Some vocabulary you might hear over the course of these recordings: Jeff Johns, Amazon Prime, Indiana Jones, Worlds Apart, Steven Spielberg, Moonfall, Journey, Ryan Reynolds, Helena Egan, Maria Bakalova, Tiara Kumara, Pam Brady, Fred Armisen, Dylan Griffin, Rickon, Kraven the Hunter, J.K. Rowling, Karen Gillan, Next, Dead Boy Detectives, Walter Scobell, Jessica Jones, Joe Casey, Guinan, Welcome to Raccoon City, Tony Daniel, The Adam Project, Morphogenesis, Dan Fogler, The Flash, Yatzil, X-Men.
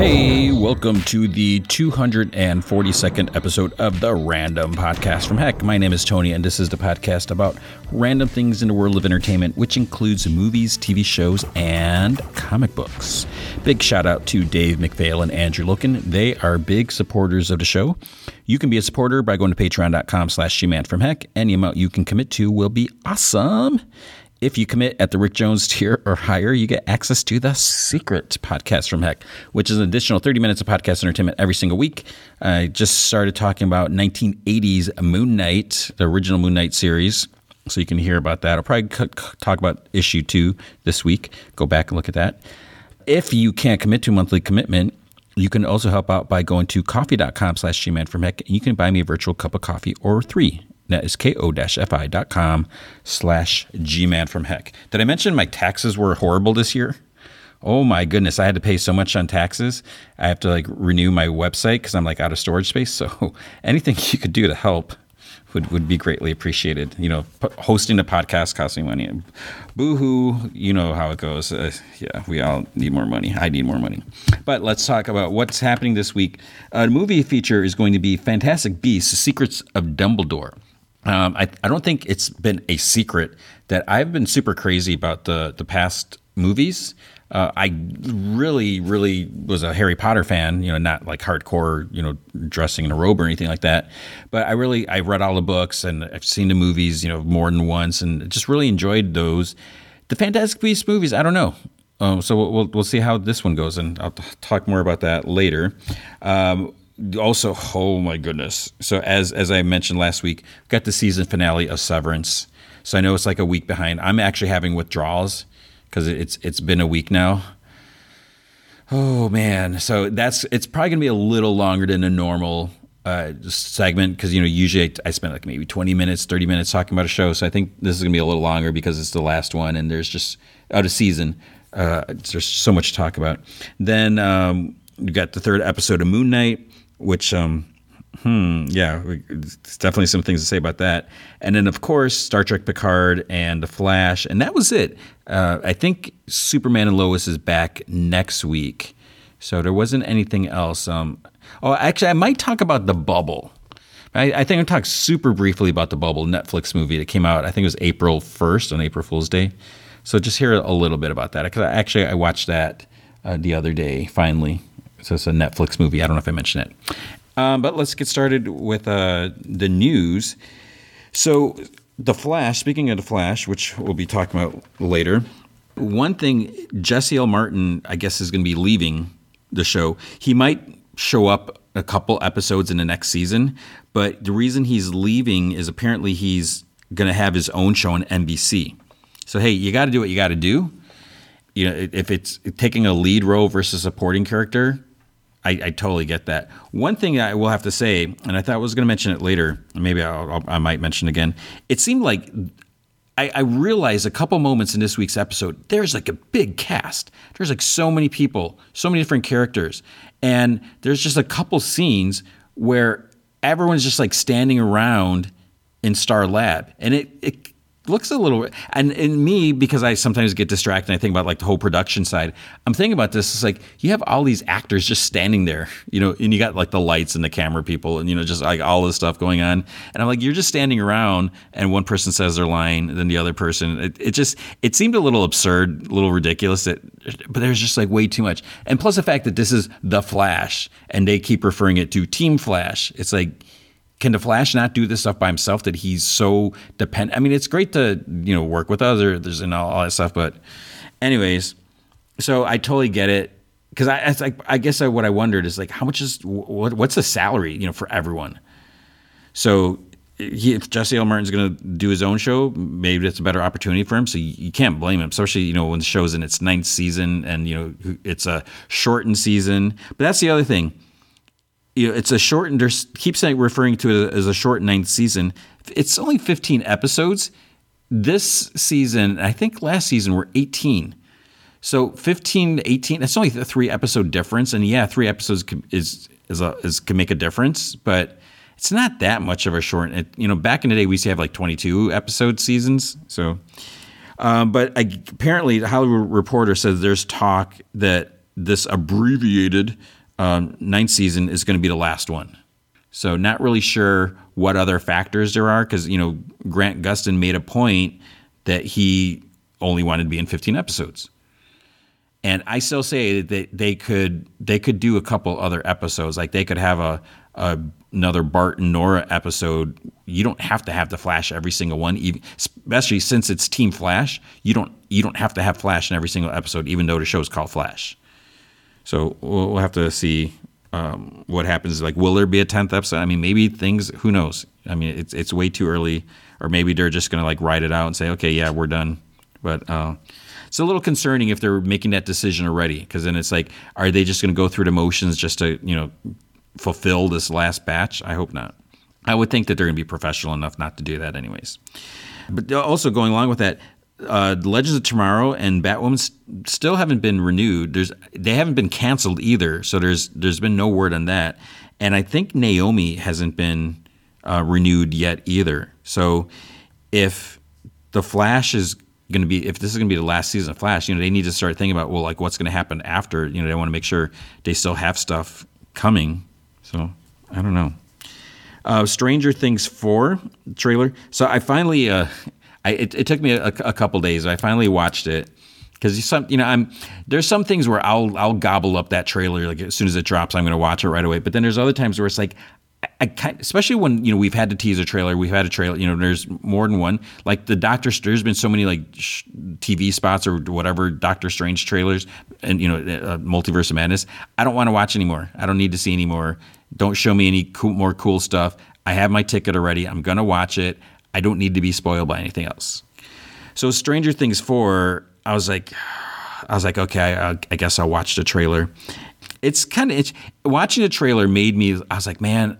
Hey, welcome to the 242nd episode of the Random Podcast from Heck. My name is Tony, and this is the podcast about random things in the world of entertainment, which includes movies, TV shows, and comic books. Big shout out to Dave McPhail and Andrew Loken. They are big supporters of the show. You can be a supporter by going to patreon.com/gmanfromheck. Any amount you can commit to will be awesome. If you commit at the Rick Jones tier or higher, you get access to the Secret Podcast from Heck, which is an additional 30 minutes of podcast entertainment every single week. I just started talking about 1980s Moon Knight, the original Moon Knight series, so you can hear about that. I'll probably talk about issue 2 this week. Go back and look at that. If you can't commit to a monthly commitment, you can also help out by going to coffee.com/gmanfromheck, and you can buy me a virtual cup of coffee or 3. That is ko-fi.com/gmanfromheck. Did I mention my taxes were horrible this year? Oh my goodness, I had to pay so much on taxes. I have to renew my website because I'm out of storage space. So anything you could do to help would be greatly appreciated. You know, hosting a podcast costs me money. Boo-hoo, you know how it goes. Yeah, we all need more money. I need more money. But let's talk about what's happening this week. A movie feature is going to be Fantastic Beasts, Secrets of Dumbledore. I don't think it's been a secret that I've been super crazy about the past movies. I really was a Harry Potter fan, not hardcore, dressing in a robe or anything like that. But I read all the books and I've seen the movies, more than once, and just really enjoyed those. The Fantastic Beasts movies, I don't know. So we'll see how this one goes, and I'll talk more about that later. Also, oh my goodness. So as I mentioned last week, we got the season finale of Severance. So I know it's a week behind. I'm actually having withdrawals because it's been a week now. Oh man. So it's probably gonna be a little longer than a normal segment because usually I spend maybe 20 minutes, 30 minutes talking about a show. So I think this is gonna be a little longer because it's the last one and there's just out of season. There's so much to talk about. Then we got the third episode of Moon Knight, which, there's definitely some things to say about that. And then, of course, Star Trek Picard and The Flash. And that was it. I think Superman and Lois is back next week. So there wasn't anything else. I might talk about The Bubble. I think I'll talk super briefly about The Bubble, Netflix movie that came out, I think it was April 1st on April Fool's Day. So just hear a little bit about that. Because I watched that the other day, finally. So it's a Netflix movie. I don't know if I mentioned it. But let's get started with the news. So The Flash, speaking of The Flash, which we'll be talking about later, one thing, Jesse L. Martin, I guess, is going to be leaving the show. He might show up a couple episodes in the next season, but the reason he's leaving is apparently he's going to have his own show on NBC. So, hey, you got to do what you got to do. If it's taking a lead role versus supporting character, I totally get that. One thing I will have to say, and I thought I was going to mention it later, maybe I might mention it again. It seemed like I realized a couple moments in this week's episode, there's a big cast. There's so many people, so many different characters. And there's just a couple scenes where everyone's just standing around in Star Lab. And it looks a little, and in me, because I sometimes get distracted and I think about the whole production side, I'm thinking about this, it's you have all these actors just standing there, and you got the lights and the camera people and just all this stuff going on, and I'm you're just standing around and one person says their line and then the other person, it seemed a little absurd, a little ridiculous, but there's just way too much. And plus the fact that this is The Flash and they keep referring it to Team Flash, it's can the Flash not do this stuff by himself that he's so dependent? I mean, it's great to, work with others and all that stuff. But anyways, so I totally get it. Because I guess what I wondered is how much is, what's the salary, for everyone? So if Jesse L. Martin's going to do his own show, maybe it's a better opportunity for him. So you can't blame him, especially, when the show's in its ninth season and, it's a shortened season. But that's the other thing. It's a shortened, keep saying referring to it as a short ninth season. It's only 15 episodes. This season, I think last season, were 18. So 15 to 18, that's only a 3-episode difference. And yeah, 3 episodes can make a difference, but it's not that much of a short. Back in the day, we used to have 22 episode seasons. So, but apparently the Hollywood Reporter says there's talk that this abbreviated ninth season is going to be the last one. So not really sure what other factors there are, because, you know, Grant Gustin made a point that he only wanted to be in 15 episodes. And I still say that they could do a couple other episodes. Like, they could have another Bart and Nora episode. You don't have to have the Flash every single one, even, especially since it's Team Flash. You don't have to have Flash in every single episode, even though the show is called Flash. So we'll have to see what happens. Like, will there be a 10th episode? I mean, maybe things. Who knows? I mean, it's way too early, or maybe they're just gonna like ride it out and say, okay, yeah, we're done. But it's a little concerning if they're making that decision already, because then it's like, are they just going to go through the motions just to, you know, fulfill this last batch? I hope not. I would think that they're going to be professional enough not to do that anyways. But also going along with that, Legends of Tomorrow and Batwoman still haven't been renewed. They haven't been canceled either, so there's been no word on that. And I think Naomi hasn't been renewed yet either. So if the Flash is going to be, if this is going to be the last season of Flash, you know, they need to start thinking about, well, like, what's going to happen after. You know, they want to make sure they still have stuff coming. So I don't know. Stranger Things 4 trailer. So I finally, it took me a couple days. I finally watched it, because there's some things where I'll gobble up that trailer, like as soon as it drops, I'm going to watch it right away. But then there's other times where it's like, especially when, you know, we've had to tease a trailer, you know, there's more than one. Like the there's been so many like TV spots or whatever, Doctor Strange trailers and, you know, Multiverse of Madness. I don't want to watch anymore. I don't need to see anymore. Don't show me any more cool stuff. I have my ticket already. I'm going to watch it. I don't need to be spoiled by anything else. So Stranger Things 4, I was like, okay, I guess I'll watch the trailer. Watching the trailer made me, I was like, man,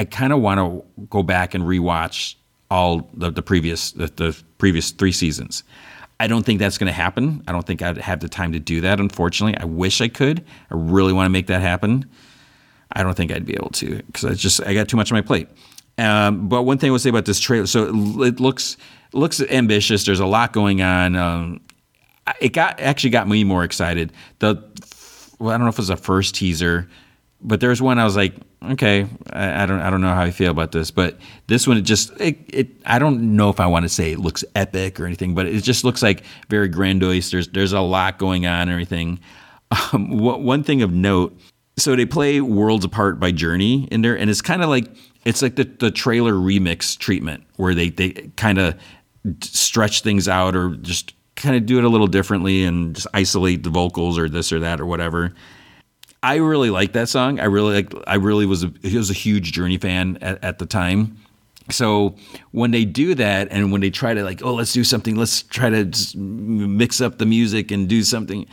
I kind of want to go back and rewatch all the previous three seasons. I don't think that's going to happen. I don't think I'd have the time to do that, unfortunately. I wish I could. I really want to make that happen. I don't think I'd be able to, because I got too much on my plate. But one thing I would say about this trailer, so it looks ambitious. There's a lot going on. It actually got me more excited. I don't know if it was the first teaser, but there's one I was like, okay, I don't know how I feel about this, but this one, I don't know if I want to say it looks epic or anything, but it just looks like very grandiose. There's a lot going on and everything. One thing of note, so they play Worlds Apart by Journey in there, and it's kind of like, it's like the trailer remix treatment, where they kind of stretch things out or just kind of do it a little differently and just isolate the vocals or this or that or whatever. I really like that song. I was a huge Journey fan at the time. So when they do that, and when they try to like, oh, let's do something, let's try to just mix up the music and do something,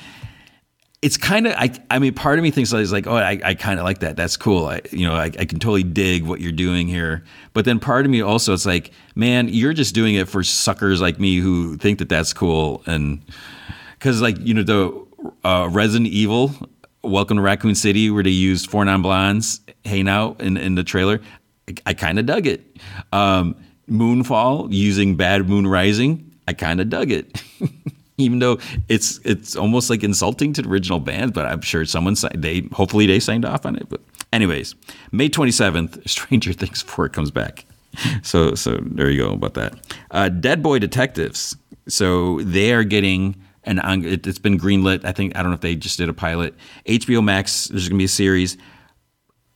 it's kind of, I mean, part of me thinks like, oh, I kind of like that. That's cool. I can totally dig what you're doing here. But then part of me also, it's like, man, you're just doing it for suckers like me who think that that's cool. And because, like, you know, the Resident Evil, Welcome to Raccoon City, where they used Four Non-Blondes Hang Out in the trailer, I kind of dug it. Moonfall using Bad Moon Rising, I kind of dug it. Even though it's almost like insulting to the original band, but I'm sure hopefully they signed off on it. But anyways, May 27th, Stranger Things 4 comes back. So there you go about that. Dead Boy Detectives. So they are getting it's been greenlit. I don't know if they just did a pilot. HBO Max. There's going to be a series.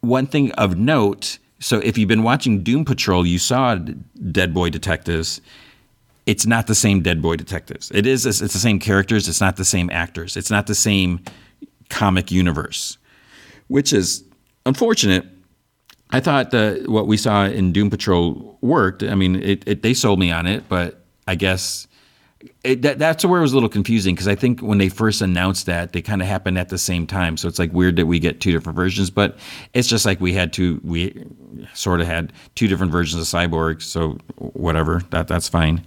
One thing of note. So if you've been watching Doom Patrol, you saw Dead Boy Detectives. It's not the same Dead Boy Detectives. It's the same characters. It's not the same actors. It's not the same comic universe, which is unfortunate. I thought what we saw in Doom Patrol worked. I mean, they sold me on it, but I guess that's where it was a little confusing, because I think when they first announced that, they kind of happened at the same time. So it's like weird that we get two different versions, but it's just like we sort of had two different versions of Cyborg. So whatever, that's fine.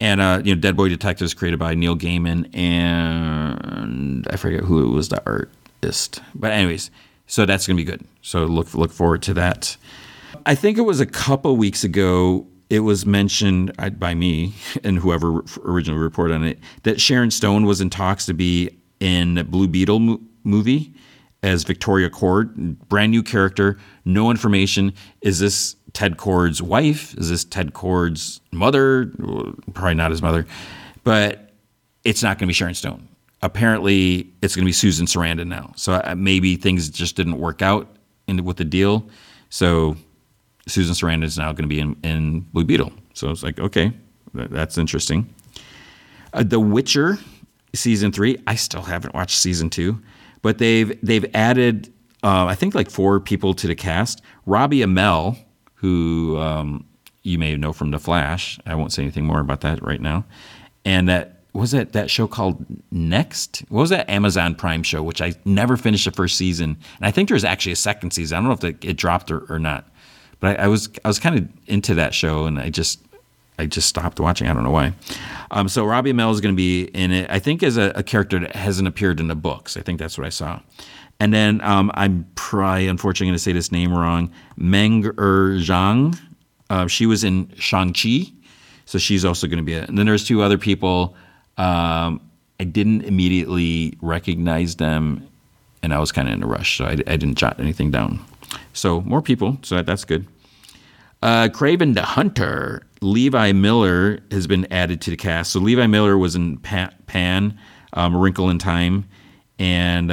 And, you know, Dead Boy Detectives created by Neil Gaiman, and I forget who was the artist. But anyways, so that's going to be good. So look forward to that. I think it was a couple weeks ago, it was mentioned by me and whoever originally reported on it, that Sharon Stone was in talks to be in Blue Beetle movie as Victoria Cord, brand new character, no information. Is this Ted Cord's wife? Is this Ted Cord's mother? Probably not his mother, but it's not going to be Sharon Stone. Apparently, it's going to be Susan Sarandon now. So maybe things just didn't work out with the deal. So Susan Sarandon is now going to be in Blue Beetle. So it's like, okay, that's interesting. The Witcher season 3. I still haven't watched season 2, but they've added I think like 4 people to the cast. Robbie Amell, who you may know from The Flash. I won't say anything more about that right now. And that show called Next? What was that Amazon Prime show, which I never finished the first season? And I think there's actually a second season. I don't know if it dropped or not. But I was kind of into that show, and I just stopped watching. I don't know why. So Robbie Amell is going to be in it, I think, as a character that hasn't appeared in the books. I think that's what I saw. And then I'm probably, unfortunately, going to say this name wrong. Meng Zhang. She was in Shang-Chi, so she's also going to be in it. And then there's 2 other people. I didn't immediately recognize them, and I was kind of in a rush, so I didn't jot anything down. So more people, so that's good. Kraven the Hunter, Levi Miller has been added to the cast. So Levi Miller was in Pan, Wrinkle in Time, and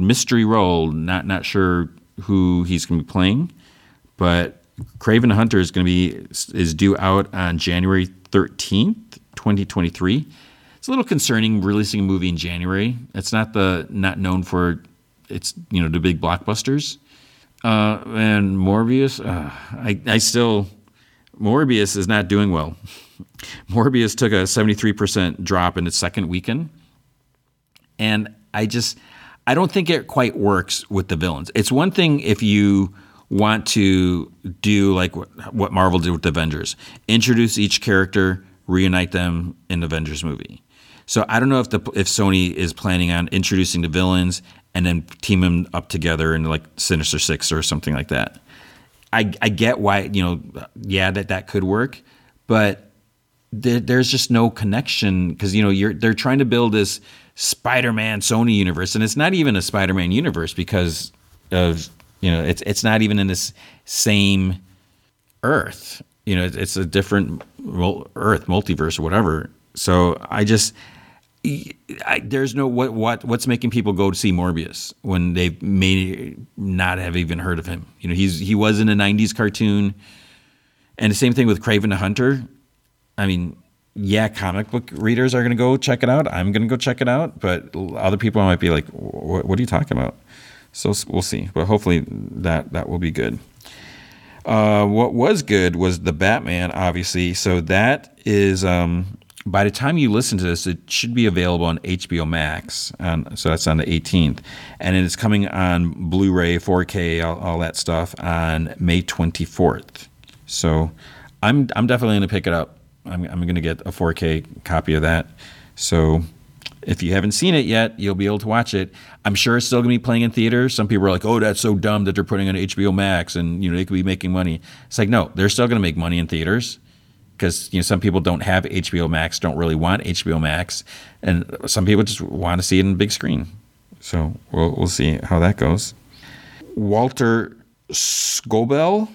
mystery role. Not sure who he's going to be playing, but Kraven the Hunter is due out on January 13th, 2023. It's a little concerning releasing a movie in January. It's not known for its the big blockbusters. And Morbius, Morbius is not doing well. Morbius took a 73% drop in its second weekend. And I don't think it quite works with the villains. It's one thing if you want to do like what Marvel did with the Avengers, introduce each character, reunite them in the Avengers movie. So I don't know if Sony is planning on introducing the villains and then team them up together in like Sinister Six or something like that. I get why, that could work, but there's just no connection because, they're trying to build this Spider-Man Sony universe, and it's not even a Spider-Man universe because of, it's not even in this same Earth. It's a different Earth, multiverse or whatever. So there's no what's making people go to see Morbius when they may not have even heard of him. He was in a 90s cartoon, and the same thing with Kraven the Hunter. I mean, yeah, comic book readers are going to go check it out. I'm going to go check it out, but other people might be like, "What are you talking about?" So we'll see, but hopefully that will be good. What was good was the Batman, obviously. So that is. By the time you listen to this, it should be available on HBO Max. So that's on the 18th. And it's coming on Blu-ray, 4K, all that stuff on May 24th. So I'm definitely going to pick it up. I'm going to get a 4K copy of that. So if you haven't seen it yet, you'll be able to watch it. I'm sure it's still going to be playing in theaters. Some people are like, oh, that's so dumb that they're putting on HBO Max and they could be making money. It's like, no, they're still going to make money in theaters. Because some people don't have HBO Max, don't really want HBO Max, and some people just want to see it in big screen. So we'll see how that goes. Walter Scobell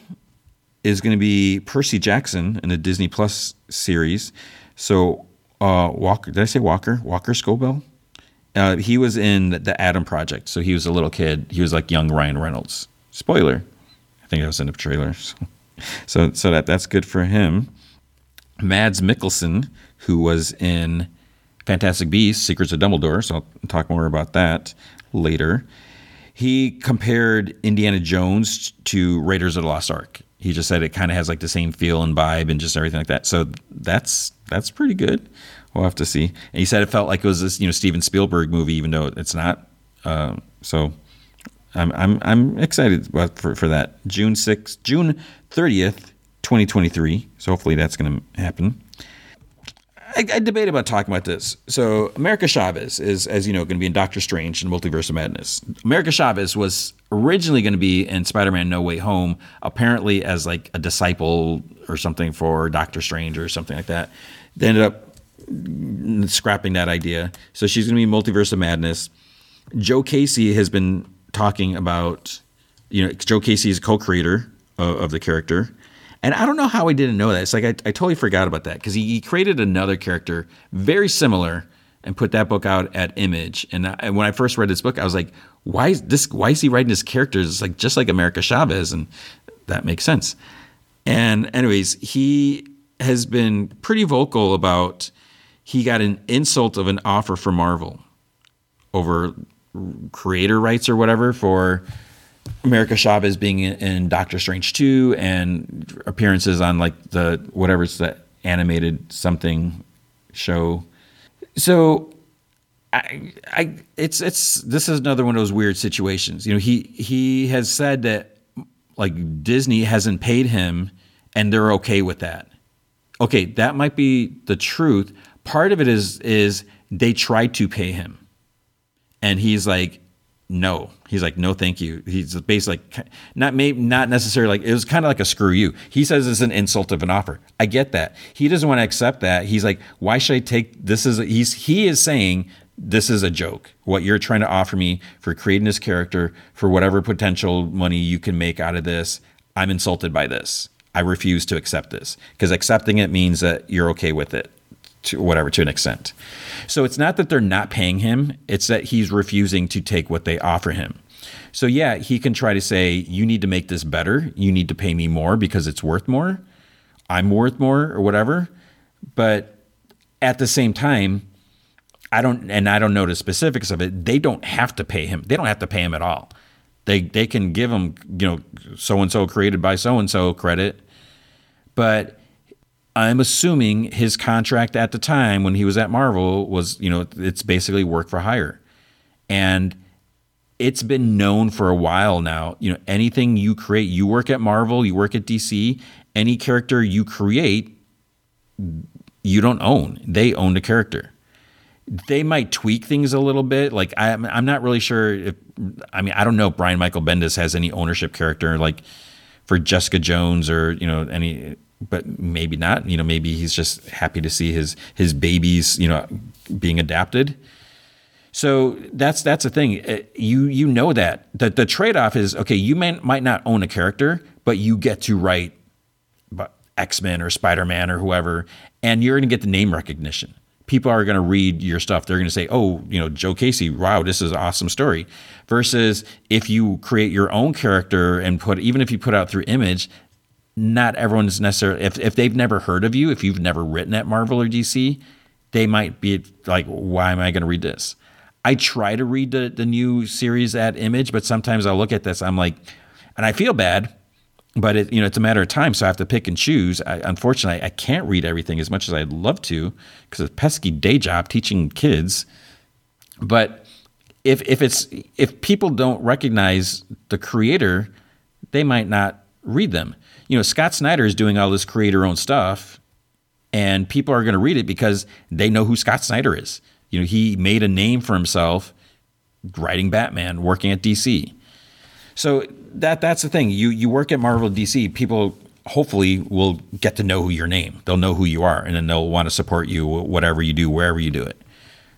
is going to be Percy Jackson in the Disney Plus series. So Walker, did I say Walker? Walker Scobell? He was in the Adam Project. So he was a little kid. He was like young Ryan Reynolds. Spoiler. I think that was in the trailer. So that's good for him. Mads Mikkelsen, who was in Fantastic Beasts, Secrets of Dumbledore, so I'll talk more about that later. He compared Indiana Jones to Raiders of the Lost Ark. He just said it kind of has like the same feel and vibe and just everything like that. So that's pretty good. We'll have to see. And he said it felt like it was this Steven Spielberg movie, even though it's not. So I'm excited for that. June 30th. 2023, so hopefully that's going to happen. I debate about talking about this. So America Chavez is, as you know, going to be in Doctor Strange and Multiverse of Madness. America Chavez was originally going to be in Spider-Man No Way Home, apparently as like a disciple or something for Doctor Strange or something like that. They ended up scrapping that idea. So she's going to be in Multiverse of Madness. Joe Casey has been talking about, you know, Joe Casey is a co-creator of the character. And I don't know how I didn't know that. It's like I totally forgot about that because he created another character very similar and put that book out at Image. And when I first read this book, I was like, why is he writing his characters? It's like just like America Chavez, and that makes sense. And anyways, he has been pretty vocal about he got an insult of an offer from Marvel over creator rights or whatever for America Chavez being in Doctor Strange 2 and appearances on like the whatever's the animated something show. So it's this is another one of those weird situations. You know, he has said that like Disney hasn't paid him and they're okay with that. Okay, that might be the truth. Part of it is they tried to pay him. And he's like, no. He's like, no, thank you. He's basically like, not necessarily like, it was kind of like a screw you. He says it's an insult of an offer. I get that. He doesn't want to accept that. He's like, why should I take this? He is saying this is a joke. What you're trying to offer me for creating this character for whatever potential money you can make out of this. I'm insulted by this. I refuse to accept this because accepting it means that you're okay with it. To an extent. So it's not that they're not paying him. It's that he's refusing to take what they offer him. So yeah, he can try to say, you need to make this better. You need to pay me more because it's worth more. I'm worth more or whatever. But at the same time, I don't know the specifics of it. They don't have to pay him. They don't have to pay him at all. They can give him, you know, so-and-so created by so-and-so credit. But I'm assuming his contract at the time when he was at Marvel was, you know, it's basically work for hire. And it's been known for a while now, you know, anything you create, you work at Marvel, you work at DC, any character you create, you don't own. They own the character. They might tweak things a little bit. Like I'm not really sure if, I mean, I don't know if Brian Michael Bendis has any ownership character like for Jessica Jones or, you know, any... But maybe not, you know, maybe he's just happy to see his babies, you know, being adapted. So that's the thing. You know that. The trade-off is, okay, you might not own a character, but you get to write X-Men or Spider-Man or whoever, and you're going to get the name recognition. People are going to read your stuff. They're going to say, oh, you know, Joe Casey, wow, this is an awesome story. Versus if you create your own character and even if you put out through Image, not everyone is necessarily, if they've never heard of you, if you've never written at Marvel or DC, they might be like, why am I going to read this? I try to read the new series at Image, but sometimes I'll look at this, I'm like, and I feel bad, but it, you know, it's a matter of time. So I have to pick and choose. Unfortunately, I can't read everything as much as I'd love to because of a pesky day job teaching kids. But if people don't recognize the creator, they might not read them. You know, Scott Snyder is doing all this creator-owned stuff, and people are going to read it because they know who Scott Snyder is. You know, he made a name for himself writing Batman, working at DC. So that's the thing. You work at Marvel, DC, people hopefully will get to know your name. They'll know who you are, and then they'll want to support you, whatever you do, wherever you do it.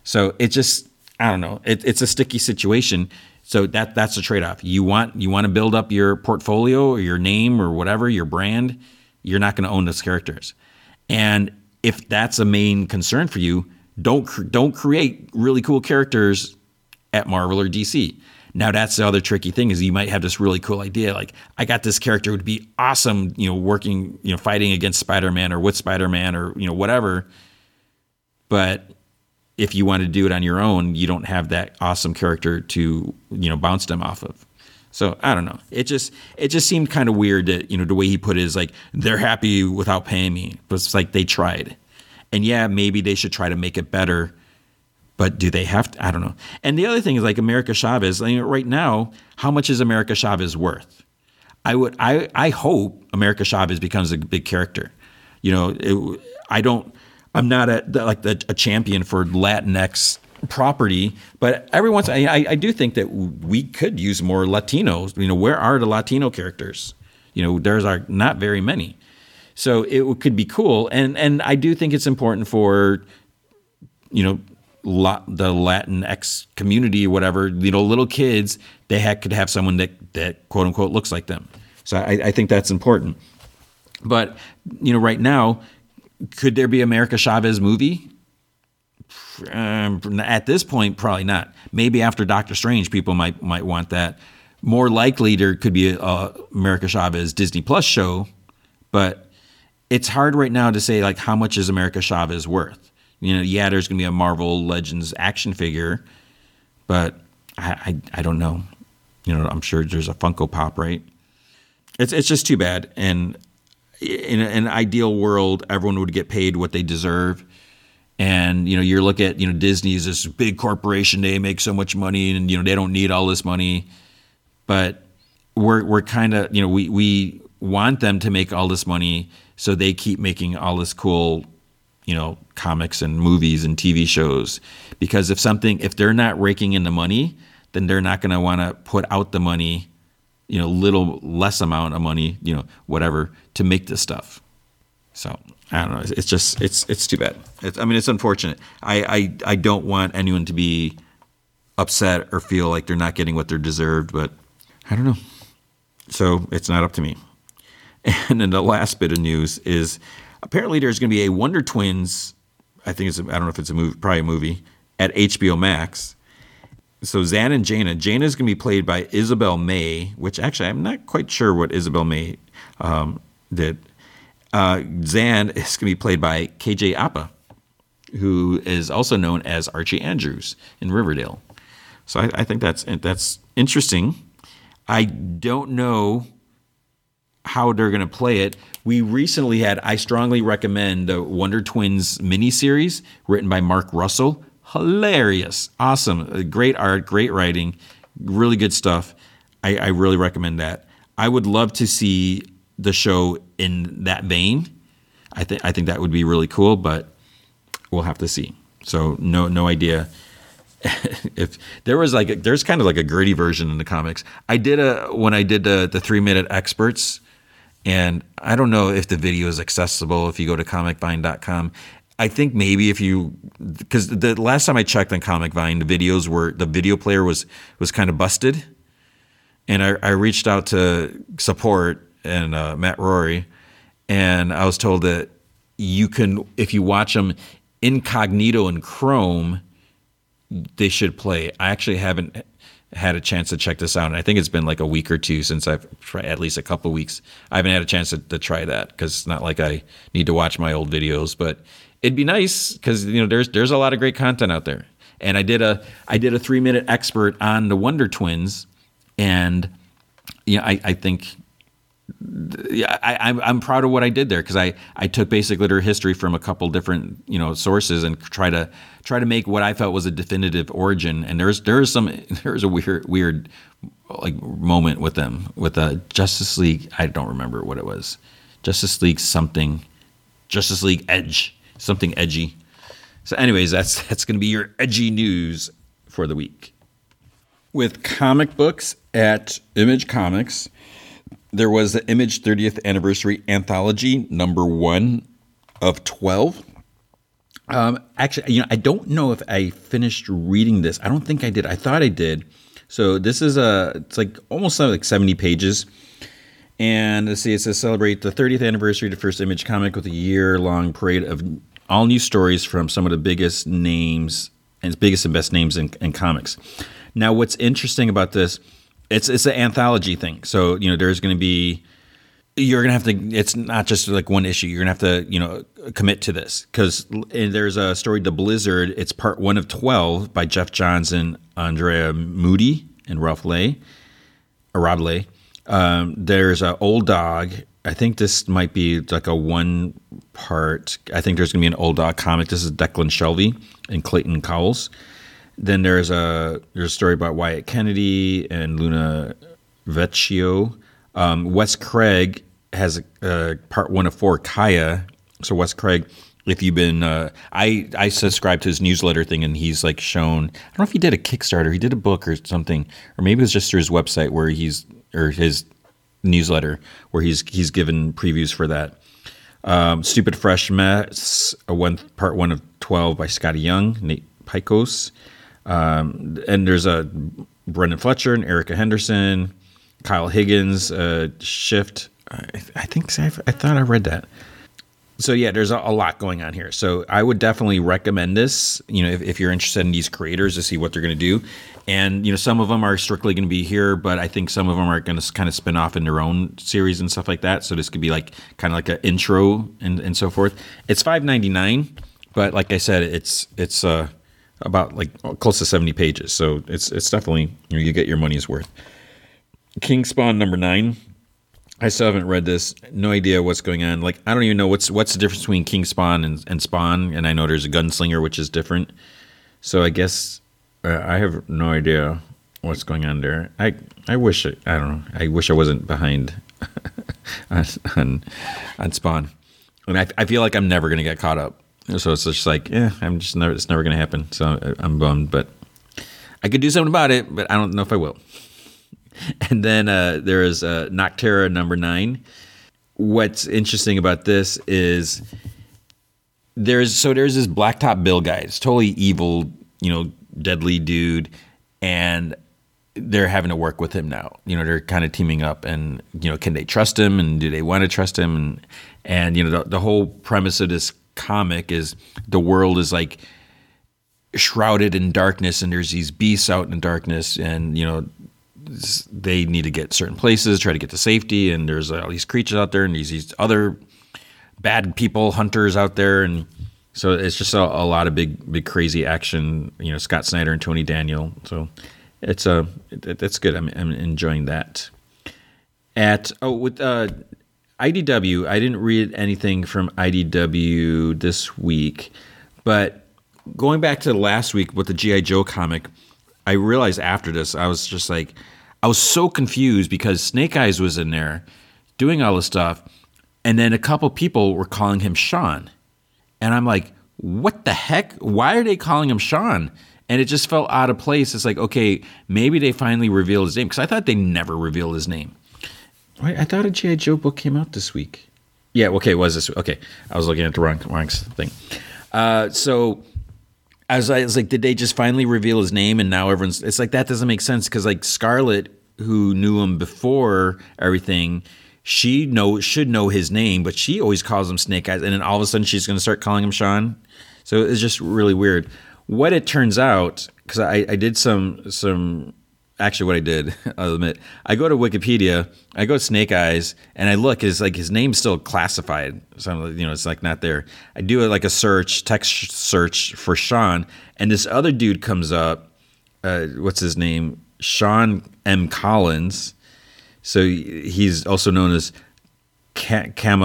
So it just, I don't know. It's a sticky situation. So that's the trade-off. You want to build up your portfolio or your name or whatever, your brand, you're not going to own those characters. And if that's a main concern for you, don't create really cool characters at Marvel or DC. Now that's the other tricky thing is you might have this really cool idea like I got this character would be awesome, you know, working, you know, fighting against Spider-Man or with Spider-Man or, you know, whatever. But if you want to do it on your own, you don't have that awesome character to, you know, bounce them off of. So I don't know. It just seemed kind of weird that, you know, the way he put it is like, they're happy without paying me. But it's like they tried. And yeah, maybe they should try to make it better. But do they have to? I don't know. And the other thing is like America Chavez. I mean, right now, how much is America Chavez worth? I hope America Chavez becomes a big character. You know, I'm not a champion for Latinx property, but every once I do think that we could use more Latinos. You know, where are the Latino characters? You know, there's not very many. So it could be cool, and I do think it's important for, you know, the Latinx community or whatever, you know, little kids, they could have someone that quote unquote looks like them. So I think that's important. But, you know, right now, could there be America Chavez movie? At this point, probably not. Maybe after Doctor Strange, people might want that. More likely, there could be a America Chavez Disney Plus show, but it's hard right now to say, like, how much is America Chavez worth? You know, yeah, there's going to be a Marvel Legends action figure, but I don't know. You know, I'm sure there's a Funko Pop, right? It's just too bad. And in an ideal world, everyone would get paid what they deserve. And, you know, you look at, you know, Disney is this big corporation. They make so much money and, you know, they don't need all this money. But we're kind of, you know, we want them to make all this money so they keep making all this cool, you know, comics and movies and TV shows. Because if they're not raking in the money, then they're not going to want to put out the money, you know, little less amount of money, you know, whatever, to make this stuff. So I don't know. It's just, it's too bad. It's unfortunate. I don't want anyone to be upset or feel like they're not getting what they're deserved, but I don't know. So it's not up to me. And then the last bit of news is apparently there's going to be a Wonder Twins. I don't know if it's a movie, probably a movie at HBO Max. So Zan and Jaina is going to be played by Isabel May, which actually I'm not quite sure what Isabel May did. Zan is going to be played by KJ Apa, who is also known as Archie Andrews in Riverdale. So I think that's interesting. I don't know how they're going to play it. We recently had, I strongly recommend the Wonder Twins miniseries written by Mark Russell. Hilarious. Awesome. Great art, great writing, really good stuff. I really recommend that. I would love to see the show in that vein. I think that would be really cool, but we'll have to see. So no idea. If there was there's kind of like a gritty version in the comics. When I did the 3-minute experts, and I don't know if the video is accessible if you go to comicvine.com. I think maybe because the last time I checked on ComicVine, the video player was kind of busted. And I reached out to support and Matt Rory, and I was told that you can, if you watch them incognito in Chrome, they should play. I actually haven't had a chance to check this out. And I think it's been like a week or two since I've tried, at least a couple weeks. I haven't had a chance to try that because it's not like I need to watch my old videos, but it'd be nice because, you know, there's a lot of great content out there. And I did a 3-minute expert on the Wonder Twins, and yeah, I think I'm proud of what I did there because I took basic literary history from a couple different, you know, sources and try to make what I felt was a definitive origin. And there's a weird like moment with them with a Justice League. I don't remember what it was. Justice League Edge. Something edgy. So anyways, that's going to be your edgy news for the week. With comic books at Image Comics, there was the Image 30th Anniversary Anthology number 1 of 12. Actually, you know, I don't know if I finished reading this. I don't think I did. I thought I did. So this is it's like almost like 70 pages. And let's see, it says celebrate the 30th anniversary of the first Image comic with a year-long parade of all new stories from some of the biggest names and best names in comics. Now, what's interesting about this, it's an anthology thing. So, you know, it's not just like one issue. You're going to have to, you know, commit to this because there's a story, The Blizzard. It's part 1 of 12 by Jeff Johnson, Andrea Moody, and Rob Lay. There's an Old Dog. I think this might be like a 1-part. I think there's going to be an Old Dog comic. This is Declan Shelby and Clayton Cowles. Then there's a story about Wyatt Kennedy and Luna Vecchio. Wes Craig has a part 1 of 4, Kaya. So Wes Craig, if you've been, I subscribe to his newsletter thing, and he's like shown. I don't know if he did a Kickstarter, he did a book or something, or maybe it was just through his website where his newsletter where he's given previews for that. Stupid Fresh Mess, part 1 of 12 by Scotty Young, Pykos. And there's Brendan Fletcher and Erica Henderson, Kyle Higgins, Shift. I thought I read that. So yeah, there's a lot going on here. So I would definitely recommend this, you know, if you're interested in these creators to see what they're going to do. And, you know, some of them are strictly going to be here, but I think some of them are going to kind of spin off in their own series and stuff like that. So this could be like kind of like an intro and so forth. It's $5.99, but like I said, it's about like close to 70 pages. So it's definitely, you know, you get your money's worth. Kingspawn number 9. I still haven't read this. No idea what's going on. Like, I don't even know what's the difference between Kingspawn and Spawn. And I know there's a gunslinger, which is different. So I guess I have no idea what's going on there. I wish I wasn't behind on Spawn. And I feel like I'm never going to get caught up. So it's just like, yeah, it's never going to happen. So I'm bummed, but I could do something about it, but I don't know if I will. And then there is Noctera number 9. What's interesting about this is there's this Blacktop Bill guy. It's totally evil, you know, deadly dude, and they're having to work with him now. You know, they're kind of teaming up, and you know, can they trust him, and do they want to trust him? And you know, the whole premise of this comic is the world is like shrouded in darkness, and there's these beasts out in the darkness, and you know, they need to get certain places, try to get to safety, and there's all these creatures out there, and these other bad people, hunters out there, and so it's just a lot of big crazy action. You know, Scott Snyder and Tony Daniel, so it's good. I'm enjoying that. With IDW, I didn't read anything from IDW this week, but going back to last week with the G.I. Joe comic, I realized after this, I was just like, I was so confused because Snake Eyes was in there doing all this stuff. And then a couple people were calling him Sean. And I'm like, what the heck? Why are they calling him Sean? And it just felt out of place. It's like, okay, maybe they finally revealed his name, because I thought they never revealed his name. Wait, I thought a G.I. Joe book came out this week. Yeah, okay, it was this week. Okay, I was looking at the wrong thing. So... I was like, did they just finally reveal his name? And now everyone's, it's like, that doesn't make sense. Cause like Scarlet, who knew him before everything, she should know his name, but she always calls him Snake Eyes. And then all of a sudden she's going to start calling him Sean. So it's just really weird. What it turns out, cause I did some, actually what I did, I'll admit, I go to Wikipedia, I go to Snake Eyes, and I look, it's like his name's still classified. So, you know, it's like not there. I do like a search, text search for Sean, and this other dude comes up. What's his name? Sean M. Collins. So he's also known as Kamakura.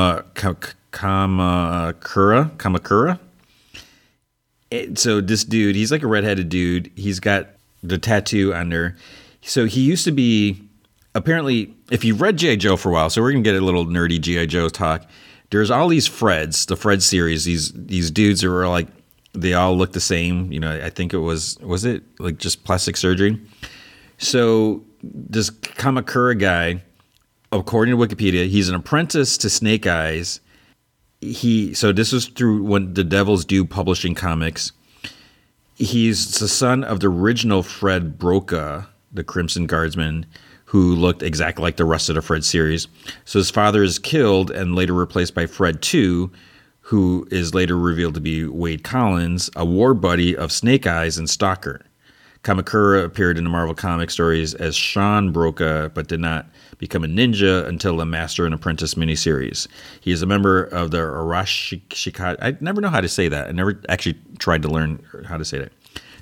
So this dude, he's like a redheaded dude. He's got the tattoo on there. So he used to be, apparently, if you've read G.I. Joe for a while, so we're going to get a little nerdy G.I. Joe talk. There's all these Freds, the Fred series, these dudes who were like, they all look the same. You know, I think it was it like just plastic surgery? So this Kamakura guy, according to Wikipedia, he's an apprentice to Snake Eyes. So this was through when the Devil's Due Publishing Comics. He's the son of the original Fred Broca, the Crimson Guardsman, who looked exactly like the rest of the Fred series. So his father is killed and later replaced by Fred II, who is later revealed to be Wade Collins, a war buddy of Snake Eyes and Stalker. Kamakura appeared in the Marvel comic stories as Sean Broca, but did not become a ninja until the Master and Apprentice miniseries. He is a member of the Arashikata. I never know how to say that. I never actually tried to learn how to say that.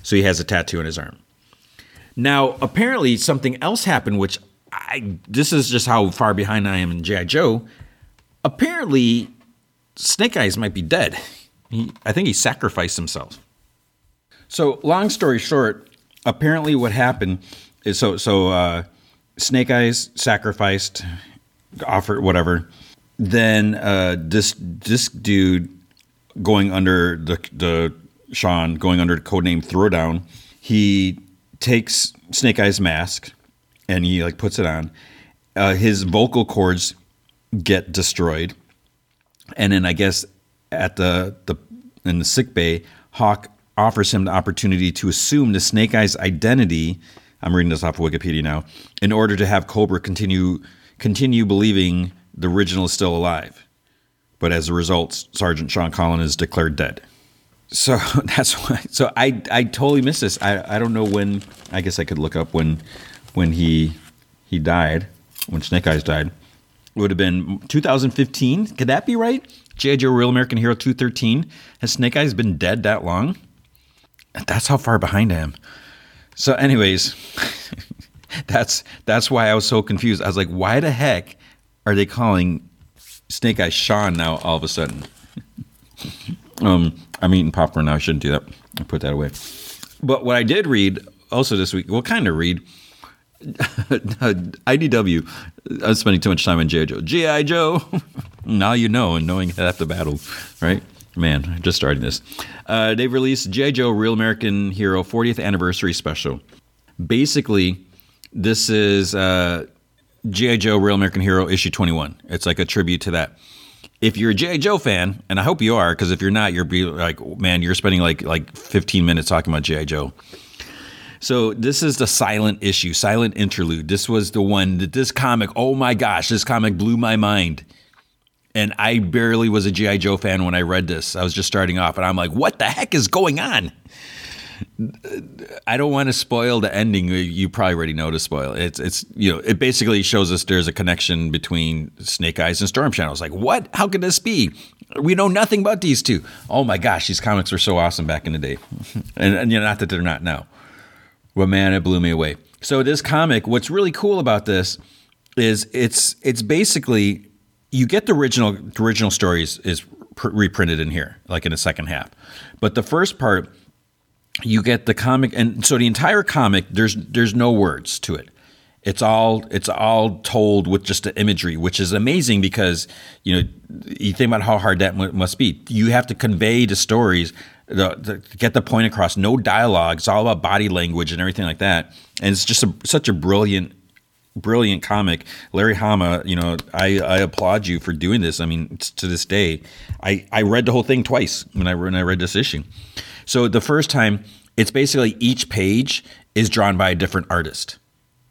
So he has a tattoo on his arm. Now, apparently something else happened, which this is just how far behind I am in G.I. Joe. Apparently, Snake Eyes might be dead. I think he sacrificed himself. So long story short, apparently what happened is so Snake Eyes sacrificed, offered whatever. Then this dude going under the Sean, going under the codename Throwdown, he takes Snake Eyes' mask and he like puts it on. His vocal cords get destroyed, and then I guess in the sick bay, Hawk offers him the opportunity to assume the Snake Eye's identity. I'm reading this off of Wikipedia now. In order to have Cobra continue believing the original is still alive. But as a result, Sergeant Sean Collin is declared dead. So that's why. So I totally missed this. I don't know when. I guess I could look up when he died, when Snake Eyes died. It would have been 2015. Could that be right? G.I. Joe Real American Hero 213. Has Snake Eyes been dead that long? That's how far behind I am. So anyways, that's why I was so confused. I was like, why the heck are they calling Snake Eyes Sean now all of a sudden? I'm eating popcorn now. I shouldn't do that. I put that away. But what I did read also this week, well, kind of read, IDW. I'm spending too much time on G.I. Joe. G.I. Joe. Now you know, and knowing half the battle, right? Man, I'm just starting this. They've released G.I. Joe Real American Hero 40th Anniversary Special. Basically, this is G.I. Joe Real American Hero issue 21. It's like a tribute to that. If you're a G.I. Joe fan, and I hope you are, because if you're not, you'll be like, man, you're spending like 15 minutes talking about G.I. Joe. So this is the silent issue, silent interlude. This was the one that this comic, oh my gosh, this comic blew my mind. And I barely was a G.I. Joe fan when I read this. I was just starting off, and I'm like, what the heck is going on? I don't want to spoil the ending. You probably already know to spoil. It's you know, it basically shows us there's a connection between Snake Eyes and Storm Shadow. It's like, what? How could this be? We know nothing about these two. Oh my gosh, these comics were so awesome back in the day. and you know, not that they're not now. Well, man, it blew me away. So this comic, what's really cool about this is it's basically you get the original stories is reprinted in here, like in the second half. But the first part, you get the comic, and so the entire comic, there's no words to it. It's all told with just the imagery, which is amazing because, you know, you think about how hard that must be. You have to convey the stories, get the point across. No dialogue. It's all about body language and everything like that. And it's just such a brilliant comic. Larry Hama, you know, I applaud you for doing this. I mean, to this day, I read the whole thing twice when I read this issue. So the first time, it's basically each page is drawn by a different artist,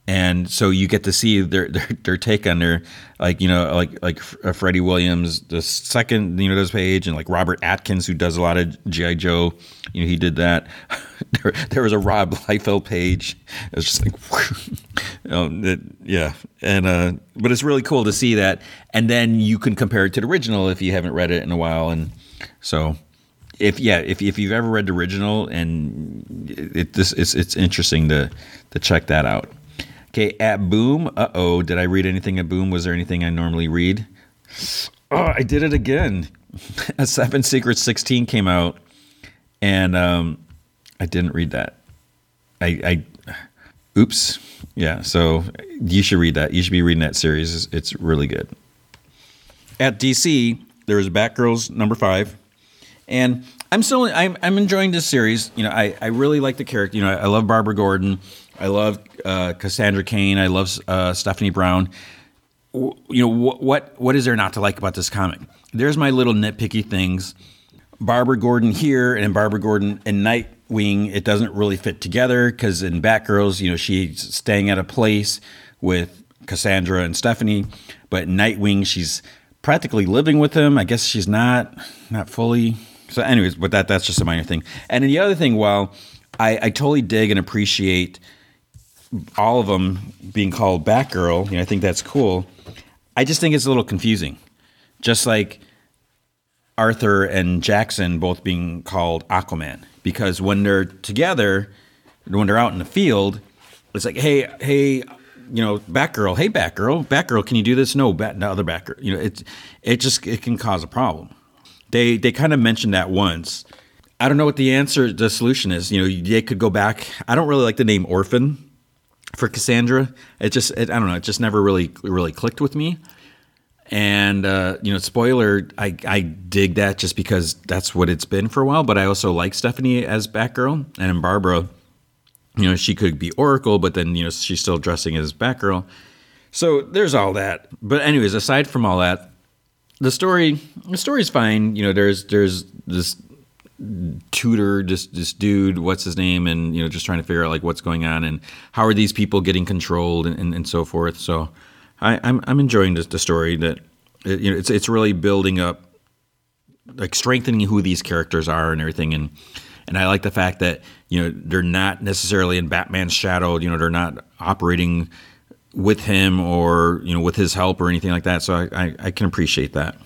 and so you get to see their take on their, like, you know, like Freddie Williams, the second, you know, this page, and like Robert Atkins, who does a lot of G.I. Joe, you know, he did that. There was a Rob Liefeld page. It was just like, yeah, and but it's really cool to see that, and then you can compare it to the original if you haven't read it in a while, and so. If you've ever read the original, and it's interesting to check that out. Okay, at Boom. Uh-oh, did I read anything at Boom? Was there anything I normally read? Oh, I did it again. A Seven Secrets 16 came out, and I didn't read that. I oops. Yeah, so you should read that. You should be reading that series. It's really good. At DC, there was Batgirls number 5. And I'm enjoying this series. You know, I really like the character. You know, I love Barbara Gordon. I love Cassandra Cain. I love Stephanie Brown. You know, what is there not to like about this comic? There's my little nitpicky things. Barbara Gordon here and Barbara Gordon in Nightwing, it doesn't really fit together because in Batgirls, you know, she's staying at a place with Cassandra and Stephanie, but in Nightwing, she's practically living with him. I guess she's not fully. So anyways, but that's just a minor thing. And then the other thing, while I totally dig and appreciate all of them being called Batgirl, you know, I think that's cool. I just think it's a little confusing. Just like Arthur and Jackson both being called Aquaman. Because when they're together, when they're out in the field, it's like, hey, you know, Batgirl, hey, Batgirl, can you do this? No, the other Batgirl. You know, it can cause a problem. They kind of mentioned that once. I don't know what the solution is. You know, they could go back. I don't really like the name Orphan for Cassandra. I don't know. It just never really clicked with me. And, you know, spoiler, I dig that just because that's what it's been for a while. But I also like Stephanie as Batgirl, and Barbara, you know, she could be Oracle, but then, you know, she's still dressing as Batgirl. So there's all that. But anyways, aside from all that, the story's fine. You know, there's this tutor this dude, what's his name, and you know, just trying to figure out like what's going on and how are these people getting controlled and so forth. So I'm enjoying the story that it's really building up, like strengthening who these characters are and everything, and I like the fact that they're not necessarily in Batman's shadow. They're not operating with him or with his help or anything like that. So I can appreciate that.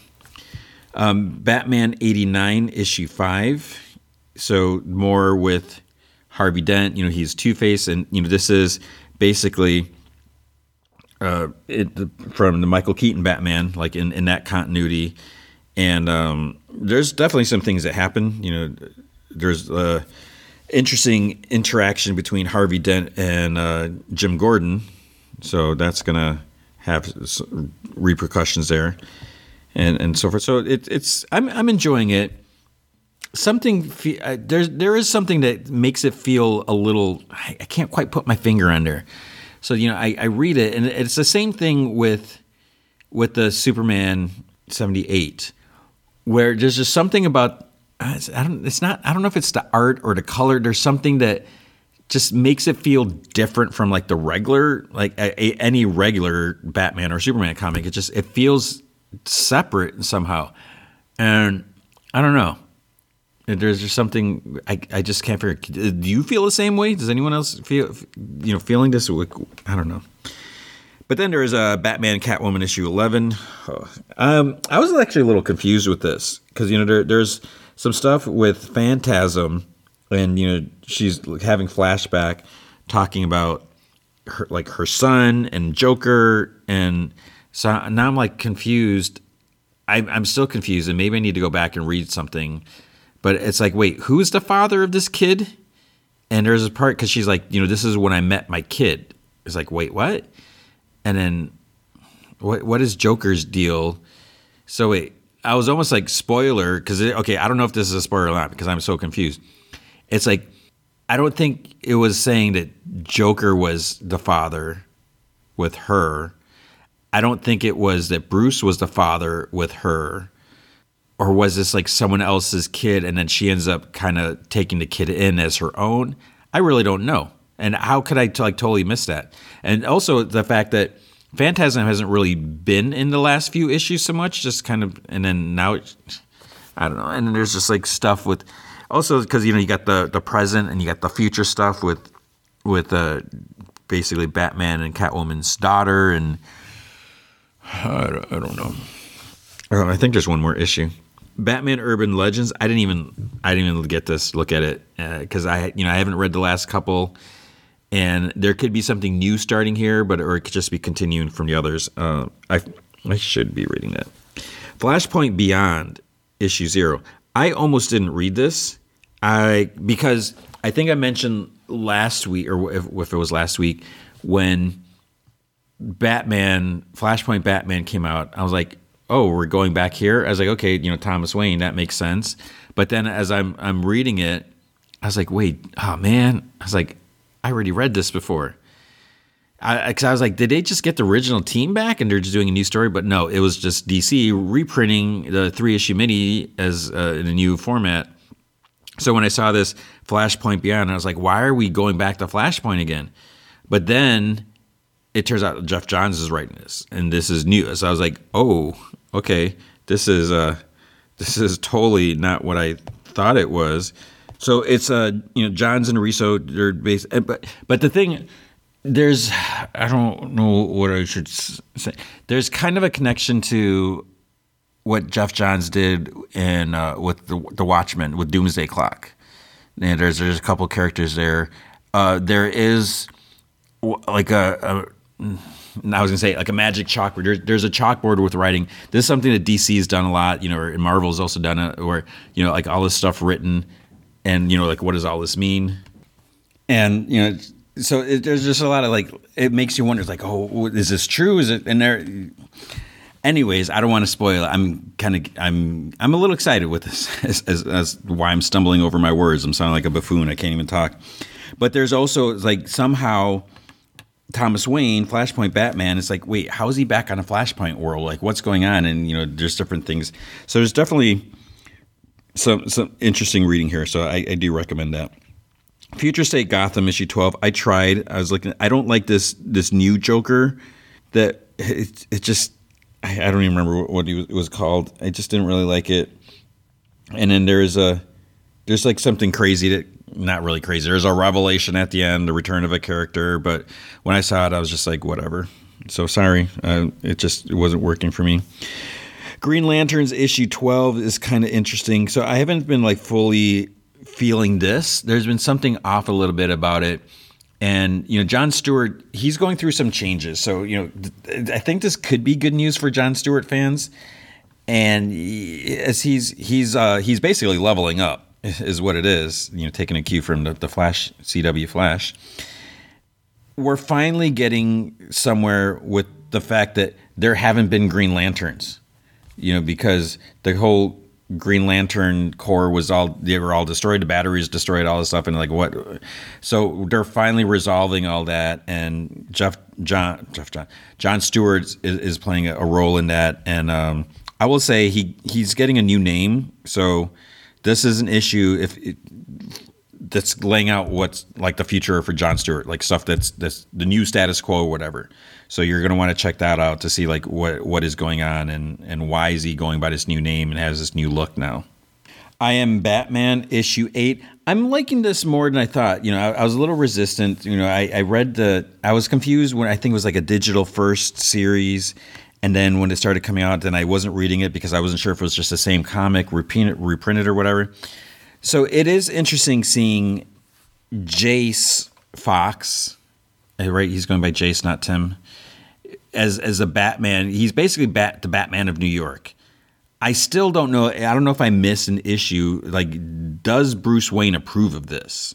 Batman 89 issue 5. So more with Harvey Dent, he's Two-Face, and this is basically from the Michael Keaton Batman, like in that continuity. And there's definitely some things that happen. There's interesting interaction between Harvey Dent and Jim Gordon. So that's gonna have repercussions there. And so forth. So I'm enjoying it. There is something that makes it feel a little, I can't quite put my finger under. So I read it, and it's the same thing with the Superman 78, where there's just something about I don't know if it's the art or the color. There's something that just makes it feel different from like the regular, like any regular Batman or Superman comic. It feels separate somehow, and I don't know, there's just something I just can't figure. Do you feel the same way? Does anyone else feel feeling this? I don't know. But then there is a Batman Catwoman issue 11. I was actually a little confused with this because there's some stuff with Phantasm, and she's having flashback talking about her, like her son and Joker, and so now I'm like confused. I'm still confused, and maybe I need to go back and read something. But it's like, wait, who's the father of this kid? And there's a part because she's like, this is when I met my kid. It's like, wait, what? And then, what is Joker's deal? So wait, I was almost like spoiler because I don't know if this is a spoiler or not because I'm so confused. It's like I don't think it was saying that Joker was the father with her. I don't think it was that Bruce was the father with her, or was this like someone else's kid and then she ends up kind of taking the kid in as her own? I really don't know. And how could I totally miss that? And also the fact that Phantasm hasn't really been in the last few issues so much, just kind of, and then now, I don't know. And there's just like stuff with, also because, you got the present and you got the future stuff with basically Batman and Catwoman's daughter and, I don't know. I think there's one more issue. Batman Urban Legends. I didn't even get this. Look at it because I haven't read the last couple, and there could be something new starting here, or it could just be continuing from the others. I should be reading that. Flashpoint Beyond issue 0. I almost didn't read this. Because I think I mentioned last week, or if it was last week, when Flashpoint Batman came out, I was like, oh, we're going back here. I was like, okay, Thomas Wayne, that makes sense. But then as I'm reading it, I was like, wait, oh man, I was like, I already read this before. Because I was like, did they just get the original team back and they're just doing a new story? But no, it was just DC reprinting the 3-issue mini as in a new format. So when I saw this Flashpoint Beyond, I was like, why are we going back to Flashpoint again? But then it turns out Jeff Johns is writing this, and this is new. So I was like, "Oh, okay, this is totally not what I thought it was." So it's Johns and Russo. They're based, but the thing there's, I don't know what I should say. There's kind of a connection to what Jeff Johns did in with the Watchmen, with Doomsday Clock. And there's a couple characters there. There is like a I was going to say like a magic chalkboard. There's a chalkboard with writing. This is something that DC has done a lot, or Marvel's also done it, or, like all this stuff written and, like what does all this mean? And, so there's just a lot of like, it makes you wonder, it's like, oh, is this true? Is it? And there, anyways, I don't want to spoil it. I'm a little excited with this as why I'm stumbling over my words. I'm sounding like a buffoon. I can't even talk. But there's also like somehow Thomas Wayne, Flashpoint Batman, it's like, wait, how is he back on a Flashpoint world? Like, what's going on? And, there's different things. So there's definitely some interesting reading here, so I do recommend that. Future State Gotham issue 12. I tried. I was looking. I don't like this new Joker. That it just. I don't even remember what it was called. I just didn't really like it. And then there's like something crazy that. Not really crazy. There's a revelation at the end, the return of a character. But when I saw it, I was just like, whatever. So sorry. It wasn't working for me. Green Lantern's issue 12 is kind of interesting. So I haven't been like fully feeling this. There's been something off a little bit about it. And, you know, Jon Stewart, he's going through some changes. So, you know, I think this could be good news for Jon Stewart fans. And as he's basically leveling up. Is what it is, you know, taking a cue from the Flash, CW Flash. We're finally getting somewhere with the fact that there haven't been Green Lanterns, you know, because the whole Green Lantern core they were all destroyed, the batteries destroyed, all this stuff, and like what? So they're finally resolving all that, and Jon Stewart is playing a role in that, and I will say he's getting a new name, so. This is an issue that's laying out what's like the future for Jon Stewart, like stuff that's the new status quo or whatever. So you're going to want to check that out to see like what is going on and why is he going by this new name and has this new look now. I Am Batman issue 8. I'm liking this more than I thought. You know, I was a little resistant. You know, I was confused when I think it was like a digital first series. And then when it started coming out, then I wasn't reading it because I wasn't sure if it was just the same comic, reprinted or whatever. So it is interesting seeing Jace Fox, right? He's going by Jace, not Tim, as a Batman. He's basically the Batman of New York. I still don't know. I don't know if I missed an issue. Like, does Bruce Wayne approve of this?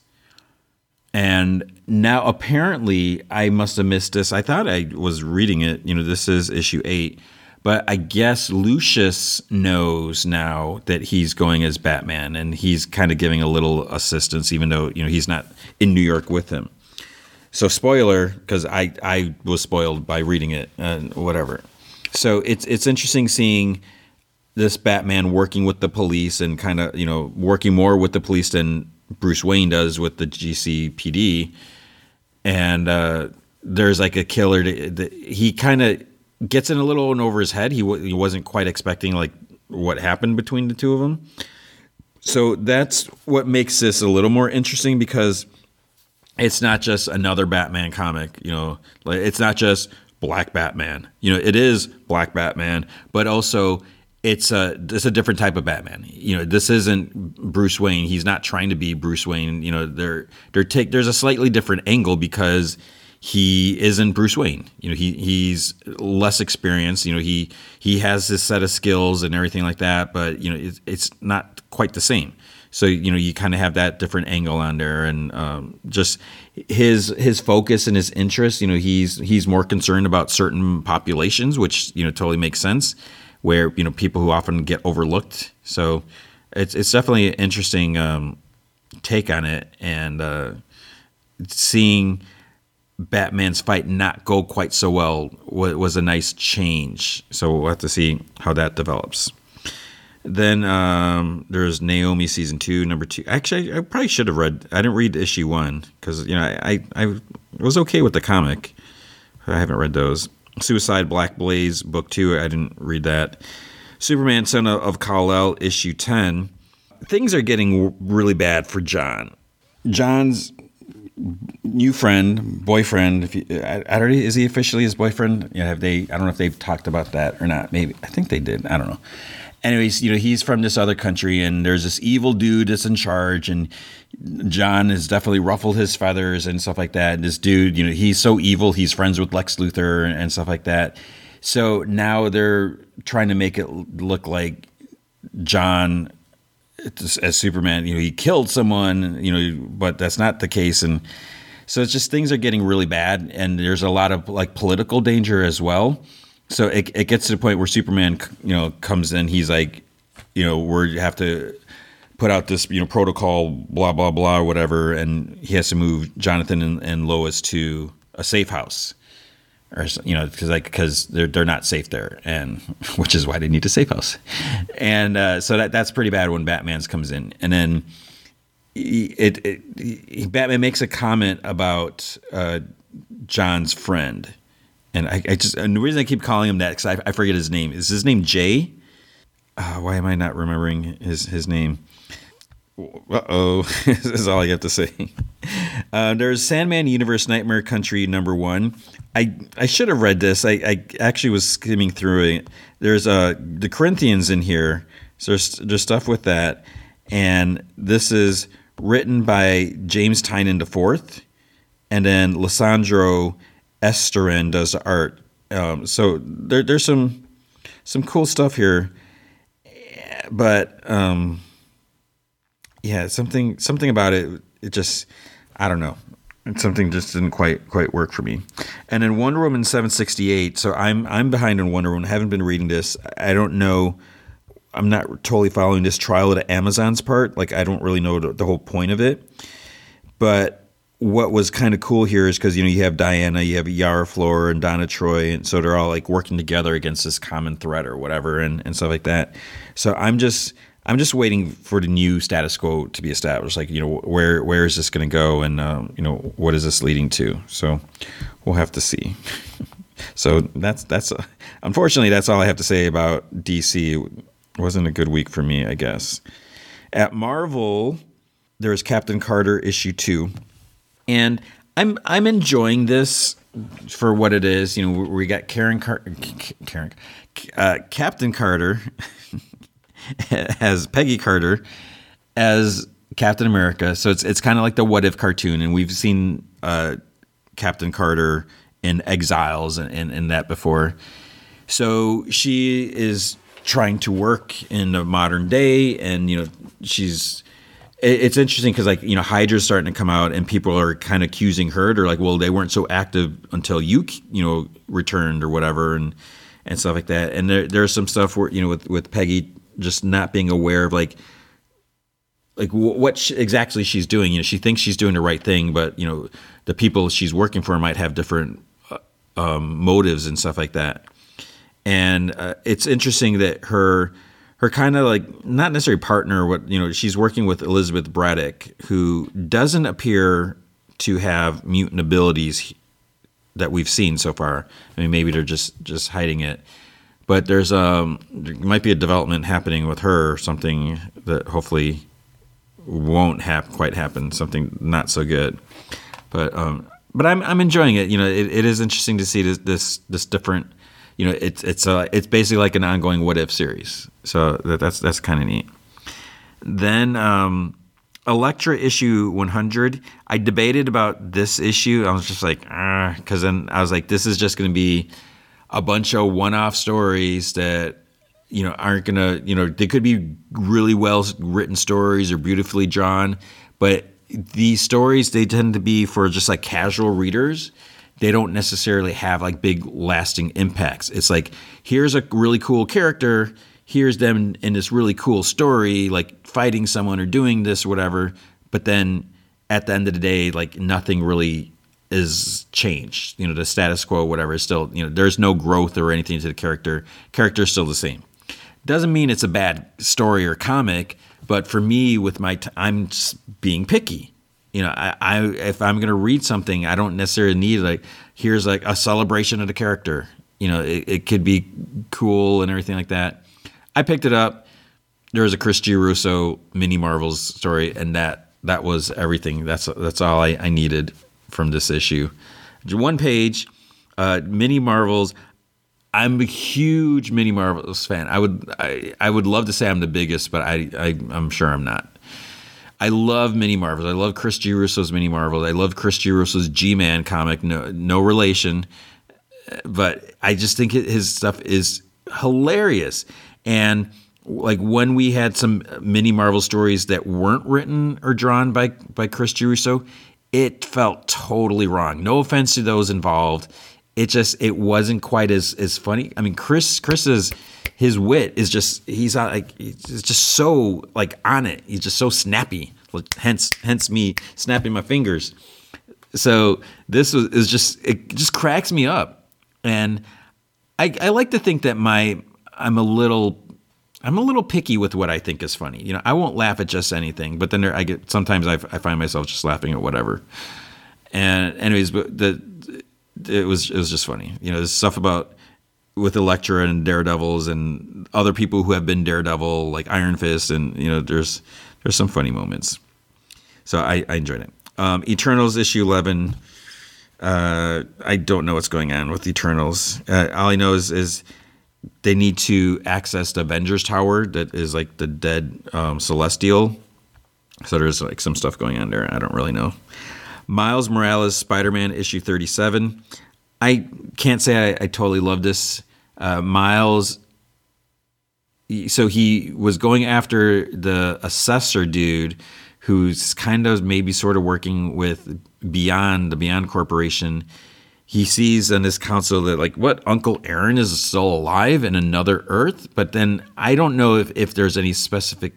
And now apparently I must have missed this. I thought I was reading it. You know, this is issue 8. But I guess Lucius knows now that he's going as Batman. And he's kind of giving a little assistance, even though, you know, he's not in New York with him. So spoiler, because I was spoiled by reading it and whatever. So it's interesting seeing this Batman working with the police and kind of, you know, working more with the police than Bruce Wayne does with the GCPD, and there's like a killer that he kind of gets in a little and over his head. He wasn't quite expecting like what happened between the two of them. So that's what makes this a little more interesting, because it's not just another Batman comic, you know, like it's not just Black Batman, you know, it is Black Batman, but also It's a different type of Batman. You know, this isn't Bruce Wayne. He's not trying to be Bruce Wayne. You know, there's a slightly different angle because he isn't Bruce Wayne. You know, he's less experienced. You know, he has this set of skills and everything like that, but you know, it's not quite the same. So you know, you kind of have that different angle on there, and just his focus and his interest. You know, he's more concerned about certain populations, which you know totally makes sense. Where you know people who often get overlooked, so it's definitely an interesting take on it, and seeing Batman's fight not go quite so well was a nice change. So we'll have to see how that develops. Then there's Naomi season 2, number 2. Actually, I probably should have read. I didn't read issue 1 because you know I was okay with the comic. I haven't read those. Suicide Black Blaze, book 2, I didn't read that. Superman, Son of Kal-El, issue 10. Things are getting really bad for John. John's new boyfriend, is he officially his boyfriend? You know, I don't know if they've talked about that or not. Maybe, I think they did, I don't know. Anyways, you know, he's from this other country, and there's this evil dude that's in charge, and John has definitely ruffled his feathers and stuff like that. And this dude, you know, he's so evil, he's friends with Lex Luthor and stuff like that. So now they're trying to make it look like John as Superman, you know, he killed someone, you know, but that's not the case. And so it's just things are getting really bad, and there's a lot of like political danger as well. So it gets to the point where Superman, you know, comes in. He's like, you know, we have to put out this, you know, protocol, blah, blah, blah, or whatever. And he has to move Jonathan and Lois to a safe house. or, you know, because they're not safe there, and which is why they need a safe house. And so that's pretty bad when Batman's comes in. And then Batman makes a comment about John's friend. And I just, the reason I keep calling him that, because I forget his name. Is his name Jay? Why am I not remembering his name? Uh-oh. This is all I have to say. There's Sandman Universe Nightmare Country #1. I should have read this. I actually was skimming through it. There's the Corinthians in here. So there's stuff with that. And this is written by James Tynan IV. And then Lissandro Esterin does the art. So there's some cool stuff here. But yeah, something about it. It just, I don't know. Something just didn't quite work for me. And then Wonder Woman 768. So I'm behind on Wonder Woman. I haven't been reading this. I don't know. I'm not totally following this trial at Amazon's part. Like, I don't really know the whole point of it. But what was kind of cool here is because, you know, you have Diana, you have Yara Flor and Donna Troy. And so they're all like working together against this common threat or whatever and stuff like that. So I'm just waiting for the new status quo to be established. Like, you know, where is this going to go, and you know, what is this leading to? So we'll have to see. So that's unfortunately that's all I have to say about DC. It wasn't a good week for me, I guess. At Marvel, there is Captain Carter issue 2, and I'm enjoying this for what it is. You know, we got Captain Carter. As Peggy Carter as Captain America, so it's kind of like the What If cartoon, and we've seen Captain Carter in Exiles and that before. So she is trying to work in the modern day, and you know it's interesting because, like, you know, Hydra's starting to come out, and people are kind of accusing her. They're like, well, they weren't so active until you returned or whatever, and stuff like that. And there's some stuff where, you know, with Peggy just not being aware of like what exactly she's doing. You know, she thinks she's doing the right thing, but you know, the people she's working for might have different motives and stuff like that. And it's interesting that her kind of like not necessarily partner, what, you know, she's working with Elizabeth Braddock, who doesn't appear to have mutant abilities that we've seen so far. I mean, maybe they're just hiding it. But there's there might be a development happening with her, something that hopefully won't quite happen, something not so good. But I'm enjoying it. You know, it is interesting to see this different. You know, it's basically like an ongoing What If series. So that's kind of neat. Then Elektra issue 100. I debated about this issue. I was just like, because then I was like, this is just going to be a bunch of one-off stories that, you know, aren't gonna, you know, they could be really well written stories or beautifully drawn, but these stories, they tend to be for just like casual readers. They don't necessarily have like big lasting impacts. It's like, here's a really cool character, here's them in this really cool story, like fighting someone or doing this, whatever. But then at the end of the day, like nothing really is changed. You know, the status quo, whatever, is still, you know, there's no growth or anything to the character is still the same. Doesn't mean it's a bad story or comic, but for me, with my I'm being picky. You know, I if I'm gonna read something, I don't necessarily need like, here's like a celebration of the character. You know, it could be cool and everything like that. I picked it up. There was a Chris Russo mini Marvels story, and that was everything. That's all I needed from this issue. One page, mini Marvels. I'm a huge mini Marvels fan. I would love to say I'm the biggest, but I'm sure I'm not. I love mini Marvels. I love Chris Russo's mini Marvels. I love Chris Russo's G-Man comic. No relation, but I just think his stuff is hilarious. And like when we had some mini Marvel stories that weren't written or drawn by Chris Russo, it felt totally wrong. No offense to those involved. It wasn't quite as funny. I mean, Chris's his wit is just, he's just so like on it. He's just so snappy. Hence me snapping my fingers. So this is just, it just cracks me up. And I like to think that I'm a little picky with what I think is funny. You know, I won't laugh at just anything, but then sometimes I find myself just laughing at whatever. And anyways, but it was just funny. You know, there's stuff about with Elektra and Daredevils and other people who have been Daredevil, like Iron Fist, and you know, there's some funny moments. So I enjoyed it. Eternals issue 11. I don't know what's going on with Eternals. All I know is they need to access the Avengers Tower that is like the dead Celestial. So there's like some stuff going on there. I don't really know. Miles Morales, Spider-Man issue 37. I can't say I totally love this. Miles, so he was going after the assessor dude who's kind of maybe sort of working with Beyond Corporation. He sees on his council that like, what, Uncle Aaron is still alive in another Earth? But then I don't know if there's any specificity,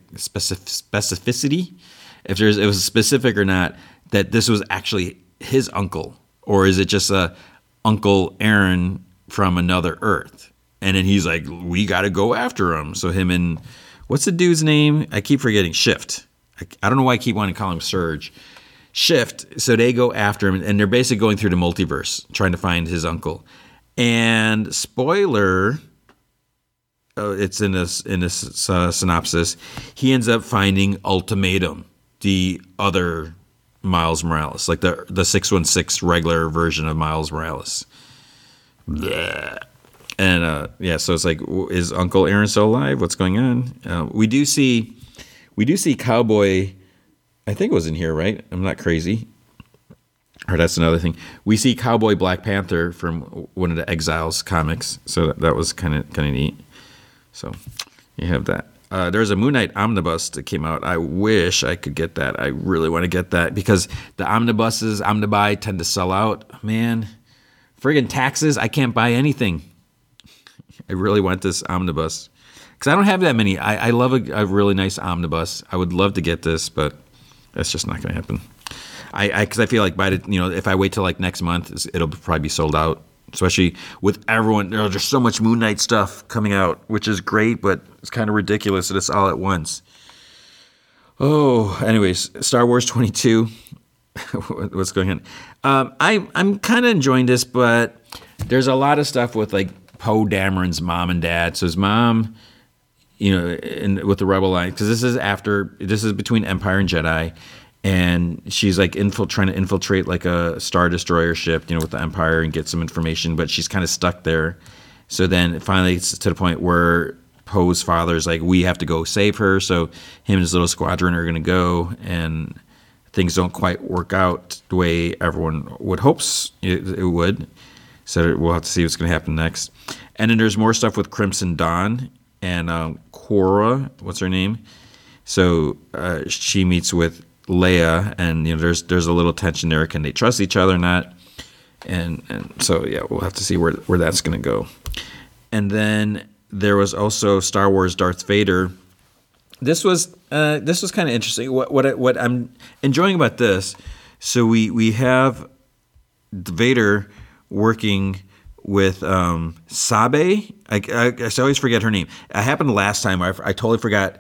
if it was specific or not, that this was actually his uncle, or is it just a Uncle Aaron from another Earth? And then he's like, we got to go after him. So him and what's the dude's name? I keep forgetting. Shift. I don't know why I keep wanting to call him Surge. Shift. So they go after him, and they're basically going through the multiverse trying to find his uncle. And spoiler, it's in this synopsis. He ends up finding Ultimatum, the other Miles Morales, like the 616 regular version of Miles Morales. Blech. And yeah, so it's like, is Uncle Aaron still alive? What's going on? We do see Cowboy. I think it was in here, right? I'm not crazy. Or that's another thing. We see Cowboy Black Panther from one of the Exiles comics. So that was kind of neat. So you have that. There's a Moon Knight omnibus that came out. I wish I could get that. I really want to get that because the omnibuses, omnibuy, tend to sell out. Man, friggin' taxes. I can't buy anything. I really want this omnibus because I don't have that many. I love a really nice omnibus. I would love to get this, but that's just not going to happen. Because I feel like by the, you know, if I wait till like next month, it'll probably be sold out. Especially with everyone, you know, there's so much Moon Knight stuff coming out, which is great, but it's kind of ridiculous that it's all at once. Oh, anyways, Star Wars 22. What's going on? I'm kind of enjoying this, but there's a lot of stuff with like Poe Dameron's mom and dad. So his mom, you know, with the Rebel Alliance, because this is between Empire and Jedi. And she's like trying to infiltrate like a Star Destroyer ship, you know, with the Empire and get some information, but she's kind of stuck there. So then finally it's to the point where Poe's father's like, we have to go save her. So him and his little squadron are going to go, and things don't quite work out the way everyone would hopes it would. So we'll have to see what's going to happen next. And then there's more stuff with Crimson Dawn and Korra, what's her name? So she meets with Leia, and you know, there's a little tension there. Can they trust each other or not? And so yeah, we'll have to see where that's gonna go. And then there was also Star Wars Darth Vader. This was kind of interesting. What I'm enjoying about this. So we have Vader working with Sabe. I always forget her name. It happened last time. I totally forgot.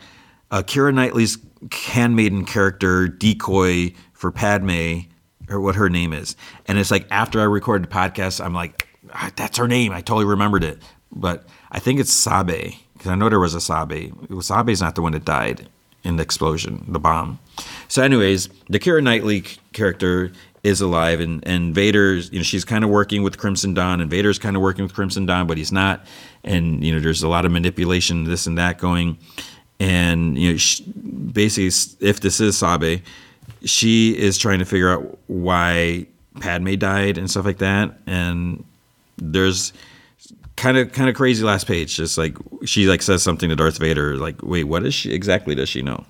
Keira Knightley's handmaiden character decoy for Padme, or what her name is. And it's like, after I recorded the podcast, I'm like, ah, that's her name. I totally remembered it. But I think it's Sabe, because I know there was a Sabe. Sabe's not the one that died in the explosion, the bomb. So anyways, the Keira Knightley character is alive, and Vader's, you know, she's kind of working with Crimson Dawn, and Vader's kind of working with Crimson Dawn, but he's not. And, you know, there's a lot of manipulation, this and that going. And you know, basically, if this is Sabe, she is trying to figure out why Padme died and stuff like that. And there's kind of crazy last page. Just like she like says something to Darth Vader, like, "Wait, what is she exactly? Does she know?"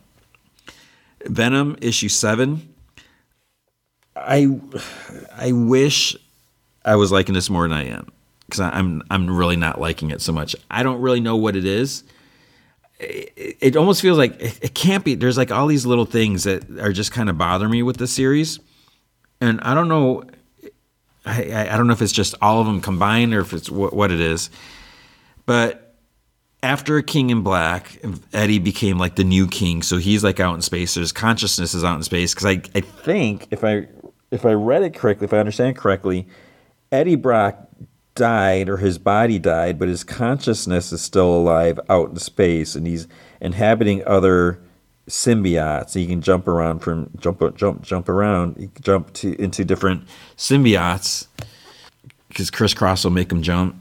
Venom issue 7. I wish I was liking this more than I am, because I'm really not liking it so much. I don't really know what it is. It almost feels like it can't be. There's like all these little things that are just kind of bother me with the series. And I don't know. I don't know if it's just all of them combined or if it's what it is. But after King in Black, Eddie became like the new king. So he's like out in space. His consciousness is out in space. Because I think, if I read it correctly, if I understand it correctly, Eddie Brock died, or his body died, but his consciousness is still alive out in space, and he's inhabiting other symbiotes. He can jump around from jump into different symbiotes because crisscross will make him jump.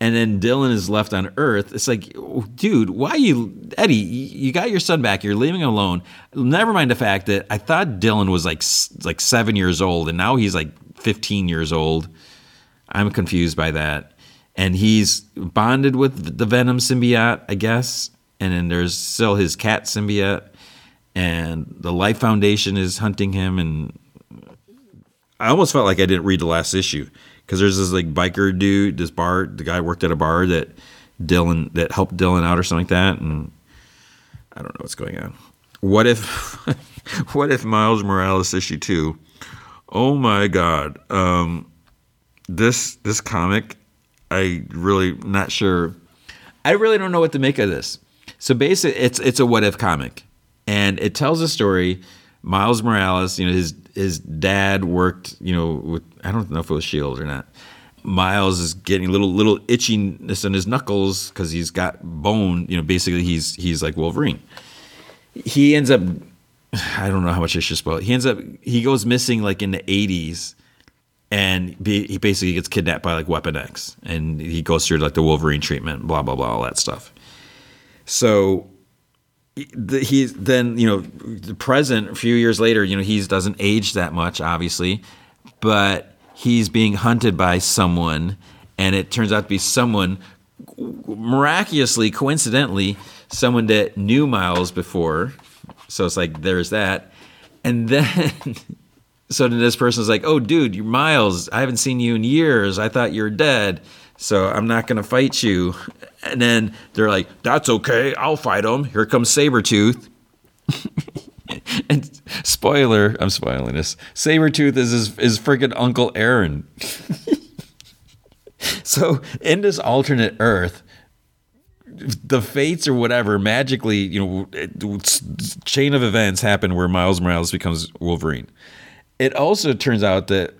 And then Dylan is left on Earth. It's like, dude, why you, Eddie? You got your son back. You're leaving him alone. Never mind the fact that I thought Dylan was like 7 years old, and now he's like 15 years old. I'm confused by that. And he's bonded with the Venom symbiote, I guess. And then there's still his cat symbiote, and the Life Foundation is hunting him. And I almost felt like I didn't read the last issue. Because there's this like biker dude, this bar, the guy worked at a bar that helped Dylan out or something like that, and I don't know what's going on. What if Miles Morales issue 2? Oh my God, this comic, I really not sure. I really don't know what to make of this. So basically, it's a what if comic, and it tells a story. Miles Morales, you know, his dad worked, you know, with, I don't know if it was S.H.I.E.L.D. or not. Miles is getting little itchiness in his knuckles because he's got bone. You know, basically he's like Wolverine. He ends up, I don't know how much I should spoil. He goes missing like in the 80s, and he basically gets kidnapped by like Weapon X, and he goes through like the Wolverine treatment, blah blah blah, all that stuff. So he's then, you know, the present, a few years later, you know, he doesn't age that much, obviously, but he's being hunted by someone, and it turns out to be someone miraculously, coincidentally, someone that knew Miles before. So it's like, there's that. And then, so then this person's like, oh, dude, you're Miles. I haven't seen you in years. I thought you were dead. So I'm not going to fight you. And then they're like, that's okay, I'll fight him. Here comes Sabretooth. And spoiler, I'm spoiling this. Sabretooth is his freaking Uncle Aaron. So in this alternate Earth, the fates or whatever, magically, you know, chain of events happen where Miles Morales becomes Wolverine. It also turns out that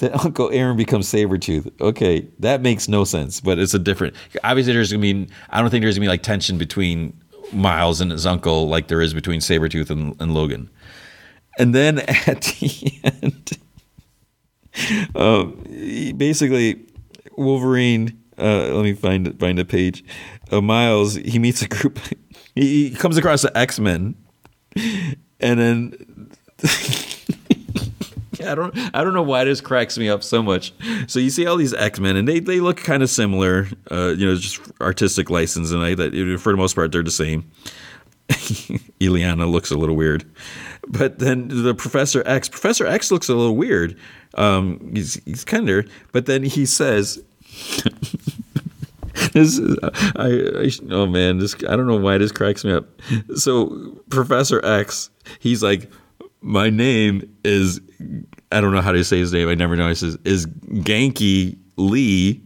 that Uncle Aaron becomes Sabretooth. Okay, that makes no sense, but it's a different. Obviously, there's going to be, I don't think there's going to be like tension between Miles and his uncle like there is between Sabretooth and Logan. And then at the end, basically, Wolverine, let me find a page. Miles, he meets a group. He comes across the X-Men, and then I don't know why this cracks me up so much. So you see all these X-Men, and they look kind of similar, you know, just artistic license, and for the most part they're the same. Ileana looks a little weird, but then the Professor X looks a little weird. He's kind of, but then he says, "This is, oh man, this, I don't know why this cracks me up." So Professor X, he's like, "My name is," I don't know how to say his name, I never know how to say his, "is Genki Lee.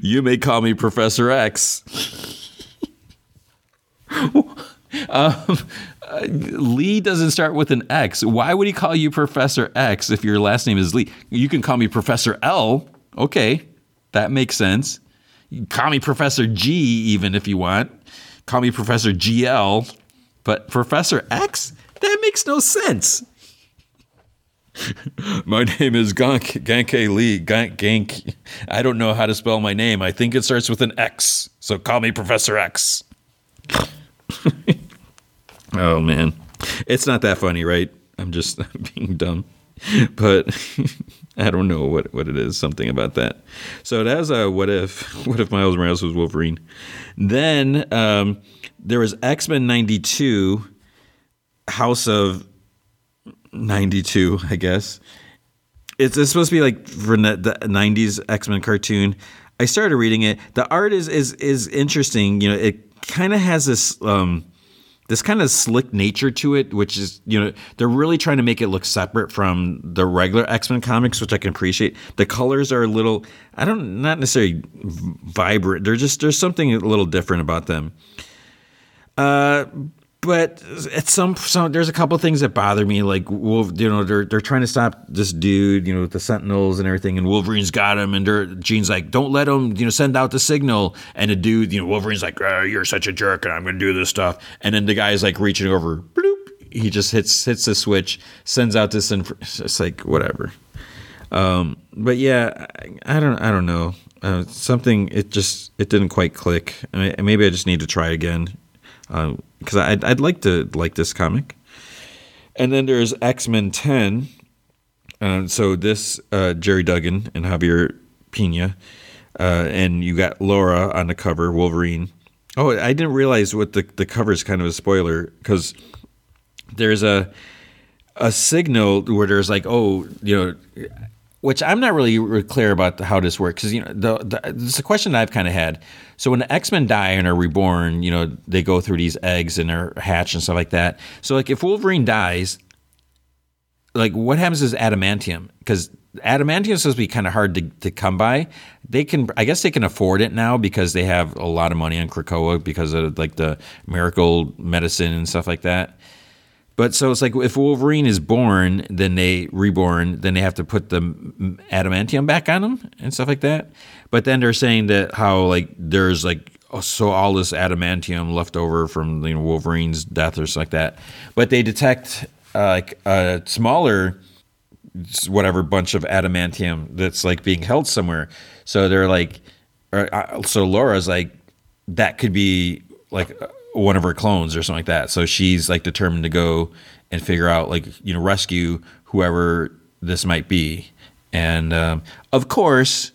You may call me Professor X." Lee doesn't start with an X. Why would he call you Professor X if your last name is Lee? You can call me Professor L. Okay, that makes sense. You can call me Professor G even if you want. Call me Professor GL. But Professor X? That makes no sense. My name is Genki Lee. I don't know how to spell my name. I think it starts with an X. So call me Professor X. Oh, man. It's not that funny, right? I'm just being dumb. But I don't know what it is. Something about that. So that's a what if. What if Miles Morales was Wolverine? Then there was X-Men 92. House of 92, I guess. It's supposed to be like the 90s X-Men cartoon. I started reading it. The art is interesting. You know, it kind of has this this kind of slick nature to it, which is, you know, they're really trying to make it look separate from the regular X-Men comics, which I can appreciate. The colors are a little, not necessarily vibrant. There's something a little different about them. But at some there's a couple of things that bother me. Like, they're trying to stop this dude, with the Sentinels and everything, and Wolverine's got him, and Jean's like, don't let him, send out the signal. And the dude, Wolverine's like, oh, you're such a jerk, and I'm going to do this stuff. And then the guy's like reaching over, bloop. He just hits the switch, sends out this, and it's like whatever. But yeah, I don't know. Something it didn't quite click. I mean, maybe I just need to try again. Because I'd like to like this comic. And then there's X-Men 10. So this Jerry Duggan and Javier Pena. And you got Laura on the cover, Wolverine. Oh, I didn't realize what the cover is, kind of a spoiler. Because there's a signal where there's like, which I'm not really clear about how this works, because it's a question that I've kind of had. So when the X-Men die and are reborn, they go through these eggs and are hatched and stuff like that. So like if Wolverine dies, like what happens is adamantium, because adamantium is supposed to be kind of hard to come by. I guess they can afford it now because they have a lot of money on Krakoa because of like the miracle medicine and stuff like that. But so it's like if Wolverine is born, then they have to put the adamantium back on him and stuff like that. But then they're saying that how like there's like all this adamantium left over from Wolverine's death or something like that. But they detect like a smaller whatever bunch of adamantium that's like being held somewhere. So they're like, so Laura's like, that could be like one of her clones or something like that. So she's like determined to go and figure out, like, rescue whoever this might be. And of course,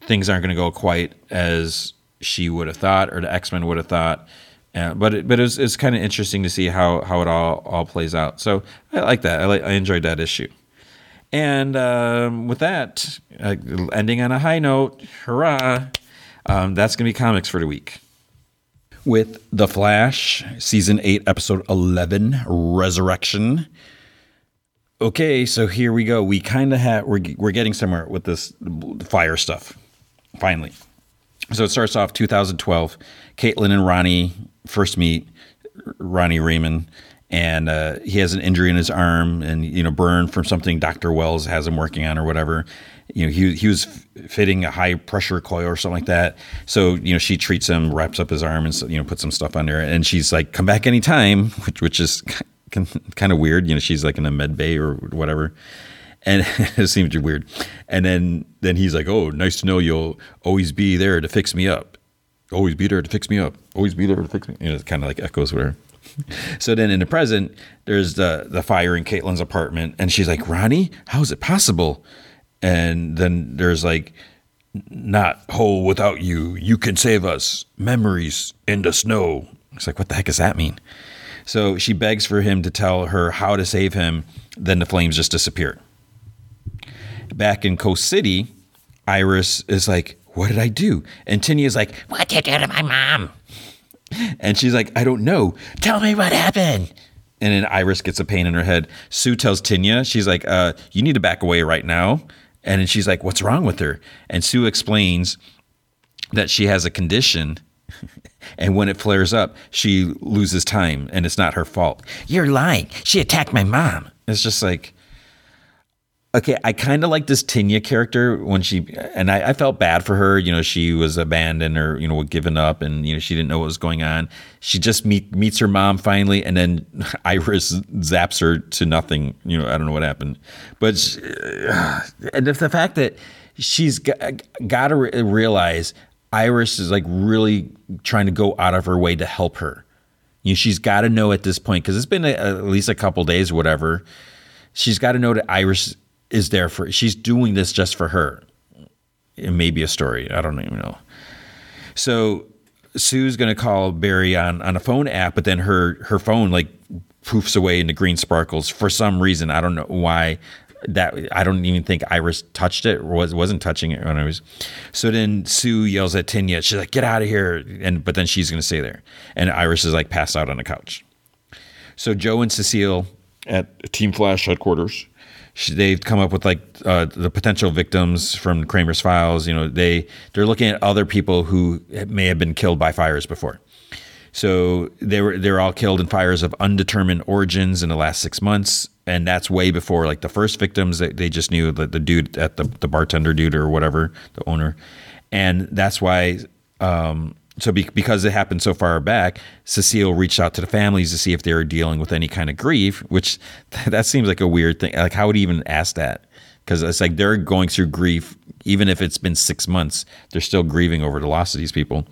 things aren't going to go quite as she would have thought or the X-Men would have thought. But it's kind of interesting to see how it all plays out. So I like that. I enjoyed that issue. And with that, ending on a high note, hurrah! That's going to be comics for the week. With The Flash, Season 8, Episode 11, Resurrection. Okay, so here we go. We kind of we're getting somewhere with this fire stuff, finally. So it starts off 2012. Caitlin and Ronnie first meet, Ronnie Raymond, and he has an injury in his arm and, burn from something Dr. Wells has him working on or whatever. He was fitting a high pressure coil or something like that. So, she treats him, wraps up his arm and, puts some stuff on there. And she's like, come back anytime, which is kind of weird. She's like in a med bay or whatever. And it seems weird. And then he's like, oh, nice to know you'll always be there to fix me up. Always be there to fix me up. Always be there to fix me. It kind of like echoes whatever. So then in the present, there's the fire in Caitlin's apartment. And she's like, Ronnie, how is it possible? And then there's like, not whole without you. You can save us. Memories in the snow. It's like, what the heck does that mean? So she begs for him to tell her how to save him. Then the flames just disappear. Back in Coast City, Iris is like, what did I do? And Tinia's like, what did you do to my mom? And she's like, I don't know. Tell me what happened. And then Iris gets a pain in her head. Sue tells Tinia, she's like, you need to back away right now. And then she's like, what's wrong with her? And Sue explains that she has a condition. And when it flares up, she loses time and it's not her fault. You're lying. She attacked my mom. It's just like, okay, I kind of like this Tinia character when I felt bad for her. She was abandoned or, given up and, she didn't know what was going on. She just meets her mom finally. And then Iris zaps her to nothing. I don't know what happened. But and if the fact that she's got to realize Iris is like really trying to go out of her way to help her. She's got to know at this point, because it's been at least a couple days, whatever. She's got to know that Iris is there for, she's doing this just for her. It may be a story. I don't even know. So Sue's going to call Barry on a phone app, but then her phone like poofs away into green sparkles for some reason. I don't know why that. I don't even think Iris touched it, wasn't touching it when I was. So then Sue yells at Tinia. She's like, get out of here. But then she's going to stay there. And Iris is like passed out on the couch. So Joe and Cecile at Team Flash headquarters, they've come up with like the potential victims from Kramer's files. You know, they're looking at other people who may have been killed by fires before. So they were all killed in fires of undetermined origins in the last 6 months, and that's way before like the first victims. They just knew that the dude at the bartender dude or whatever, the owner, and that's why. So because it happened so far back, Cecile reached out to the families to see if they were dealing with any kind of grief, which that seems like a weird thing. Like, how would he even ask that? Because it's like they're going through grief, even if it's been 6 months, they're still grieving over the loss of these people.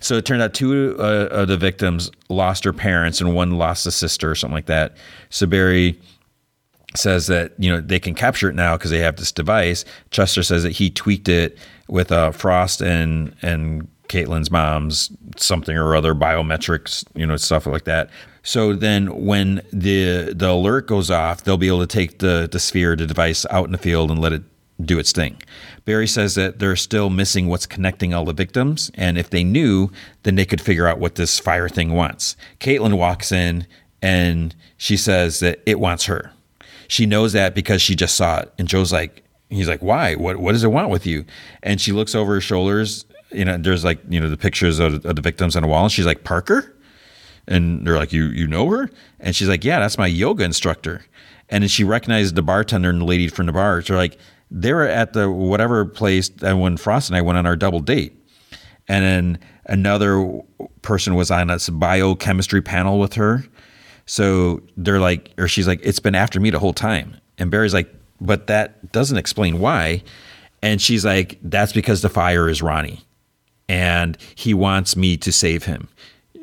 So it turned out two of the victims lost their parents and one lost a sister or something like that. So Barry says that, you know, they can capture it now because they have this device. Chester says that he tweaked it with Frost and Caitlin's mom's something or other biometrics, you know, stuff like that. So then when the alert goes off, they'll be able to take the sphere, the device out in the field and let it do its thing. Barry says that they're still missing what's connecting all the victims. And if they knew, then they could figure out what this fire thing wants. Caitlin walks in and she says that it wants her. She knows that because she just saw it. And Joe's like, he's like, why? What does it want with you? And she looks over her shoulders. You know, there's like, you know, the pictures of the victims on the wall. And she's like, Parker? And they're like, you know her? And she's like, yeah, that's my yoga instructor. And then she recognizes the bartender and the lady from the bar. So like, they were at the whatever place when Frost and I went on our double date. And then another person was on a biochemistry panel with her. So they're like, or she's like, it's been after me the whole time. And Barry's like, but that doesn't explain why. And she's like, that's because the fire is Ronnie. And he wants me to save him.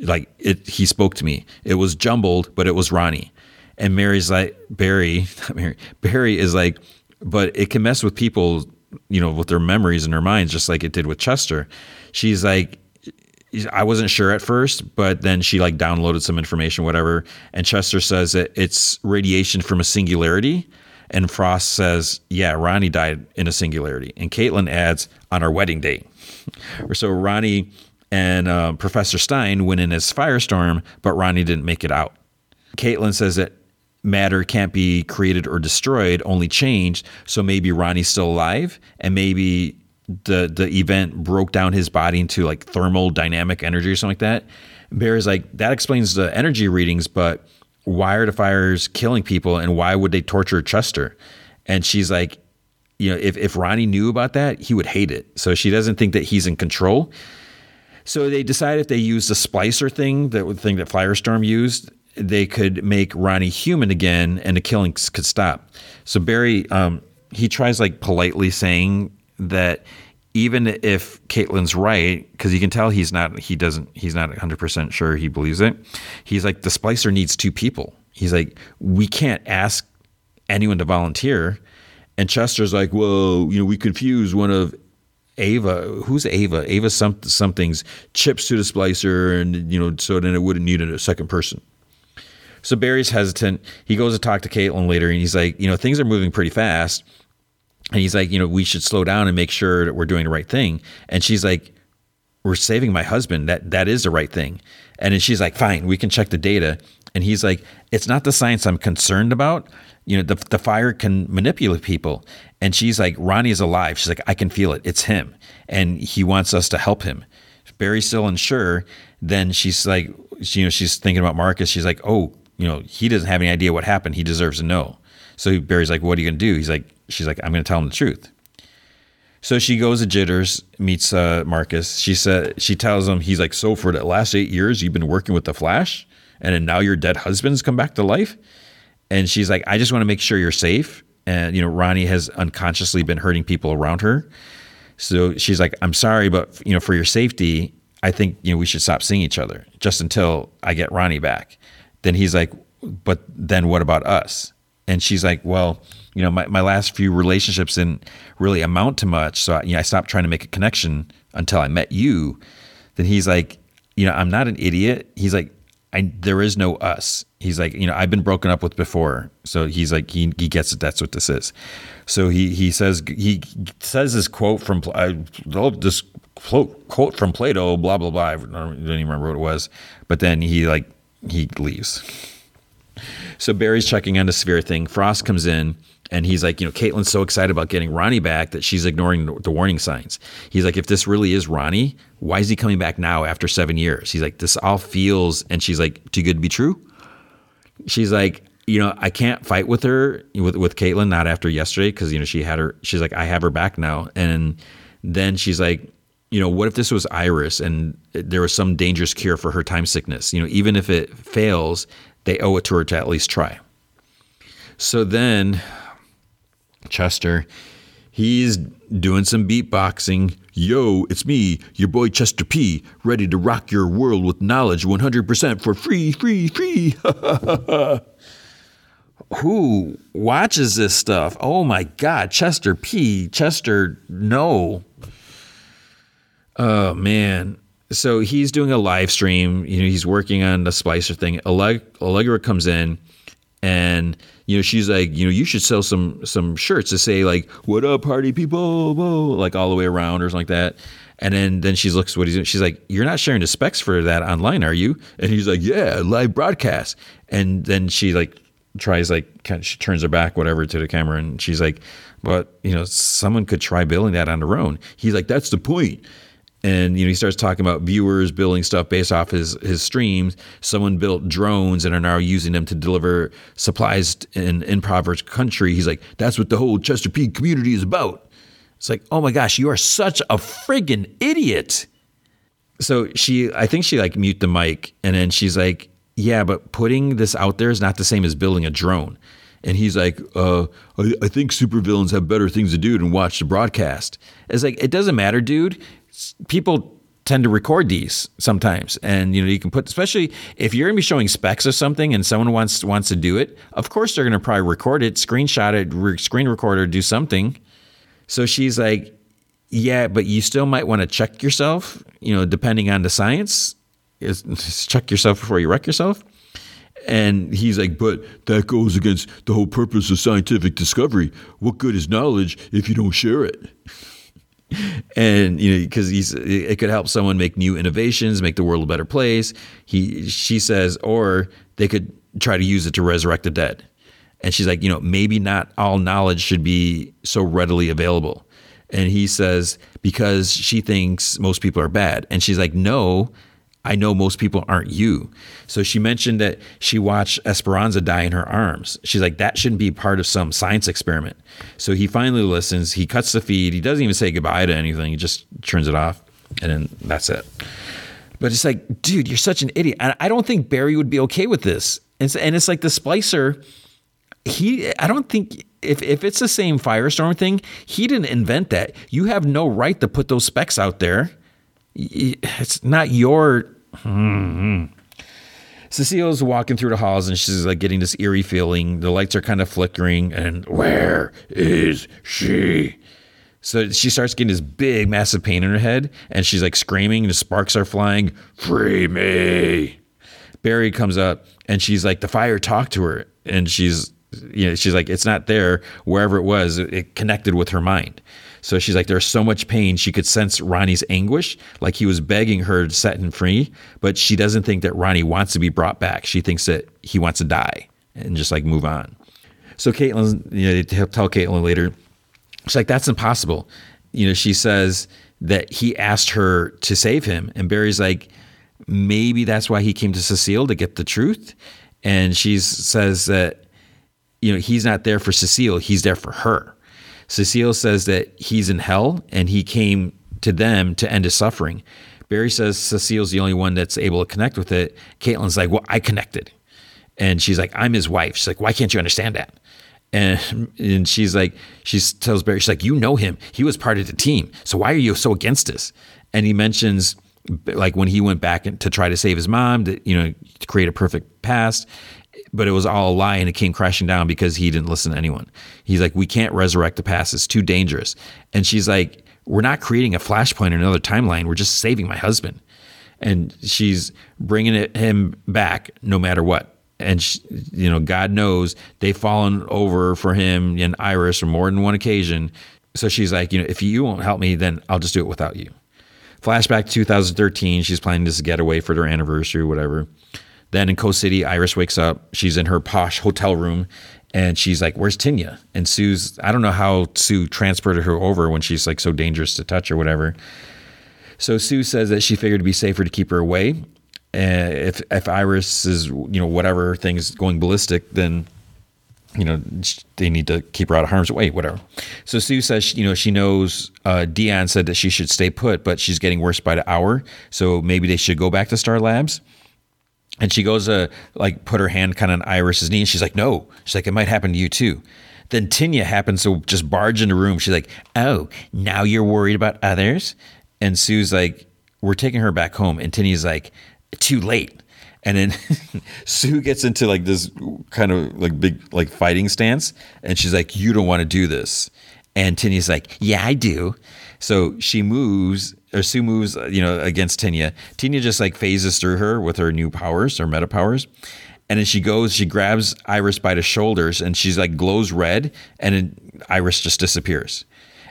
Like, he spoke to me. It was jumbled, but it was Ronnie. And Barry is like, but it can mess with people, you know, with their memories and their minds, just like it did with Chester. She's like, I wasn't sure at first, but then she like downloaded some information, whatever. And Chester says that it's radiation from a singularity. And Frost says, yeah, Ronnie died in a singularity. And Caitlin adds, on our wedding day. So Ronnie and Professor Stein went in as Firestorm, but Ronnie didn't make it out. Caitlin says that matter can't be created or destroyed, only changed. So maybe Ronnie's still alive, and maybe the event broke down his body into like thermal dynamic energy or something like that. Bear's like, that explains the energy readings, but why are the fires killing people and why would they torture Chester? And she's like, you know, if Ronnie knew about that, he would hate it. So she doesn't think that he's in control. So they decide if they use the splicer thing, the thing that Firestorm used, they could make Ronnie human again and the killings could stop. So Barry, he tries like politely saying that even if Caitlin's right, because you can tell he's not 100% sure he believes it. He's like, the splicer needs two people. He's like, we can't ask anyone to volunteer. And Chester's like, whoa, you know, we confused one of Ava. Who's Ava? Ava something's chips to the splicer. And, you know, so then it wouldn't need a second person. So Barry's hesitant. He goes to talk to Caitlin later and he's like, you know, things are moving pretty fast. And he's like, you know, we should slow down and make sure that we're doing the right thing. And she's like, we're saving my husband. That is the right thing. And then she's like, fine, we can check the data. And he's like, it's not the science I'm concerned about. You know, the fire can manipulate people. And she's like, Ronnie's alive. She's like, I can feel it. It's him. And he wants us to help him. If Barry's still unsure. Then she's like, you know, she's thinking about Marcus. She's like, oh, you know, he doesn't have any idea what happened. He deserves to know. So Barry's like, what are you going to do? She's like, I'm going to tell him the truth. So she goes to Jitters, meets Marcus. She tells him, he's like, so for the last 8 years, you've been working with the Flash and then now your dead husband's come back to life. And she's like, I just want to make sure you're safe. And, you know, Ronnie has unconsciously been hurting people around her. So she's like, I'm sorry, but, you know, for your safety, I think, you know, we should stop seeing each other just until I get Ronnie back. Then he's like, but then what about us? And she's like, well, you know, my last few relationships didn't really amount to much. So, you know, I stopped trying to make a connection until I met you. Then he's like, you know, I'm not an idiot. He's like, there is no us. He's like, you know, I've been broken up with before. So he's like, he gets it. That's what this is. So he says this quote from, this quote from Plato, blah, blah, blah. I don't even remember what it was. But then he leaves. So Barry's checking on the sphere thing. Frost comes in and he's like, you know, Caitlin's so excited about getting Ronnie back that she's ignoring the warning signs. He's like, if this really is Ronnie, why is he coming back now after 7 years? He's like, this all feels, and she's like, too good to be true. She's like, you know, I can't fight with her, with Caitlin, not after yesterday, because, you know, she had her, she's like, I have her back now. And then she's like, you know, what if this was Iris and there was some dangerous cure for her time sickness? You know, even if it fails, they owe it to her to at least try. So then Chester, he's doing some beatboxing. Yo, it's me, your boy Chester P, ready to rock your world with knowledge 100% for free, free, free. Who watches this stuff? Oh my God, Chester P. Chester, no. Oh man. So he's doing a live stream. You know, he's working on the Splicer thing. Allegra comes in and, you know, she's like, you know, you should sell some shirts to say like, what up, party people, whoa, like all the way around or something like that. And then she looks at what he's doing. She's like, you're not sharing the specs for that online, are you? And he's like, yeah, live broadcast. And then she like, tries like kind of, she turns her back whatever to the camera and she's like, but you know, someone could try billing that on their own. He's like, that's the point. And you know, he starts talking about viewers billing stuff based off his streams. Someone built drones and are now using them to deliver supplies in impoverished country. He's like, that's what the whole Chester P community is about. It's like, oh my gosh, you are such a friggin' idiot. So I think she like mute the mic and then she's like, yeah, but putting this out there is not the same as building a drone. And he's like, I think supervillains have better things to do than watch the broadcast. It's like, it doesn't matter, dude. People tend to record these sometimes. And, you know, you can put, especially if you're going to be showing specs of something and someone wants to do it, of course they're going to probably record it, screenshot it, screen recorder, do something. So she's like, yeah, but you still might want to check yourself, you know, depending on the science. Is check yourself before you wreck yourself. And he's like, but that goes against the whole purpose of scientific discovery. What good is knowledge if you don't share it? And, you know, because it could help someone make new innovations, make the world a better place. She says, or they could try to use it to resurrect the dead. And she's like, you know, maybe not all knowledge should be so readily available. And he says, because she thinks most people are bad. And she's like, no, I know most people aren't you. So she mentioned that she watched Esperanza die in her arms. She's like, that shouldn't be part of some science experiment. So he finally listens. He cuts the feed. He doesn't even say goodbye to anything. He just turns it off. And then that's it. But it's like, dude, you're such an idiot. And I don't think Barry would be okay with this. And it's like the Splicer, I don't think, if it's the same Firestorm thing, he didn't invent that. You have no right to put those specs out there. It's not your... Mm-hmm. Cecile's walking through the halls and she's like getting this eerie feeling. The lights are kind of flickering and where is she? So she starts getting this big, massive pain in her head and she's like screaming and the sparks are flying. Free me. Barry comes up and she's like, the fire talked to her. And she's like, it's not there. Wherever it was, it connected with her mind. So she's like, there's so much pain. She could sense Ronnie's anguish, like he was begging her to set him free. But she doesn't think that Ronnie wants to be brought back. She thinks that he wants to die and just like move on. So Caitlin, you know, they tell Caitlin later, she's like, that's impossible. You know, she says that he asked her to save him. And Barry's like, maybe that's why he came to Cecile to get the truth. And she says that, you know, he's not there for Cecile. He's there for her. Cecile says that he's in hell and he came to them to end his suffering. Barry says Cecile's the only one that's able to connect with it. Caitlin's like, well, I connected. And she's like, I'm his wife. She's like, why can't you understand that? And she's like, she tells Barry, she's like, you know him. He was part of the team. So why are you so against this? And he mentions like when he went back to try to save his mom, to, you know, to create a perfect past. But it was all a lie and it came crashing down because he didn't listen to anyone. He's like, we can't resurrect the past. It's too dangerous. And she's like, we're not creating a flashpoint or another timeline. We're just saving my husband. And she's bringing him back no matter what. And, she, you know, God knows they've fallen over for him and Iris on more than one occasion. So she's like, you know, if you won't help me, then I'll just do it without you. Flashback 2013. She's planning this getaway for their anniversary or whatever. Then in Coast City, Iris wakes up. She's in her posh hotel room, and she's like, where's Tinya? And Sue's, I don't know how Sue transferred her over when she's like so dangerous to touch or whatever. So Sue says that she figured it'd be safer to keep her away. If Iris is, whatever thing's going ballistic, then, they need to keep her out of harm's way, whatever. So Sue says, she knows Dion said that she should stay put, but she's getting worse by the hour. So maybe they should go back to Star Labs. And she goes to put her hand kind of on Iris's knee. And she's like, no. She's like, it might happen to you too. Then Tinya happens to just barge in the room. She's like, oh, now you're worried about others? And Sue's like, we're taking her back home. And Tinya's like, too late. And then Sue gets into this kind of big fighting stance. And she's like, you don't want to do this. And Tinya's like, yeah, I do. So she moves, or Sue moves, against Tinya. Tinya just phases through her with her new powers, her meta powers. And then she grabs Iris by the shoulders and she's glows red. And then Iris just disappears.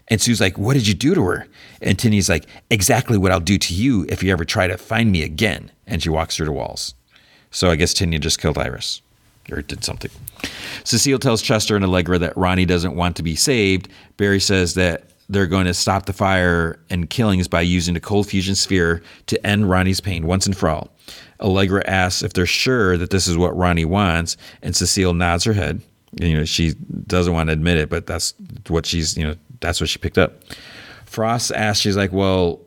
And Sue's like, what did you do to her? And Tinya's like, exactly what I'll do to you if you ever try to find me again. And she walks through the walls. So I guess Tinya just killed Iris. Or did something. Cecile tells Chester and Allegra that Ronnie doesn't want to be saved. Barry says that they're going to stop the fire and killings by using the cold fusion sphere to end Ronnie's pain once and for all. Allegra asks if they're sure that this is what Ronnie wants, and Cecile nods her head. She doesn't want to admit it, but that's what she's, that's what she picked up. Frost asks, she's like, well,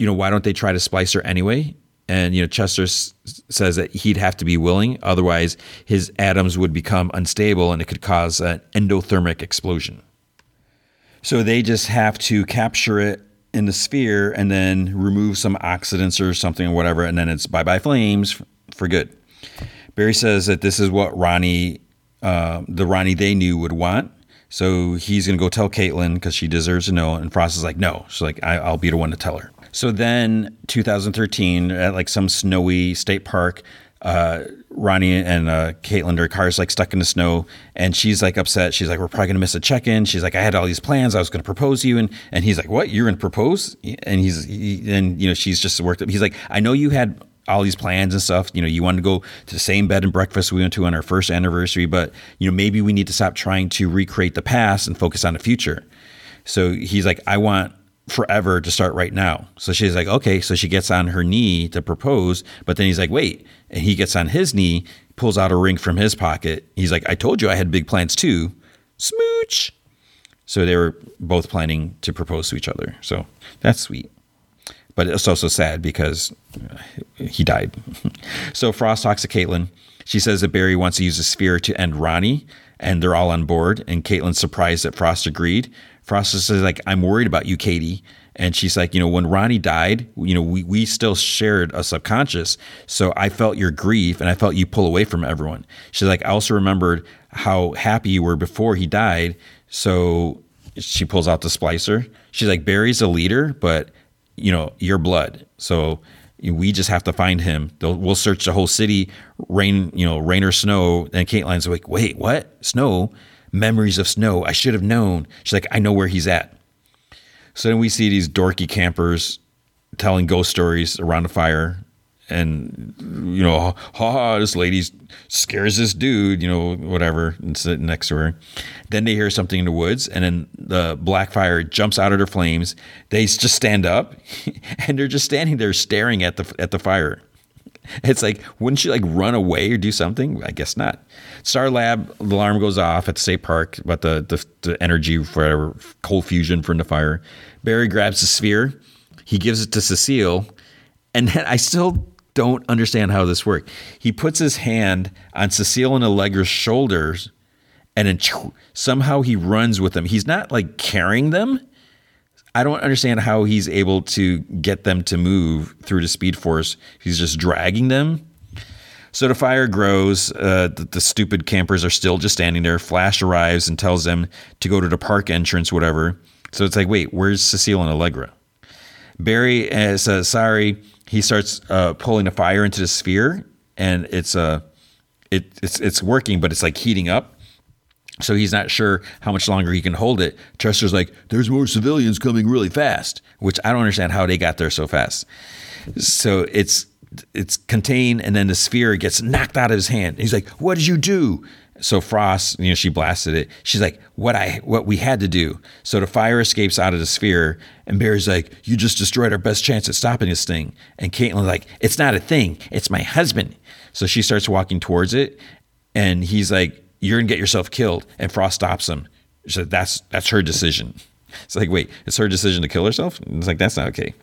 why don't they try to splice her anyway? And, Chester says that he'd have to be willing. Otherwise, his atoms would become unstable and it could cause an endothermic explosion. So they just have to capture it in the sphere and then remove some oxidants or something or whatever. And then it's bye-bye flames for good. Barry says that this is what Ronnie, the Ronnie they knew would want. So he's going to go tell Caitlin because she deserves to know. And Frost is like, no. She's like, I'll be the one to tell her. So then 2013 at some snowy state park, Ronnie and Caitlin, their car's stuck in the snow and she's upset. She's like, we're probably going to miss a check-in. She's like, I had all these plans. I was going to propose you. And he's like, what? You're going to propose? And she's just worked up. He's like, I know you had all these plans and stuff. You wanted to go to the same bed and breakfast we went to on our first anniversary, but maybe we need to stop trying to recreate the past and focus on the future. So he's like, I want forever to start right now. So she's like, okay. So she gets on her knee to propose, but then he's like, wait. And he gets on his knee, pulls out a ring from his pocket. He's like, I told you I had big plans too. Smooch. So they were both planning to propose to each other. So that's sweet. But it's also sad because he died. So Frost talks to Caitlin. She says that Barry wants to use the sphere to end Ronnie, and they're all on board. And Caitlin's surprised that Frost agreed. Frost says, I'm worried about you, Katie. And she's like, when Ronnie died, we still shared a subconscious. So I felt your grief and I felt you pull away from everyone. She's like, I also remembered how happy you were before he died. So she pulls out the splicer. She's like, Barry's a leader, but, your blood. So we just have to find him. We'll search the whole city, rain or snow. And Caitlin's like, wait, what? Snow? Memories of snow. I should have known. She's like, I know where he's at. So then we see these dorky campers telling ghost stories around the fire. And, this lady scares this dude, whatever, and sitting next to her. Then they hear something in the woods, and then the black fire jumps out of their flames. They just stand up, and they're just standing there staring at the fire. It's like, wouldn't you run away or do something? I guess not. Star Lab, the alarm goes off at the state park, but the energy for cold fusion from the fire. Barry grabs the sphere. He gives it to Cecile. And then I still don't understand how this worked. He puts his hand on Cecile and Allegra's shoulders. And then somehow he runs with them. He's not carrying them. I don't understand how he's able to get them to move through the speed force. He's just dragging them. So the fire grows. The stupid campers are still just standing there. Flash arrives and tells them to go to the park entrance, whatever. So it's like, wait, where's Cecile and Allegra? Barry says, sorry. He starts pulling the fire into the sphere. And it's working, but it's heating up. So he's not sure how much longer he can hold it. Chester's like, there's more civilians coming really fast, which I don't understand how they got there so fast. So it's it's contained, and then the sphere gets knocked out of his hand. And he's like, "What did you do?" So Frost, you know, she blasted it. She's like, what we had to do. So the fire escapes out of the sphere, and Barry's like, "You just destroyed our best chance at stopping this thing." And Caitlin's like, "It's not a thing. It's my husband." So she starts walking towards it, and he's like, "You're gonna get yourself killed." And Frost stops him. So that's her decision. It's like, wait, it's her decision to kill herself? And it's like, that's not okay.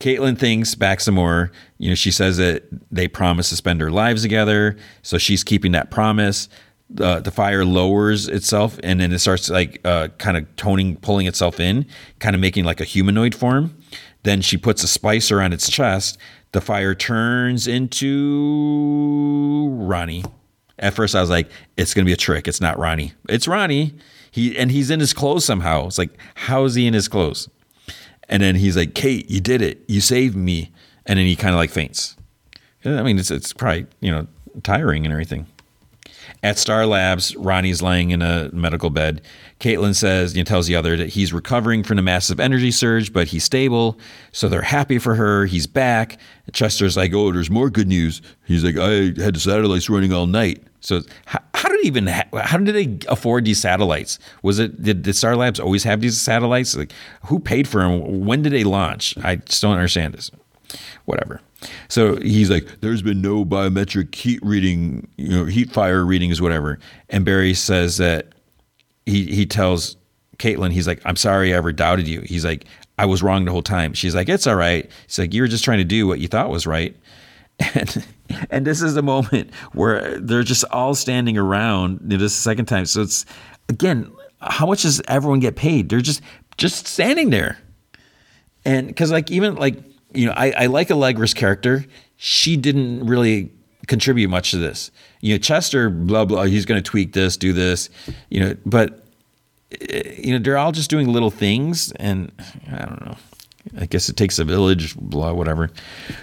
Caitlin thinks back some more. You know, she says that they promised to spend their lives together, so she's keeping that promise. The fire lowers itself, and then it starts like kind of pulling itself in, kind of making like a humanoid form. Then she puts a spicer on its chest. The fire turns into Ronnie. At first I was like, it's going to be a trick. It's not Ronnie. It's Ronnie. He's in his clothes somehow. It's like, how is he in his clothes? And then he's like, "Kate, you did it. You saved me." And then he kind of like faints. I mean, it's probably, you know, tiring and everything. At Star Labs, Ronnie's lying in a medical bed. Caitlin says, you know, tells the other that he's recovering from the massive energy surge, but he's stable. So they're happy for her. He's back. Chester's like, "Oh, there's more good news." He's like, "I had the satellites running all night." So how did they afford these satellites? Did Star Labs always have these satellites? Like, who paid for them? When did they launch? I just don't understand this. Whatever. So he's like, "There's been no biometric heat reading, heat fire readings, whatever." And Barry says that he tells Caitlin, he's like, "I'm sorry I ever doubted you." He's like, "I was wrong the whole time." She's like, "It's all right." He's like, "You were just trying to do what you thought was right." And this is the moment where they're just all standing around, you know, this second time. So it's, again, how much does everyone get paid? They're just standing there. And because like, even like, you know, I like Allegra's character. She didn't really contribute much to this. You know, Chester, blah, blah, he's going to tweak this, do this, you know, but, you know, they're all just doing little things. And I don't know. I guess it takes a village, blah, whatever.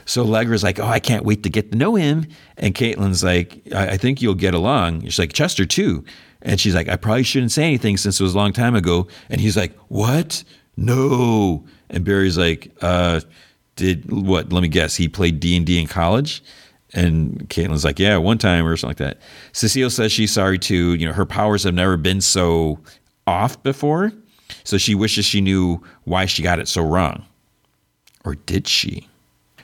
So Allegra's like, "Oh, I can't wait to get to know him." And Caitlin's like, I think you'll get along. She's like, "Chester too." And she's like, "I probably shouldn't say anything since it was a long time ago." And he's like, "What? No." And Barry's like, "Did what? Let me guess. He played D&D in college?" And Caitlin's like, "Yeah, one time," or something like that. Cecile says she's sorry too. You know, her powers have never been so off before. So she wishes she knew why she got it so wrong. Or did she?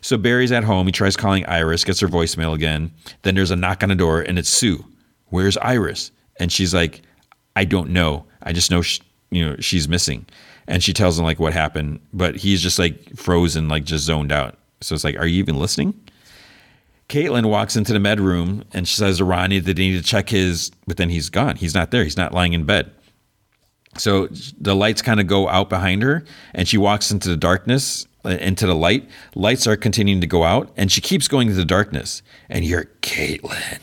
So Barry's at home. He tries calling Iris, gets her voicemail again. Then there's a knock on the door, and it's Sue. "Where's Iris?" And she's like, "I don't know. I just know she's missing." And she tells him like what happened, but he's just like frozen, like just zoned out. So it's like, are you even listening? Caitlin walks into the med room, and she says to Ronnie that they need to check his, but then he's gone. He's not there. He's not lying in bed. So the lights kind of go out behind her, and she walks into the darkness, into the light. Lights are continuing to go out, and she keeps going into the darkness. And you hear Caitlin,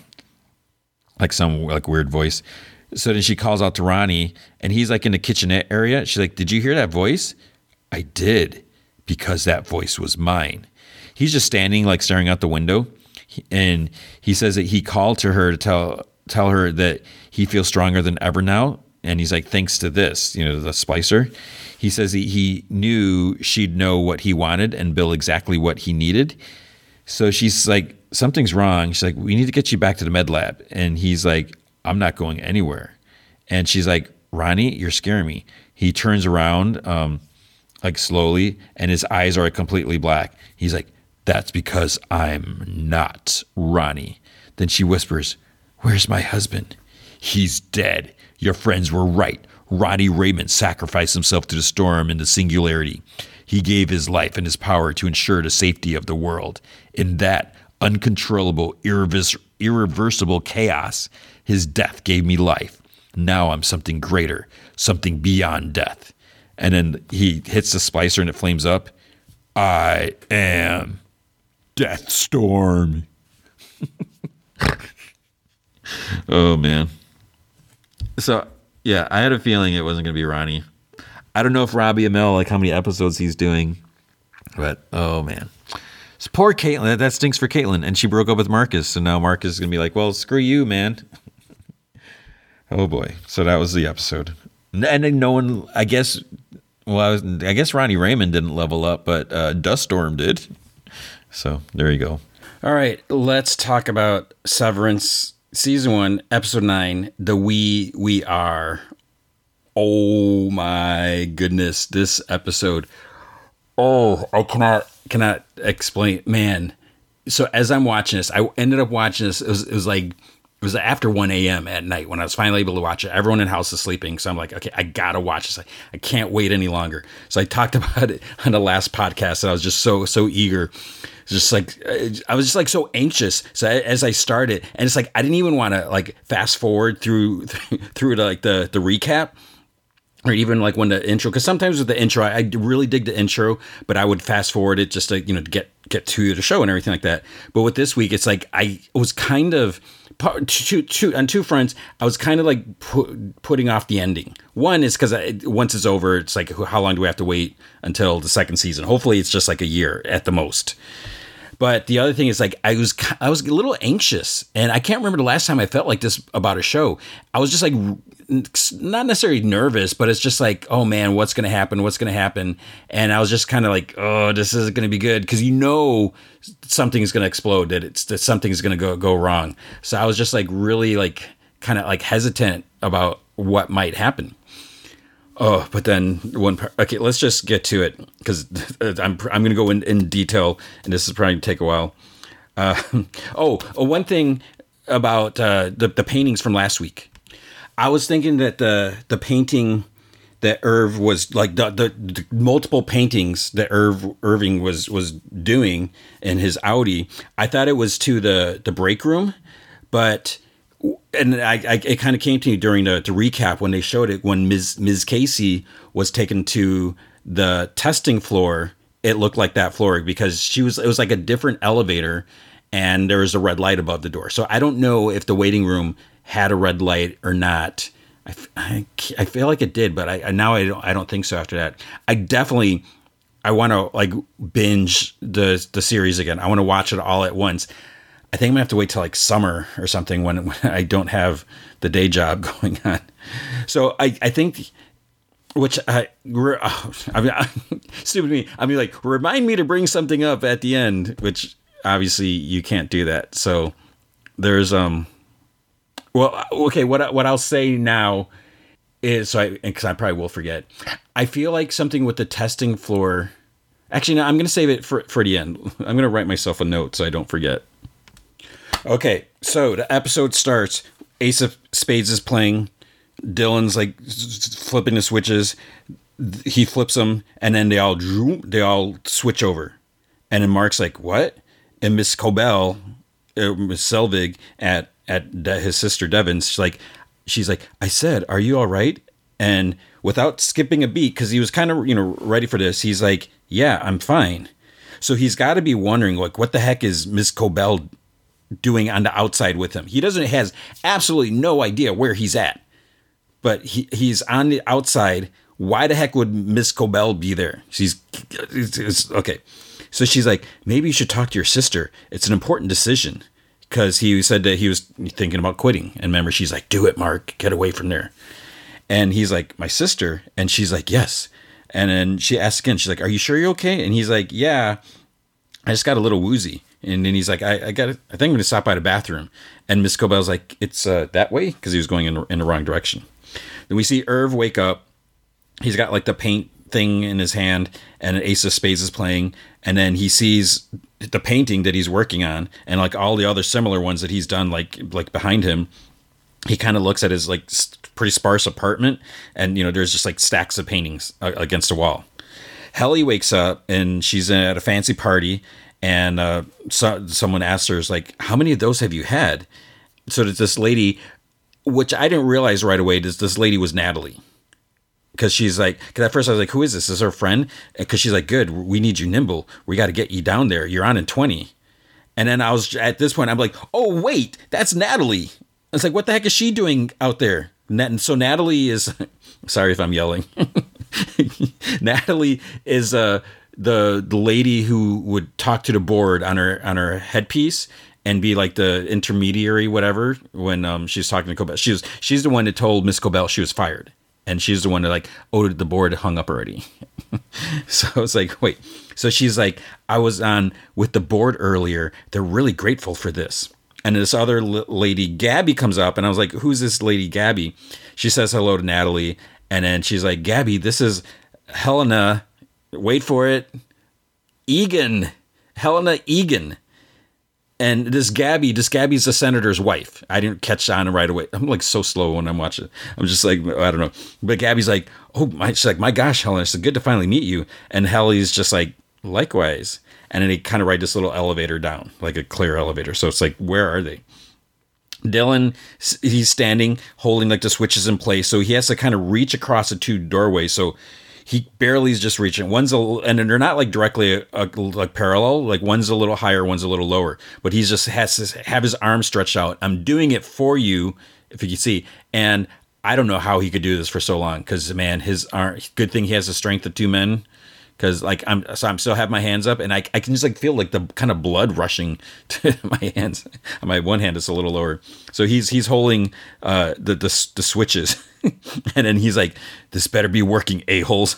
like some like weird voice. So then she calls out to Ronnie, and he's like in the kitchen area. She's like, "Did you hear that voice?" "I did, because that voice was mine." He's just standing like staring out the window, and he says that he called to her to tell her that he feels stronger than ever now. And he's like, thanks to this, you know, the splicer. He says he knew she'd know what he wanted and bill exactly what he needed. So she's like, something's wrong. She's like, "We need to get you back to the med lab." And he's like, "I'm not going anywhere." And she's like, "Ronnie, you're scaring me." He turns around like slowly, and his eyes are completely black. He's like, "That's because I'm not Ronnie." Then she whispers, "Where's my husband?" "He's dead. Your friends were right. Ronnie Raymond sacrificed himself to the storm and the singularity. He gave his life and his power to ensure the safety of the world. In that uncontrollable, irreversible chaos, his death gave me life. Now I'm something greater, something beyond death." And then he hits the splicer, and it flames up. "I am Deathstorm." Oh, man. So, yeah, I had a feeling it wasn't going to be Ronnie. I don't know if Robbie Amell, like how many episodes he's doing, but oh, man. So poor Caitlin. That stinks for Caitlin. And she broke up with Marcus. So now Marcus is going to be like, "Well, screw you, man." Oh, boy. So that was the episode. And then no one, I guess, I guess Ronnie Raymond didn't level up, but Dust Storm did. So there you go. All right, let's talk about Severance Season 1, Episode 9, The We Are. Oh my goodness, this episode. Oh, I cannot explain. Man, so as I'm watching this, I ended up watching this. It was after 1 a.m. at night when I was finally able to watch it. Everyone in the house is sleeping. So I'm like, okay, I got to watch this. I can't wait any longer. So I talked about it on the last podcast and I was just so eager. Just like, I was just like so anxious. So as I started, and it's like, I didn't even want to like fast forward through to like the recap. Or even like when the intro, because sometimes with the intro, I really dig the intro, but I would fast forward it just to, you know, get to the show and everything like that. But with this week, it's like I was kind of on two fronts. I was kind of like putting off the ending. One is because once it's over, it's like how long do we have to wait until the second season? Hopefully, it's just like a year at the most. But the other thing is, like, I was a little anxious, and I can't remember the last time I felt like this about a show. I was just like, not necessarily nervous, but it's just like, oh man, what's going to happen? What's going to happen? And I was just kind of like, oh, this isn't going to be good, because you know something is going to explode, that something's going to go wrong. So I was just like really like kind of like hesitant about what might happen. Oh, but then one part. Okay, let's just get to it because I'm going to go in detail, and this is probably going to take a while. One thing about the paintings from last week. I was thinking that the painting that Irv was like the multiple paintings that Irving was doing in his Audi. I thought it was to the break room, but. And it kind of came to me during the recap when they showed it, when Ms. Casey was taken to the testing floor, it looked like that floor because it was like a different elevator and there was a red light above the door. So I don't know if the waiting room had a red light or not. I feel like it did, but I don't think so after that. I want to like binge the series again. I want to watch it all at once. I think I'm gonna have to wait till like summer or something when I don't have the day job going on. So I think, stupid me. I mean, like, remind me to bring something up at the end, which obviously you can't do that. So there's what I'll say now is, because I probably will forget. I feel like something with the testing floor. Actually, no, I'm gonna save it for the end. I'm gonna write myself a note so I don't forget. Okay, so the episode starts. Ace of Spades is playing. Dylan's like flipping the switches. He flips them, and then they all switch over. And then Mark's like, "What?" And Miss Cobell, Miss Selvig, at his sister Devin's, she's like, "I said, are you all right?" And without skipping a beat, because he was kind of ready for this, he's like, "Yeah, I'm fine." So he's got to be wondering like, what the heck is Miss Cobell doing on the outside with him? He has absolutely no idea where he's at, but he's on the outside. Why the heck would Miss Cobell be there? Okay. So she's like, maybe you should talk to your sister. It's an important decision, because he said that he was thinking about quitting. And remember, she's like, do it, Mark, get away from there. And he's like, my sister? And she's like, yes. And then she asks again, she's like, are you sure you're okay? And he's like, yeah, I just got a little woozy. And then he's like, I think I'm going to stop by the bathroom. And Miss Cobell's like, it's that way? Because he was going in the wrong direction. Then we see Irv wake up. He's got like the paint thing in his hand. And an Ace of Spades is playing. And then he sees the painting that he's working on. And like all the other similar ones that he's done like behind him. He kind of looks at his like pretty sparse apartment. And, there's just like stacks of paintings against the wall. Helly wakes up and she's at a fancy party. And someone asked her, is like, how many of those have you had? So that this lady, which I didn't realize right away, this lady was Natalie. Because she's like, at first I was like, who is this? Is her friend? Because she's like, good, we need you nimble. We got to get you down there. You're on in 20. And then I was at this point, I'm like, oh, wait, that's Natalie. It's like, what the heck is she doing out there? So Natalie is, sorry if I'm yelling. Natalie is the lady who would talk to the board on her headpiece and be like the intermediary, whatever, when she's talking to Cobell. She's the one that told Miss Cobell she was fired. And she's the one that like, oh, the board hung up already. So I was like, wait. So she's like, I was on with the board earlier. They're really grateful for this. And this other lady, Gabby, comes up. And I was like, who's this lady, Gabby? She says hello to Natalie. And then she's like, Gabby, this is Helena. Wait for it. Egan. Helena Egan. And this Gabby's the senator's wife. I didn't catch on right away. I'm like so slow when I'm watching. I'm just like, I don't know. But Gabby's like, oh, my, she's like, my gosh, Helena, it's good to finally meet you. And Hallie's just like, likewise. And then they kind of ride this little elevator down, like a clear elevator. So it's like, where are they? Dylan, he's standing, holding like the switches in place. So he has to kind of reach across the two doorways. So he barely is just reaching. And they're not like directly like parallel. Like one's a little higher, one's a little lower. But he just has to have his arm stretched out. I'm doing it for you, if you can see. And I don't know how he could do this for so long because, man, his arm. Good thing he has the strength of two men because, like, I'm still have my hands up and I can just like feel like the kind of blood rushing to my hands. On my one hand, it's a little lower. So he's holding the switches. And then he's like, this better be working, a-holes.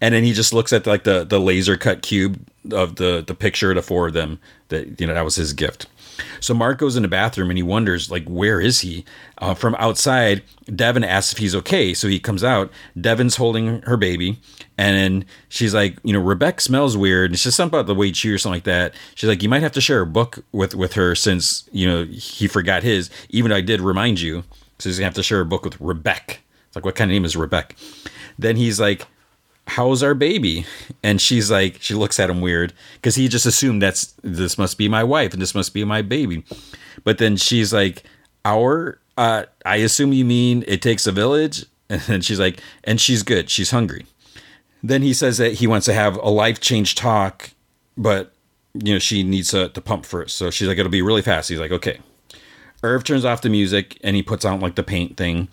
And then he just looks at like the laser cut cube of the picture of the four of them that, you know, that was his gift. So Mark goes in the bathroom and he wonders like, where is he? From outside, Devin asks if he's okay. So he comes out, Devin's holding her baby. And then she's like, you know, Rebecca smells weird. It's just something about the way she or something like that. She's like, you might have to share a book with her since, you know, he forgot his, even though I did remind you. So he's gonna have to share a book with Rebecca. It's like, what kind of name is Rebecca? Then he's like, how's our baby? And she's like, she looks at him weird because he just assumed this must be my wife and this must be my baby. But then she's like, I assume you mean it takes a village. And then she's like, and she's good. She's hungry. Then he says that he wants to have a life change talk, but you know, she needs to pump first. So she's like, it'll be really fast. He's like, okay. Irv turns off the music and he puts on like the paint thing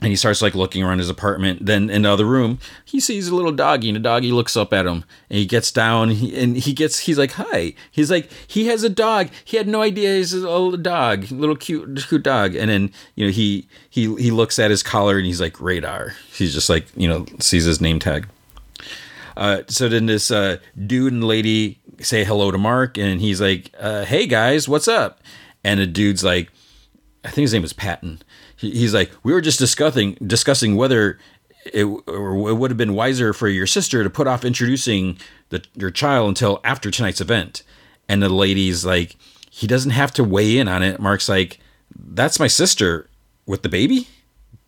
and he starts like looking around his apartment. Then in the other room, he sees a little doggy and the doggy looks up at him and he gets down and he's like, hi. He's like, he has a dog. He had no idea he's a little dog, little cute dog. And then, you know, he looks at his collar and he's like, radar. He's just like, you know, sees his name tag. So then this dude and lady say hello to Mark and he's like, hey guys, what's up? And the dude's like, I think his name is Patton. He's like, we were just discussing whether it would have been wiser for your sister to put off introducing your child until after tonight's event. And the lady's like, he doesn't have to weigh in on it. Mark's like, that's my sister with the baby?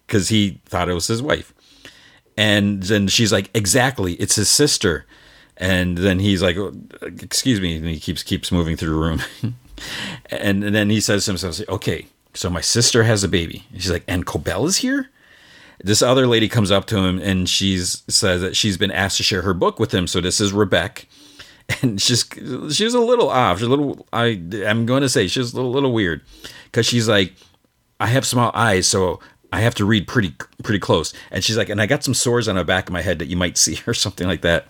Because he thought it was his wife. And then she's like, exactly, it's his sister. And then he's like, oh, excuse me. And he keeps moving through the room. And then he says to himself, okay, so my sister has a baby. She's like, and Cobell is here? This other lady comes up to him and says that she's been asked to share her book with him. So this is Rebecca. And she was a little off. She's a little, I'm going to say she's a little weird because she's like, I have small eyes, so I have to read pretty close. And she's like, and I got some sores on the back of my head that you might see or something like that.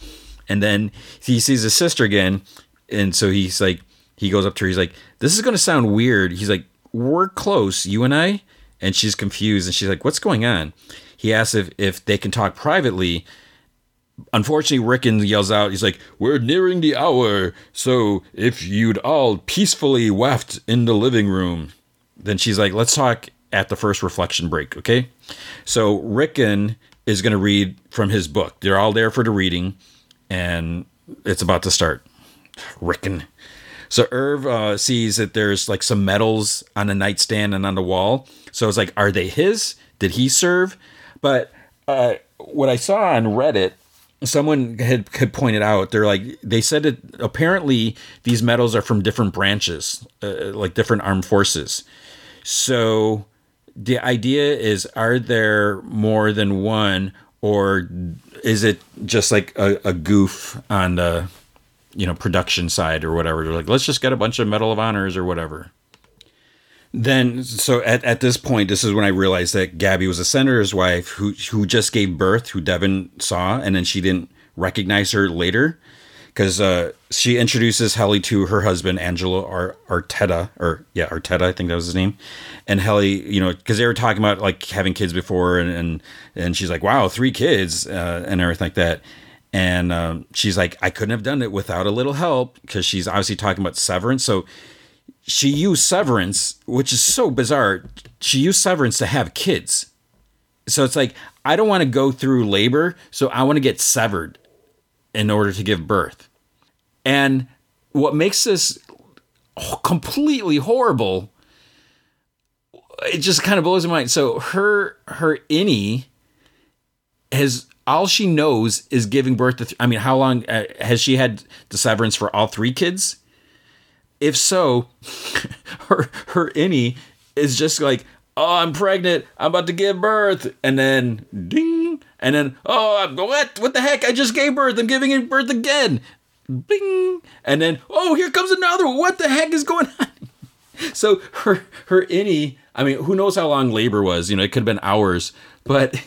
And then he sees his sister again. And so he's like, he goes up to her. He's like, this is going to sound weird. He's like, we're close, you and I. And she's confused. And she's like, what's going on? He asks if they can talk privately. Unfortunately, Rickon yells out. He's like, we're nearing the hour. So if you'd all peacefully waft in the living room. Then she's like, let's talk at the first reflection break. Okay. So Rickon is going to read from his book. They're all there for the reading. And it's about to start. Rickon. So Irv sees that there's like some medals on a nightstand and on the wall. So it's like, are they his? Did he serve? But what I saw on Reddit, someone had pointed out, they said that apparently these medals are from different branches, like different armed forces. So the idea is, are there more than one, or is it just like a goof on the, you know, production side or whatever? They're like, let's just get a bunch of Medal of Honors or whatever. Then, so at this point, this is when I realized that Gabby was a senator's wife who just gave birth, who Devin saw, and then she didn't recognize her later. because she introduces Helly to her husband, Angelo Arteta, or yeah, Arteta, I think that was his name. And Helly, you know, because they were talking about like having kids before, and she's like, wow, 3 kids and everything like that. And she's like, I couldn't have done it without a little help, because she's obviously talking about Severance. So she used Severance, which is so bizarre. She used Severance to have kids. So it's like, I don't want to go through labor, so I want to get severed in order to give birth. And what makes this completely horrible, it just kind of blows my mind. So her innie has... all she knows is giving birth to... I mean, how long... has she had the severance for all 3 kids? If so, her innie is just like, oh, I'm pregnant. I'm about to give birth. And then, ding. And then, oh, what? What the heck? I just gave birth. I'm giving birth again. Bing. And then, oh, here comes another one. What the heck is going on? So her innie... I mean, who knows how long labor was? You know, it could have been hours. But...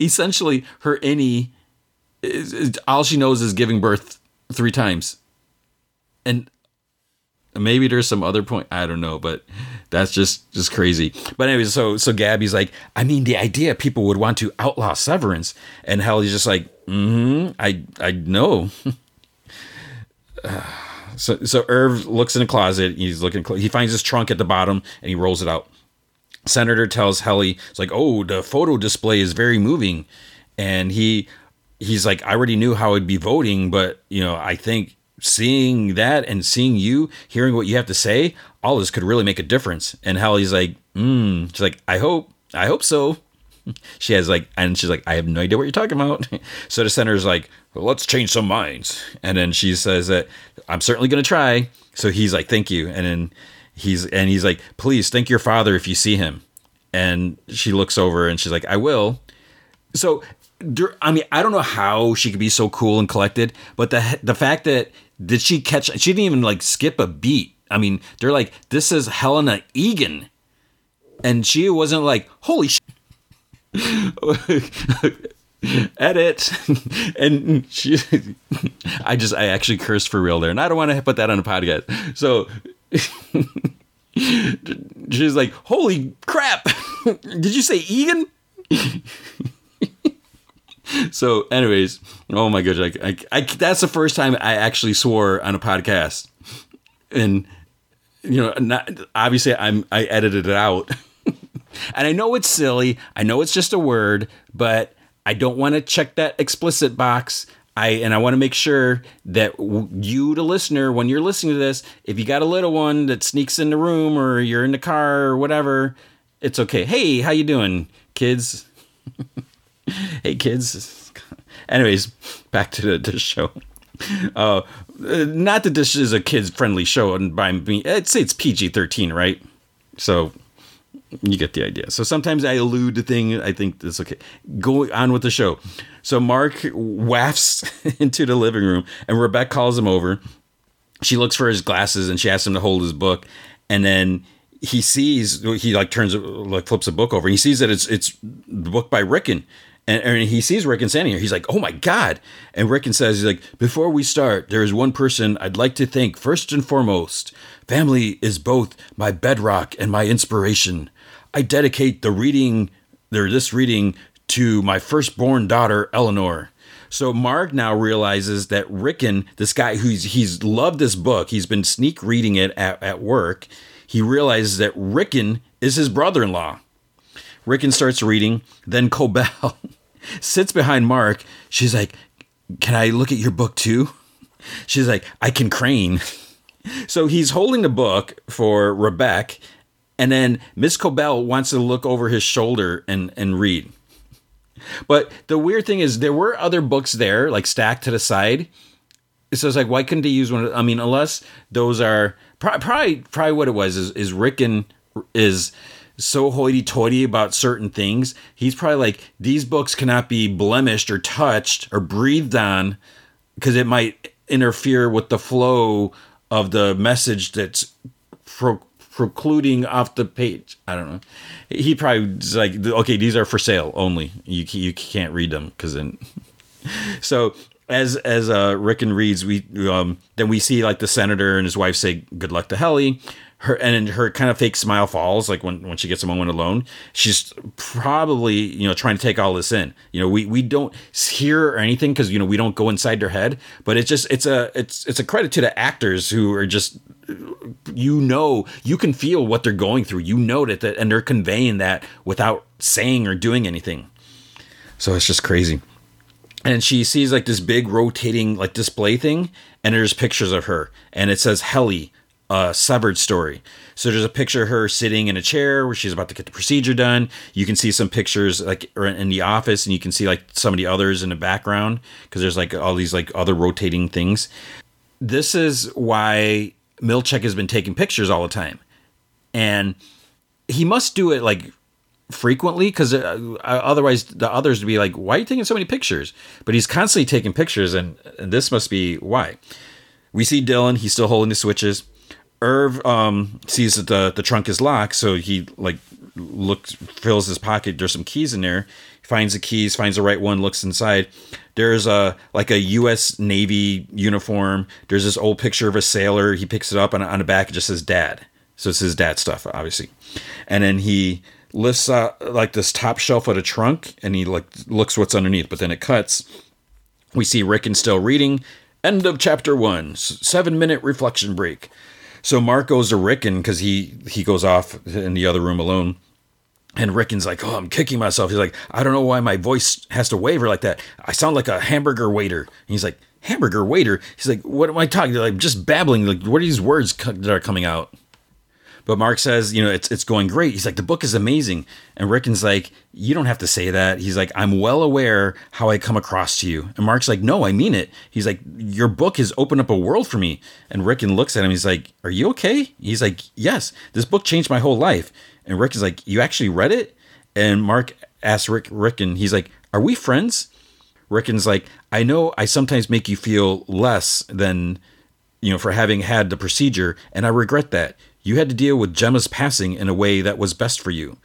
essentially, her innie, all she knows is giving birth 3 times. And maybe there's some other point, I don't know, but that's just crazy. But anyway, so Gabby's like, I mean, the idea people would want to outlaw severance. And Helly's just like, I know. So Irv looks in a closet. He's looking, he finds his trunk at the bottom and he rolls it out. Senator tells Helly, it's like, oh, the photo display is very moving. And he's like, I already knew how I'd be voting, but, you know, I think seeing that and seeing you, hearing what you have to say, all this could really make a difference. And Helly's like, she's like, I hope so. She has like, and she's like, I have no idea what you're talking about. So the senator's like, well, let's change some minds. And then she says that I'm certainly going to try. So he's like, thank you. And then he's like, please thank your father if you see him. And she looks over and she's like, I will. So, I mean, I don't know how she could be so cool and collected, but the fact that she didn't even like skip a beat. I mean, they're like, this is Helena Egan. And she wasn't like, holy shit. Edit. And she, I actually cursed for real there. And I don't want to put that on a podcast. So, she's like, holy crap, did you say Egan? So anyways, oh my gosh, I that's the first time I actually swore on a podcast. And you know, not, obviously I edited it out. And I know it's silly, I know it's just a word, but I don't want to check that explicit box. I want to make sure that you, the listener, when you're listening to this, if you got a little one that sneaks in the room or you're in the car or whatever, it's okay. Hey, how you doing, kids? Hey, kids. Anyways, back to the dish show. Not that this is a kids-friendly show, and by me, I'd say it's PG-13, right? So you get the idea. So sometimes I allude to things. I think that's okay. Go on with the show. So Mark wafts into the living room and Rebecca calls him over. She looks for his glasses and she asks him to hold his book. And then he sees, he like turns, like flips a book over. And he sees that it's the book by Rickon. And he sees Rickon standing here. He's like, oh my God. And Rickon says, he's like, before we start, there is one person I'd like to thank first and foremost. Family is both my bedrock and my inspiration. I dedicate this reading to my firstborn daughter, Eleanor. So Mark now realizes that Rickon, this guy he's loved this book, he's been sneak reading it at work. He realizes that Rickon is his brother-in-law. Rickon starts reading. Then Cobell sits behind Mark. She's like, can I look at your book too? She's like, I can crane. So he's holding the book for Rebecca. And then Miss Cobell wants to look over his shoulder and read. But the weird thing is there were other books there, like stacked to the side. So it's like, why couldn't they use one? I mean, unless those are probably what it was is Rickon is so hoity-toity about certain things. He's probably like, these books cannot be blemished or touched or breathed on because it might interfere with the flow of the message that's precluding off the page. I don't know. He probably was like, okay, these are for sale only. You can't read them because then. So as Rick and Reeds, then we see like the senator and his wife say good luck to Helly. Her kind of fake smile falls, like when she gets a moment alone. She's probably, trying to take all this in. We don't hear or anything because we don't go inside her head. But it's just it's a credit to the actors who are just, you can feel what they're going through. That and they're conveying that without saying or doing anything. So it's just crazy. And she sees like this big rotating like display thing, and there's pictures of her, and it says Helly. Severed story. So there's a picture of her sitting in a chair where she's about to get the procedure done. You can see some pictures like in the office, and you can see like some of the others in the background because there's like all these like other rotating things. This is why Milchek has been taking pictures all the time, and he must do it like frequently because otherwise the others would be like, "Why are you taking so many pictures?" But he's constantly taking pictures, and this must be why. We see Dylan; he's still holding the switches. Irv sees that the trunk is locked, so he fills his pocket. There's some keys in there. He finds the keys, finds the right one, looks inside. There's a U.S. Navy uniform. There's this old picture of a sailor. He picks it up, and on the back it just says Dad. So it's his dad stuff, obviously. And then he lifts out this top shelf of the trunk, and he looks what's underneath. But then it cuts. We see Rickon still reading. End of chapter 1. 7-minute reflection break. So Mark goes to Rickon because he goes off in the other room alone. And Rickon's like, "Oh, I'm kicking myself." He's like, "I don't know why my voice has to waver like that. I sound like a hamburger waiter." And he's like, "Hamburger waiter?" He's like, "What am I talking about? I'm just babbling. What are these words that are coming out?" But Mark says, it's going great. He's like, "The book is amazing." And Rickon's like, "You don't have to say that." He's like, "I'm well aware how I come across to you." And Mark's like, "No, I mean it." He's like, "Your book has opened up a world for me." And Rickon looks at him. He's like, "Are you okay?" He's like, "Yes, this book changed my whole life." And Rickon's like, "You actually read it?" And Mark asks Rickon, he's like, "Are we friends?" Rickon's like, "I know I sometimes make you feel less than, for having had the procedure. And I regret that. You had to deal with Gemma's passing in a way that was best for you."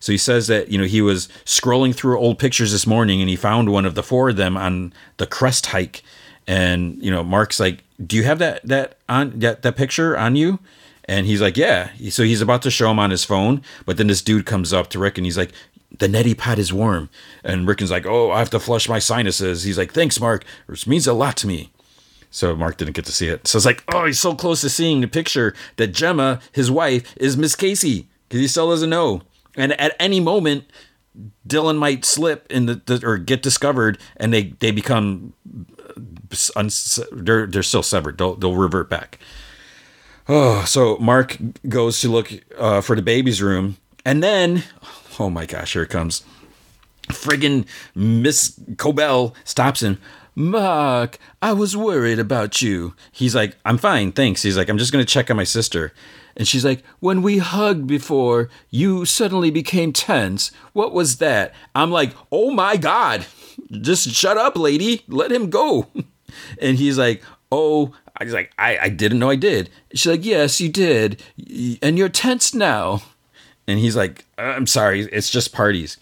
So he says that, he was scrolling through old pictures this morning and he found one of the four of them on the crest hike. And, Mark's like, "Do you have that picture on you?" And he's like, "Yeah." So he's about to show him on his phone. But then this dude comes up to Rick and he's like, "The neti pot is warm." And Rickon's like, "Oh, I have to flush my sinuses." He's like, "Thanks, Mark. Which means a lot to me." So Mark didn't get to see it. So it's like, oh, he's so close to seeing the picture that Gemma, his wife, is Miss Casey. Because he still doesn't know. And at any moment, Dylan might slip in or get discovered. And they become, they're still severed. They'll revert back. Oh, so Mark goes to look for the baby's room. And then, oh my gosh, here it comes. Friggin' Miss Cobell stops him. "Mark, I was worried about you." He's like, "I'm fine, thanks." He's like, "I'm just going to check on my sister." And she's like, "When we hugged before, you suddenly became tense. What was that?" I'm like, "Oh my God, just shut up, lady. Let him go." And he's like, "Oh," he's like, I didn't know I did." She's like, "Yes, you did. And you're tense now." And he's like, "I'm sorry. It's just parties."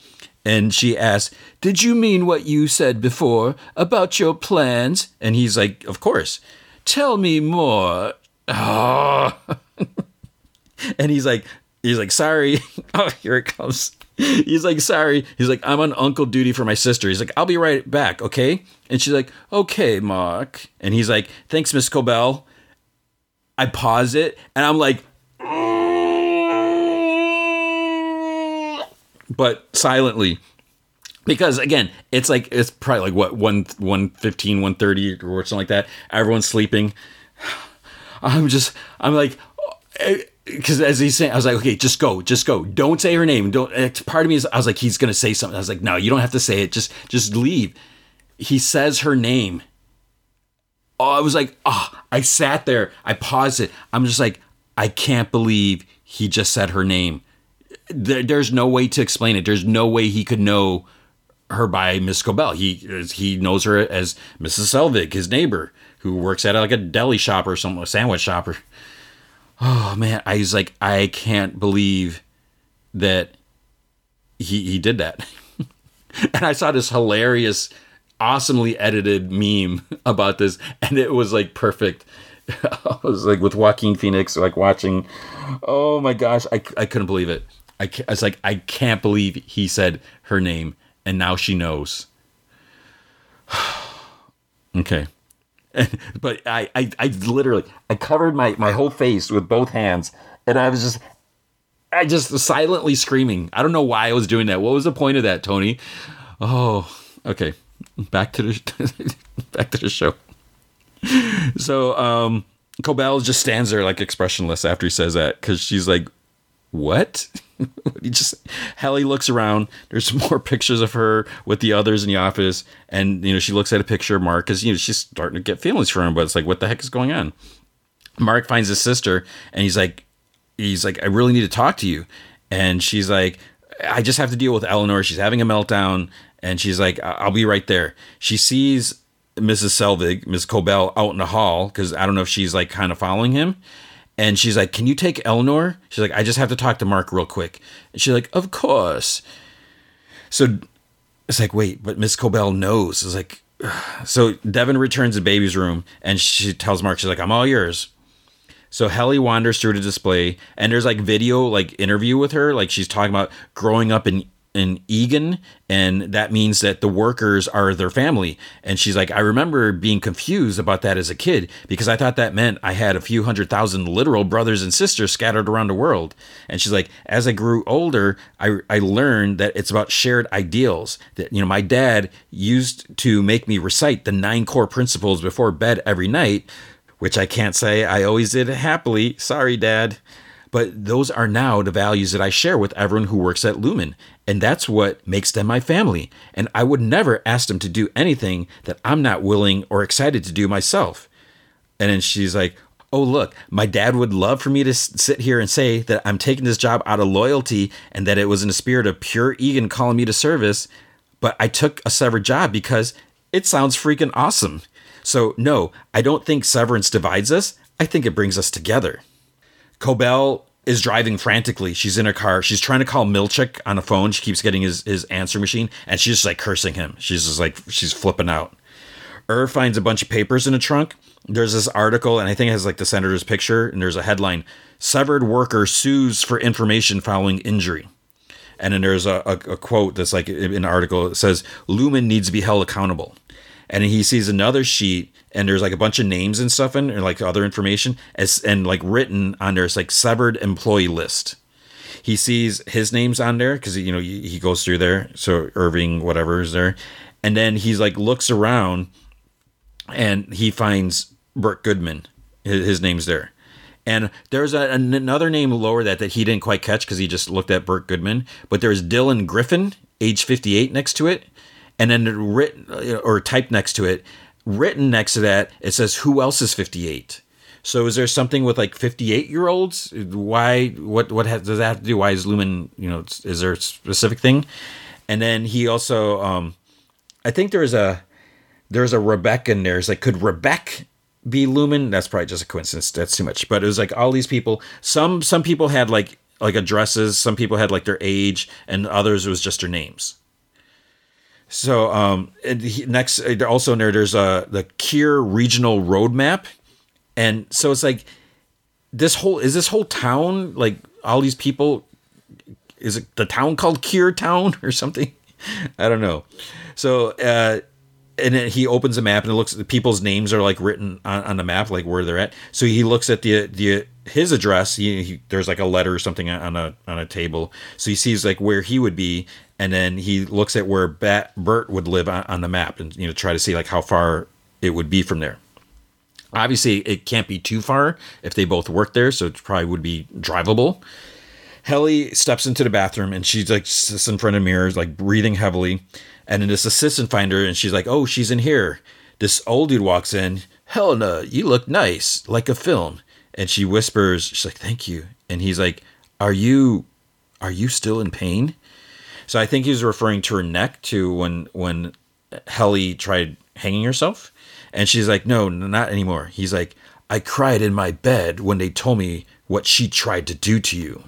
And she asks, "Did you mean what you said before about your plans?" And he's like, "Of course." "Tell me more." Oh. And he's like, "Sorry." Oh, here it comes. He's like, "Sorry." He's like, "I'm on uncle duty for my sister." He's like, "I'll be right back, okay?" And she's like, "Okay, Mark." And he's like, "Thanks, Miss Cobell." I pause it, and I'm like, but silently, because again, it's like, it's probably like what, 1:15, 1:30 or something like that. Everyone's sleeping. I'm like, because as he's saying, I was like, okay, just go. Don't say her name. Part of me is, I was like, he's going to say something. I was like, no, you don't have to say it. Just leave. He says her name. Oh, I was like, oh, I sat there. I paused it. I'm just like, I can't believe he just said her name. There's no way to explain it. There's no way he could know her by Miss Cobell. He knows her as Mrs. Selvig, his neighbor, who works at like a deli shop or something, a sandwich shop. Oh, man. I was like, I can't believe that he did that. And I saw this hilarious awesomely edited meme about this, and it was like perfect. I was like with Joaquin Phoenix, like watching. Oh my gosh, I couldn't believe it. I was like, I can't believe he said her name, and now she knows. Okay. But I literally, I covered my whole face with both hands, and I was just, silently screaming. I don't know why I was doing that. What was the point of that, Tony? Oh, okay. Back to the show. So, Cobell just stands there like expressionless after he says that, because she's like, what? He just, Hallie looks around. There's more pictures of her with the others in the office, and she looks at a picture of Mark, because she's starting to get feelings for him, but it's like, what the heck is going on? Mark finds his sister, and he's like, I really need to talk to you. And she's like, I just have to deal with Eleanor. She's having a meltdown, and she's like, I'll be right there. She sees Mrs. Selvig, Ms. Cobell, out in the hall, because I don't know if she's like kind of following him. And she's like, can you take Eleanor? She's like, I just have to talk to Mark real quick. And she's like, of course. So it's like, wait, but Miss Cobell knows. It's like, ugh. So Devin returns to Baby's room, and she tells Mark, she's like, I'm all yours. So Hallie wanders through the display, and there's like video, like interview with her. Like she's talking about growing up in Egan, and that means that the workers are their family. And she's like, I remember being confused about that as a kid, because I thought that meant I had a few 100,000 literal brothers and sisters scattered around the world. And she's like, as I grew older, I learned that it's about shared ideals, that my dad used to make me recite the 9 core principles before bed every night, which I can't say I always did happily, sorry Dad. But those are now the values that I share with everyone who works at Lumen. And that's what makes them my family. And I would never ask them to do anything that I'm not willing or excited to do myself. And then she's like, oh, look, my dad would love for me to sit here and say that I'm taking this job out of loyalty and that it was in the spirit of pure Egan calling me to service. But I took a severed job because it sounds freaking awesome. So, no, I don't think severance divides us. I think it brings us together. Cobell is driving frantically. She's in her car. She's trying to call Milchick on the phone. She keeps getting his answer machine, and she's just like cursing him. She's just like, she's flipping out. Irv finds a bunch of papers in a trunk. There's this article, and I think it has like the senator's picture, and there's a headline, Severed Worker Sues for Information Following Injury. And then there's a quote that's like in an article that says, Lumen needs to be held accountable. And he sees another sheet, and there's like a bunch of names and stuff in, and like other information, and like written on there, it's like severed employee list. He sees his name's on there because he goes through there. So Irving, whatever, is there, and then he's like looks around, and he finds Burt Goodman. His name's there, and there's another name lower that he didn't quite catch because he just looked at Burt Goodman. But there's Dylan Griffin, age 58, next to it. And then written or typed next to it, written next to that, it says, who else is 58? So is there something with like 58-year-olds? Why? What does that have to do? Why is Lumen, is there a specific thing? And then he also, I think there's a Rebecca in there. It's like, could Rebecca be Lumen? That's probably just a coincidence. That's too much. But it was like all these people. Some people had like addresses. Some people had like their age, and others it was just their names. So next, also in there, there's the Keir regional roadmap, and so it's like this whole town, like all these people, is it the town called Keir Town or something? I don't know. So and then he opens a map, and it looks, the people's names are like written on the map, like where they're at. So he looks at his address. He there's like a letter or something on a table, so he sees like where he would be. And then he looks at where Bert would live on the map, and try to see like how far it would be from there. Obviously, it can't be too far if they both work there, so it probably would be drivable. Hallie steps into the bathroom, and she's like sits in front of mirrors, like breathing heavily. And then this assistant finds her, and she's like, "Oh, she's in here." This old dude walks in. "Helena, you look nice, like a film." And she whispers, "She's like, thank you." And he's like, "Are you still in pain?" So I think he was referring to her neck, to when Hallie tried hanging herself. And she's like, no, not anymore. He's like, I cried in my bed when they told me what she tried to do to you.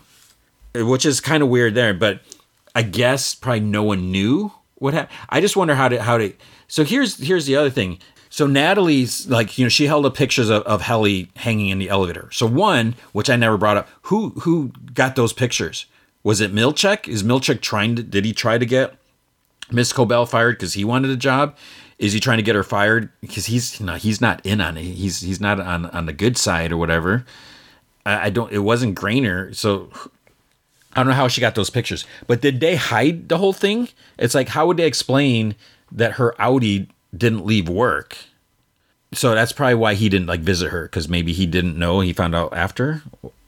Which is kind of weird there, but I guess probably no one knew What I just wonder how to. So here's the other thing. So Natalie's like, you know, she held up pictures of Helly hanging in the elevator. So one, which I never brought up, who got those pictures? Was it Milchek? Is Milchek did he try to get Miss Cobell fired because he wanted a job? Is he trying to get her fired because he's not in on it? He's not on the good side or whatever. It wasn't Grainer, so I don't know how she got those pictures. But did they hide the whole thing? It's like, how would they explain that her Audi didn't leave work? So that's probably why he didn't like visit her, because maybe he didn't know. He found out after,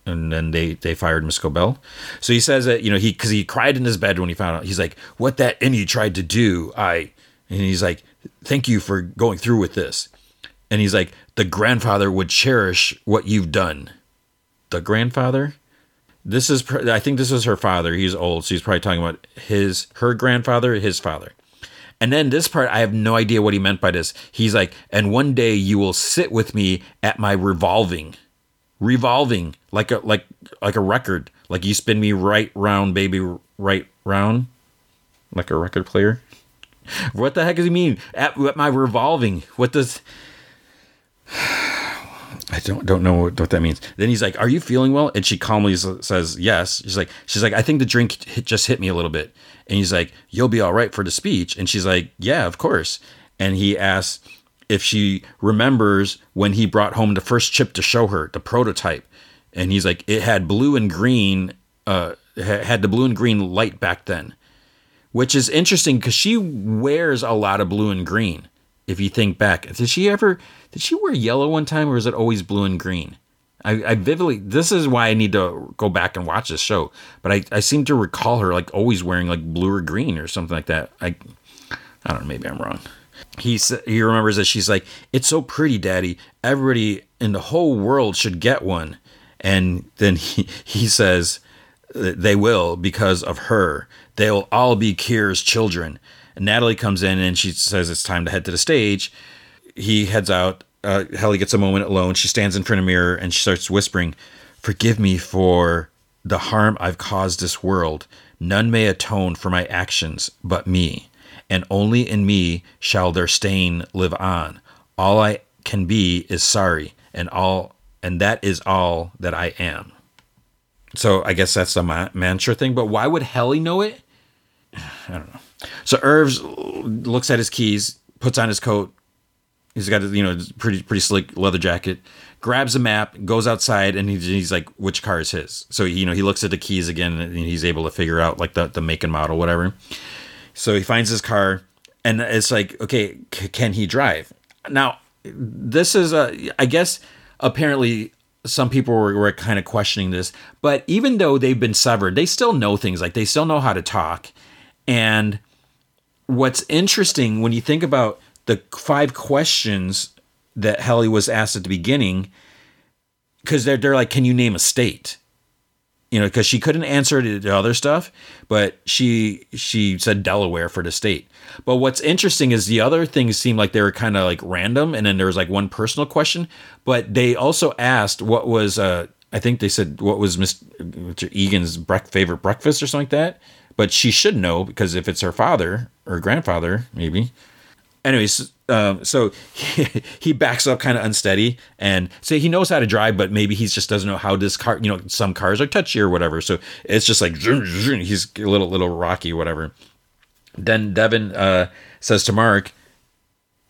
and then they fired Miss Cobell. So he says that, you know, because he cried in his bed when he found out. He's like, what that innie tried to do, and he's like, thank you for going through with this. And he's like, the grandfather would cherish what you've done. The grandfather? I think this is her father. He's old, so he's probably talking about her grandfather, his father. And then this part, I have no idea what he meant by this. He's like, and one day you will sit with me at my revolving, like a record, like you spin me right round, baby, right round, like a record player. What the heck does he mean? At my revolving? What does? I don't know what that means. Then he's like, "Are you feeling well?" And she calmly says, "Yes." She's like, "I think the drink just hit me a little bit." And he's like, "You'll be all right for the speech." And she's like, "Yeah, of course." And he asks if she remembers when he brought home the first chip to show her, the prototype. And he's like, "It had blue and green, had the blue and green light back then," which is interesting because she wears a lot of blue and green. If you think back, did she wear yellow one time, or is it always blue and green? I vividly, this is why I need to go back and watch this show. But I seem to recall her like always wearing like blue or green or something like that. I don't know, maybe I'm wrong. He remembers that she's like, it's so pretty, Daddy. Everybody in the whole world should get one. And then he says, they will because of her. They'll all be Kier's children. And Natalie comes in and she says it's time to head to the stage. He heads out. Helly gets a moment alone. She stands in front of a mirror and she starts whispering, "Forgive me for the harm I've caused this world. None may atone for my actions but me. And only in me shall their stain live on. All I can be is sorry, and that is all that I am." So I guess that's the mantra thing. But why would Helly know it? I don't know. So Irvs looks at his keys, puts on his coat. He's got his, you know, pretty slick leather jacket. Grabs a map, goes outside, and he's like, which car is his? So, you know, he looks at the keys again, and he's able to figure out like the make and model, whatever. So he finds his car, and it's like, okay, can he drive? Now, this is I guess apparently some people were kind of questioning this, but even though they've been severed, they still know things. Like they still know how to talk. And what's interesting when you think about the 5 questions that Helly was asked at the beginning, because they're like, can you name a state? You know, because she couldn't answer the other stuff, but she said Delaware for the state. But what's interesting is the other things seem like they were kind of like random, and then there was like one personal question. But they also asked what was I think they said what was Mr. Egan's favorite breakfast or something like that. But she should know, because if it's her father or grandfather, maybe. Anyways, so he backs up kind of unsteady, and so he knows how to drive, but maybe he just doesn't know how this car, you know, some cars are touchy or whatever. So it's just like, he's a little rocky, whatever. Then Devin says to Mark,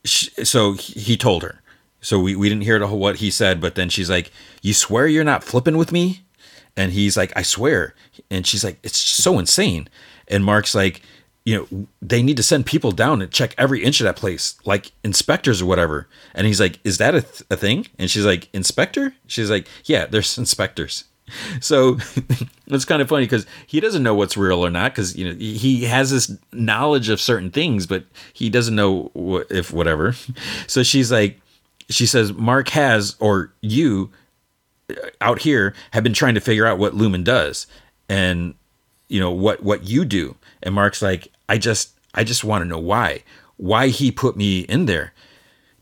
so he told her. So we didn't hear what he said, but then she's like, you swear you're not flipping with me? And he's like, I swear. And she's like, it's so insane. And Mark's like, you know, they need to send people down and check every inch of that place, like inspectors or whatever. And he's like, is that a thing? And she's like, inspector? She's like, yeah, there's inspectors. So it's kind of funny because he doesn't know what's real or not, because, you know, he has this knowledge of certain things, but he doesn't know if whatever. So she's like, she says, Mark has, or you out here have been trying to figure out what Lumen does and, you know, what you do. And Mark's like, I just want to know why he put me in there.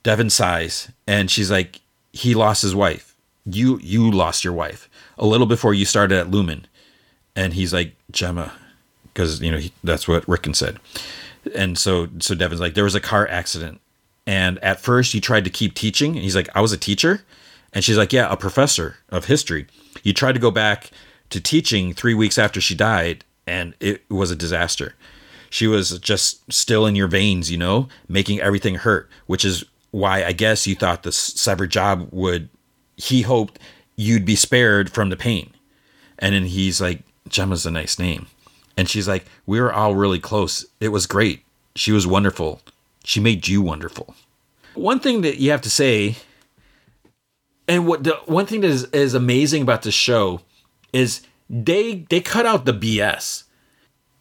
Devin sighs, and she's like, he lost his wife. You lost your wife a little before you started at Lumen. And he's like, Gemma, because, you know, that's what Rickon said. And so Devin's like, there was a car accident. And at first you tried to keep teaching. And he's like, I was a teacher. And she's like, yeah, a professor of history. You tried to go back to teaching 3 weeks after she died. And it was a disaster. She was just still in your veins, you know, making everything hurt, which is why I guess you thought the severed job would, he hoped you'd be spared from the pain. And then he's like, Gemma's a nice name. And she's like, we were all really close. It was great. She was wonderful. She made you wonderful. One thing that you have to say, and what the one thing that is amazing about this show is they cut out the BS.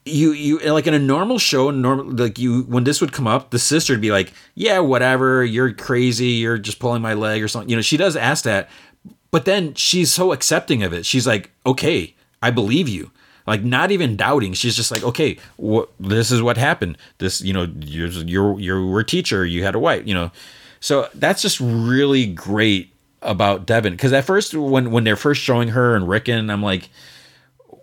You like in a normal show, when this would come up, the sister would be like, yeah, whatever, you're crazy, you're just pulling my leg or something. You know, she does ask that, but then she's so accepting of it. She's like, okay, I believe you. Like not even doubting. She's just like, okay, this is what happened. This, you know, you were a teacher, you had a wife, you know. So that's just really great about Devin. Because at first, when they're first showing her and Rickon, I'm like,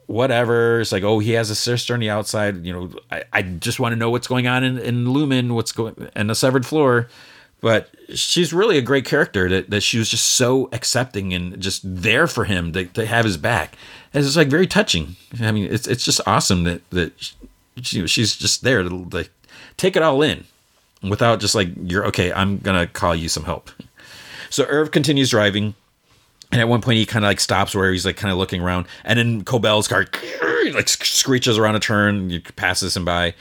whatever. It's like, oh, he has a sister on the outside. You know, I just want to know what's going on in Lumen, what's going and the severed floor. But she's really a great character that she was just so accepting and just there for him to have his back. And it's like very touching. I mean, it's just awesome that she's just there to like take it all in without just like, you're okay, I'm going to call you some help. So Irv continues driving. And at one point he kind of like stops where he's like kind of looking around. And then Cobell's car like screeches around a turn. You passes him by.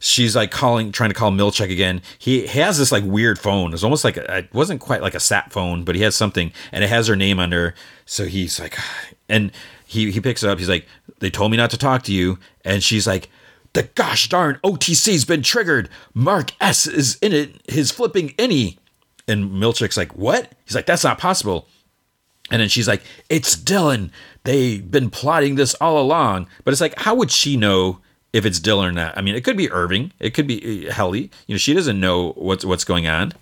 She's like trying to call Milchek again. He has this like weird phone. It's almost like it wasn't quite like a sat phone, but he has something and it has her name on there. So he's like, and he picks it up. He's like, they told me not to talk to you. And she's like, the gosh darn OTC's been triggered. Mark S is in it. His flipping innie. And Milchek's like, what? He's like, that's not possible. And then she's like, it's Dylan. They've been plotting this all along. But it's like, how would she know if it's Dylan or not? I mean, it could be Irving. It could be Helly. You know, she doesn't know what's going on.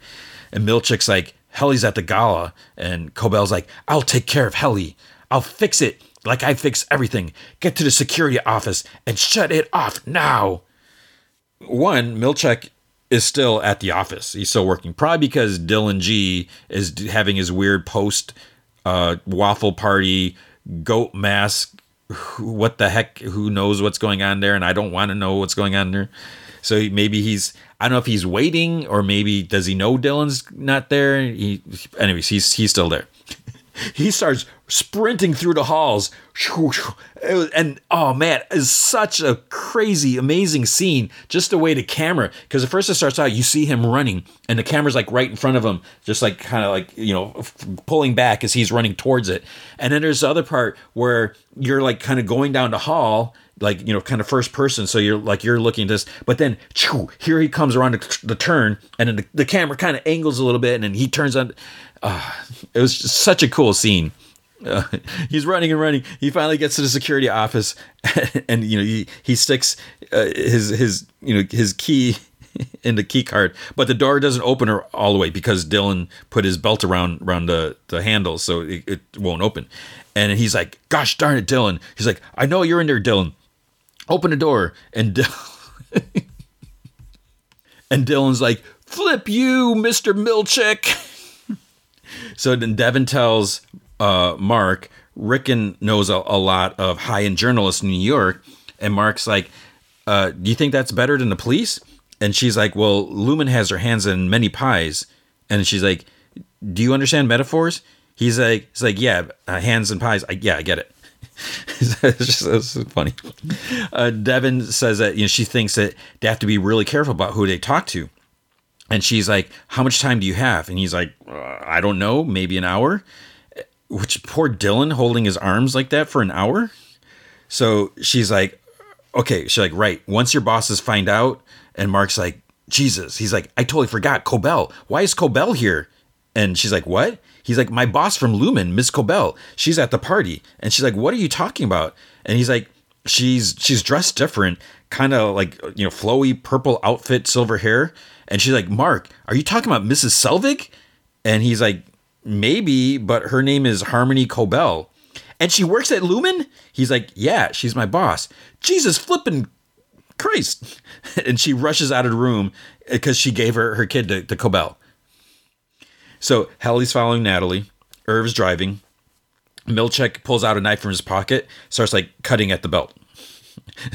And Milchek's like, Helly's at the gala. And Cobell's like, I'll take care of Helly. I'll fix it like I fix everything. Get to the security office and shut it off now. One, Milchek is still at the office. He's still working. Probably because Dylan G is having his weird post waffle party, goat mask, what the heck, who knows what's going on there, and I don't want to know what's going on there. So maybe I don't know if he's waiting, or maybe does he know Dylan's not there? Anyways, he's still there. He starts sprinting through the halls, and oh man, it's such a crazy, amazing scene, just the way the camera, because at first it starts out, you see him running, and the camera's like right in front of him, just like kind of like, you know, pulling back as he's running towards it. And then there's the other part where you're like kind of going down the hall, like, you know, kind of first person, so you're like, you're looking at this, but then here he comes around the turn, and then the camera kind of angles a little bit, and then he turns on. It was just such a cool scene. He's running and running. He finally gets to the security office, and you know, he sticks his you know, his key in the key card, but the door doesn't open all the way because Dylan put his belt around the handle, so it won't open. And he's like, "Gosh darn it, Dylan!" He's like, "I know you're in there, Dylan. Open the door." And Dylan's like, "Flip you, Mr. Milchek." So then Devin tells Mark, Rickon knows a lot of high-end journalists in New York. And Mark's like, do you think that's better than the police? And she's like, well, Lumen has her hands in many pies. And she's like, do you understand metaphors? He's like, yeah, hands and pies. I get it. It's funny. Devin says that, you know, she thinks that they have to be really careful about who they talk to. And she's like, how much time do you have? And he's like, I don't know, maybe an hour. Which poor Dylan holding his arms like that for an hour. So she's like, okay. She's like, right. Once your bosses find out. And Mark's like, Jesus. He's like, I totally forgot Cobell. Why is Cobell here? And she's like, what? He's like, my boss from Lumen, Miss Cobell. She's at the party. And she's like, what are you talking about? And he's like, she's dressed different. Kind of like, you know, flowy purple outfit, silver hair. And she's like, Mark, are you talking about Mrs. Selvig? And he's like, maybe, but her name is Harmony Cobell. And she works at Lumen? He's like, yeah, she's my boss. Jesus flipping Christ. And she rushes out of the room because she gave her kid to Cobell. So Hallie's following Natalie. Irv's driving. Milchek pulls out a knife from his pocket, starts like cutting at the belt.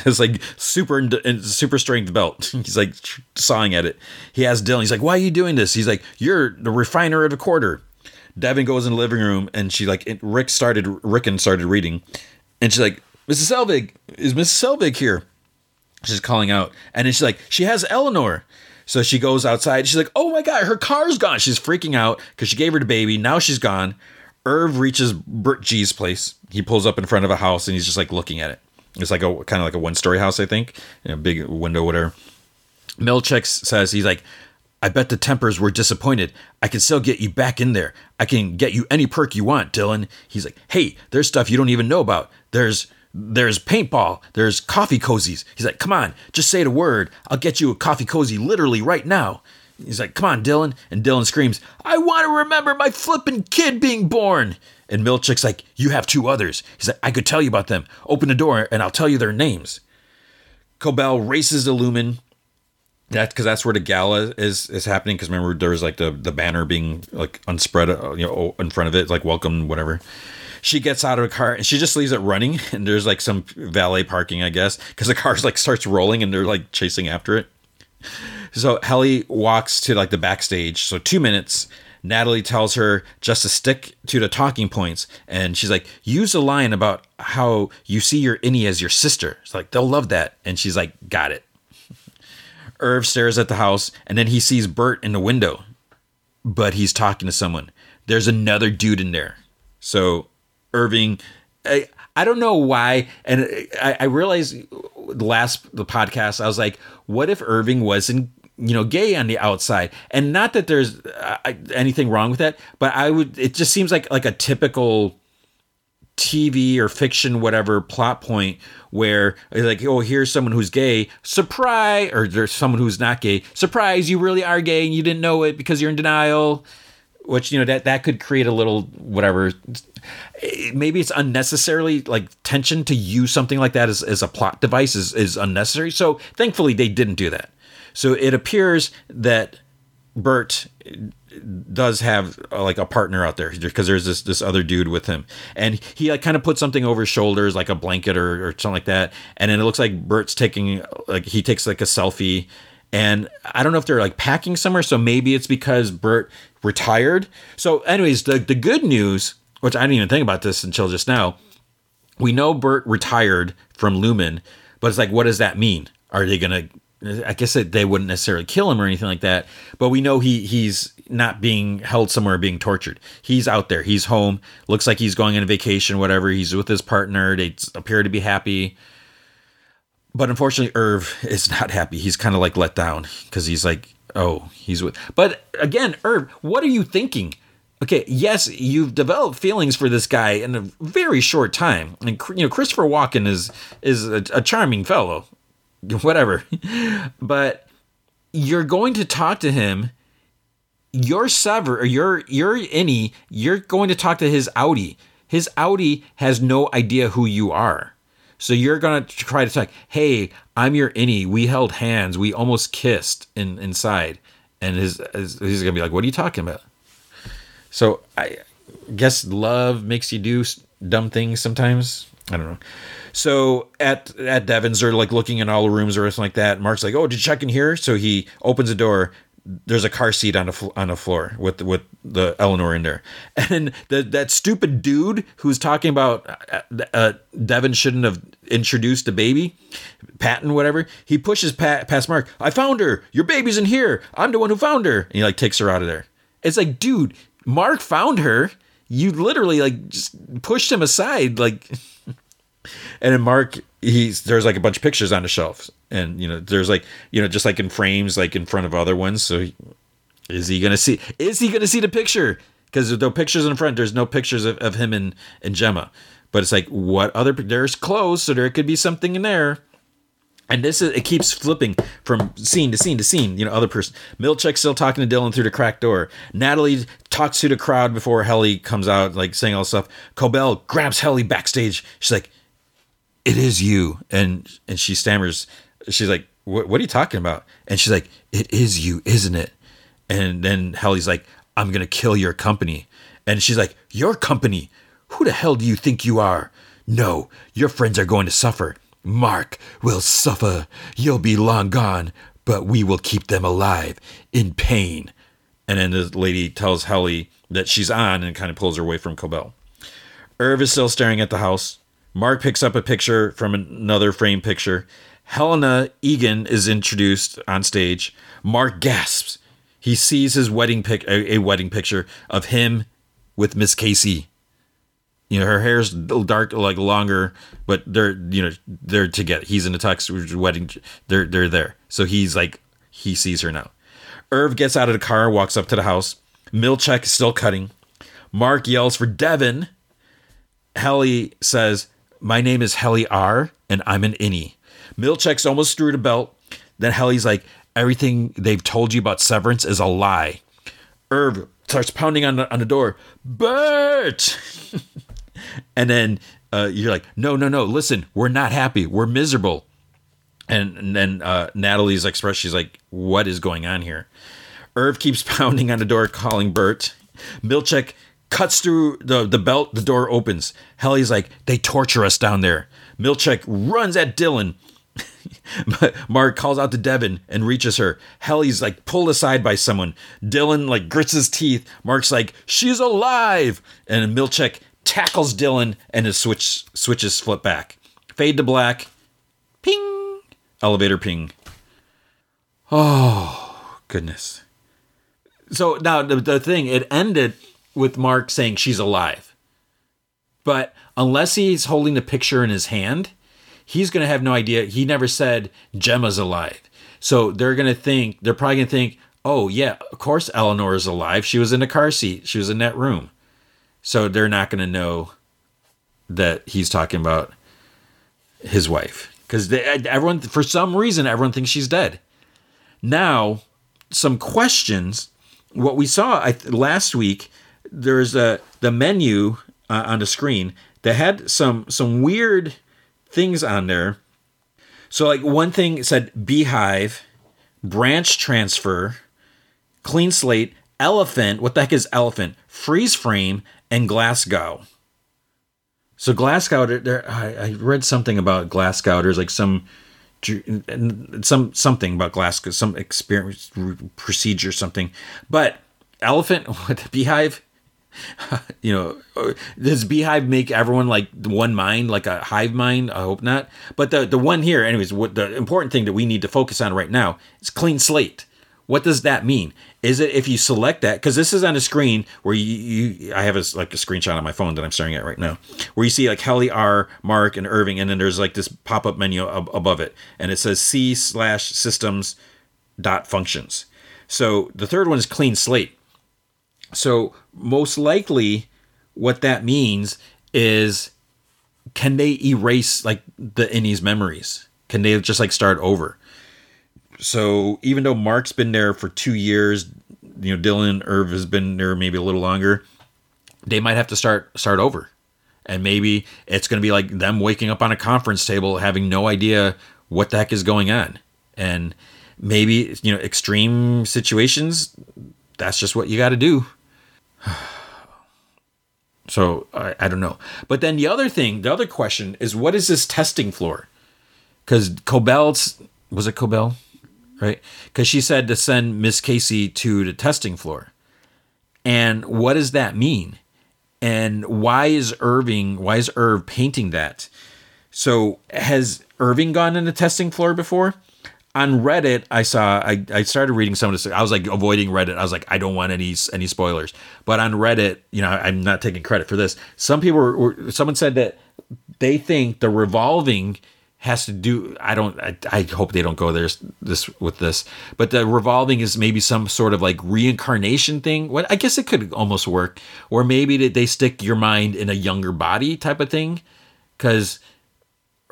It's like super strength belt. He's like sawing at it. He asks Dylan, he's like, why are you doing this? He's like, you're the refiner of the quarter. Devin goes in the living room and she like, Rickon started reading. And she's like, Mrs. Selvig, is Mrs. Selvig here? She's calling out. And then she's like, she has Eleanor. So she goes outside. She's like, oh my God, her car's gone. She's freaking out because she gave her the baby. Now she's gone. Irv reaches Bert G's place. He pulls up in front of a house and he's just like looking at it. It's like a kind of like a one-story house, I think. You know, big window, whatever. Milchek says, he's like, I bet the tempers were disappointed. I can still get you back in there. I can get you any perk you want, Dylan. He's like, hey, there's stuff you don't even know about. There's paintball. There's coffee cozies. He's like, come on, just say the word. I'll get you a coffee cozy literally right now. He's like, come on, Dylan. And Dylan screams, I want to remember my flippin' kid being born. And Milchek's like, you have two others. He's like, I could tell you about them. Open the door and I'll tell you their names. Cobell races the Lumen. That's because that's where the gala is happening. Because remember, there was like the banner being like unspread, you know, in front of it. Like welcome, whatever. She gets out of the car and she just leaves it running. And there's like some valet parking, I guess. Because the car's like starts rolling and they're like chasing after it. So Hallie walks to like the backstage. So 2 minutes. Natalie tells her just to stick to the talking points. And she's like, use a line about how you see your innie as your sister. It's like, they'll love that. And she's like, got it. Irv stares at the house and then he sees Bert in the window, but he's talking to someone. There's another dude in there. So Irving, I don't know why. And I realized the podcast, I was like, what if Irving wasn't, you know, gay on the outside? And not that there's anything wrong with that, but it just seems like a typical TV or fiction, whatever plot point where like, oh, here's someone who's gay, surprise, or there's someone who's not gay, surprise, you really are gay and you didn't know it because you're in denial, which, you know, that could create a little, whatever. Maybe it's unnecessarily like tension to use something like that as a plot device is unnecessary. So thankfully they didn't do that. So it appears that Bert does have like a partner out there because there's this other dude with him, and he like kind of puts something over his shoulders, like a blanket or something like that. And then it looks like Bert's takes like a selfie, and I don't know if they're like packing somewhere. So maybe it's because Bert retired. So anyways, the good news, which I didn't even think about this until just now, we know Bert retired from Lumen, but it's like, what does that mean? Are they going to, I guess they wouldn't necessarily kill him or anything like that, but we know he's not being held somewhere being tortured. He's out there. He's home. Looks like he's going on a vacation, whatever. He's with his partner. They appear to be happy. But unfortunately, Irv is not happy. He's kind of like let down because he's like, oh, he's with. But again, Irv, what are you thinking? Okay, yes, you've developed feelings for this guy in a very short time. And, you know, Christopher Walken is a charming fellow. Whatever. But you're going to talk to him. Your Sever, or your innie, you're going to talk to his outie. His outie has no idea who you are. So you're going to try to talk, hey, I'm your innie. We held hands. We almost kissed inside. And he's going to be like, what are you talking about? So I guess love makes you do dumb things sometimes. I don't know. So at Devin's, they're like looking in all the rooms or something like that. Mark's like, oh, did you check in here? So he opens the door. There's a car seat on a floor with the Eleanor in there. And then that stupid dude who's talking about Devin shouldn't have introduced the baby, Patton, whatever. He pushes past Mark. I found her. Your baby's in here. I'm the one who found her. And he like takes her out of there. It's like, dude, Mark found her. You literally like just pushed him aside. Like... And then Mark, there's like a bunch of pictures on the shelves, and you know there's like, you know, just like in frames, like in front of other ones. So is he gonna see the picture? Because the pictures in front, there's no pictures of him and Gemma. But it's like, what other? There's clothes, so there could be something in there. And it keeps flipping from scene to scene to scene. You know, other person. Milchek's still talking to Dylan through the cracked door. Natalie talks to the crowd before Helly comes out, like saying all this stuff. Cobell grabs Helly backstage. She's like, it is you. And she stammers, she's like, what are you talking about? And she's like, it is you, isn't it? And then Hallie's like, I'm going to kill your company. And she's like, your company? Who the hell do you think you are? No, your friends are going to suffer. Mark will suffer. You'll be long gone, but we will keep them alive in pain. And then the lady tells Hallie that she's on and kind of pulls her away from Cobell. Irv is still staring at the house. Mark picks up a picture from another frame picture. Helena Egan is introduced on stage. Mark gasps. He sees his wedding picture of him with Miss Casey. You know, her hair's dark, like longer, but they're together. He's in a tux wedding. They're there. So he's like, he sees her now. Irv gets out of the car, walks up to the house. Milchek is still cutting. Mark yells for Devin. Hallie says, my name is Hallie R and I'm an innie. Milchek's almost through the belt. Then Hallie's like, everything they've told you about Severance is a lie. Irv starts pounding on the door. Bert! And then you're like, no, listen, we're not happy. We're miserable. And then Natalie's expressed, she's like, what is going on here? Irv keeps pounding on the door, calling Bert. Milchek cuts through the belt. The door opens. Hallie's like, they torture us down there. Milchek runs at Dylan. Mark calls out to Devin and reaches her. Hallie's like pulled aside by someone. Dylan like grits his teeth. Mark's like, she's alive. And Milchek tackles Dylan and his switches flip back. Fade to black. Ping. Elevator ping. Oh, goodness. So now the thing, it ended with Mark saying she's alive. But unless he's holding the picture in his hand, he's going to have no idea. He never said Gemma's alive. So they're probably going to think, oh yeah, of course Eleanor is alive. She was in the car seat. She was in that room. So they're not going to know that he's talking about his wife. Because everyone, for some reason, everyone thinks she's dead. Now, some questions. What we saw last week, there's the menu on the screen that had some weird things on there. So like one thing said beehive, branch transfer, clean slate, elephant. What the heck is elephant? Freeze frame and Glasgow. So Glasgow, I read something about Glasgow. There's like something about Glasgow, some experience procedure, something. But elephant with beehive, you know, does beehive make everyone like one mind, like a hive mind? I hope not. But the one here, anyways, what the important thing that we need to focus on right now is clean slate. What does that mean? Is it if you select that? Because this is on a screen where I have a screenshot on my phone that I'm staring at right now, where you see like Hallie R, Mark, and Irving, and then there's like this pop-up menu above it, and it says C/systems.functions. So the third one is clean slate. So most likely, what that means is, can they erase like the innie's memories? Can they just like start over? So even though Mark's been there for 2 years, you know, Dylan, Irv has been there maybe a little longer. They might have to start over, and maybe it's going to be like them waking up on a conference table, having no idea what the heck is going on, and maybe, you know, extreme situations. That's just what you got to do. So I don't know. But then the other question is, what is this testing floor? Because was it Cobell? Right? Because she said to send Miss Casey to the testing floor. And what does that mean? And why is Irv painting that? So has Irving gone in the testing floor before? On Reddit, I started reading some of this. I was like avoiding Reddit. I was like, I don't want any spoilers. But on Reddit, you know, I'm not taking credit for this. Someone said that they think the revolving has to do, I hope they don't go there with this, but the revolving is maybe some sort of like reincarnation thing. What, I guess it could almost work. Or maybe they stick your mind in a younger body type of thing. Because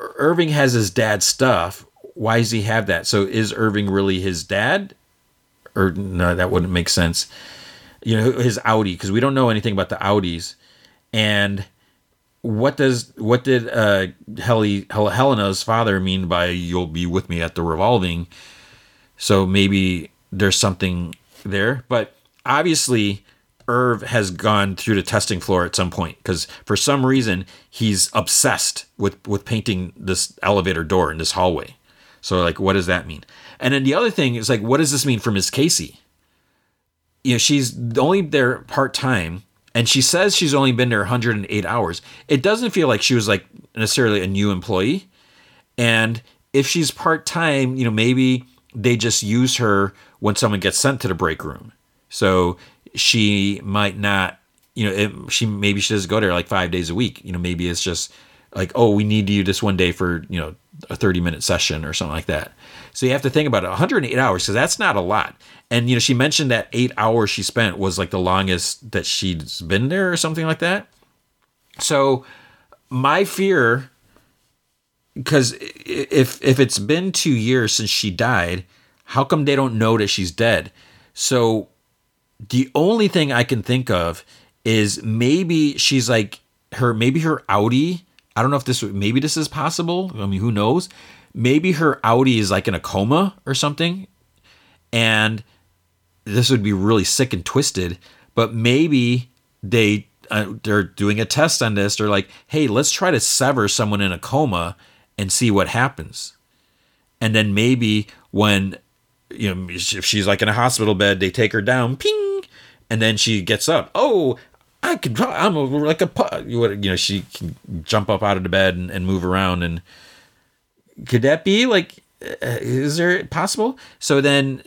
Irving has his dad's stuff. Why does he have that? So is Irving really his dad? Or no, that wouldn't make sense. You know, his Audi, because we don't know anything about the Audis. And What did Helena's father mean by "you'll be with me at the revolving"? So maybe there's something there, but obviously Irv has gone through the testing floor at some point, because for some reason he's obsessed with painting this elevator door in this hallway. So like, what does that mean? And then the other thing is like, what does this mean for Miss Casey? You know, she's only there part time. And she says she's only been there 108 hours. It doesn't feel like she was like necessarily a new employee. And if she's part-time, you know, maybe they just use her when someone gets sent to the break room. So she might not, you know, maybe she doesn't go there like 5 days a week. You know, maybe it's just like, oh, we need you this one day for, you know, a 30-minute session or something like that. So you have to think about it. 108 hours, because that's not a lot. And, you know, she mentioned that 8 hours she spent was like the longest that she's been there or something like that. So my fear, because if it's been 2 years since she died, how come they don't know that she's dead? So the only thing I can think of is maybe she's like her Audi. I don't know if maybe this is possible. I mean, who knows? Maybe her Audi is like in a coma or something. And this would be really sick and twisted, but maybe they're doing a test on this. They're like, hey, let's try to sever someone in a coma and see what happens. And then maybe when, you know, if she's like in a hospital bed, they take her down, ping, and then she gets up. Oh, I'm like a, you know, she can jump up out of the bed and move around. And could that be like, is there possible? So then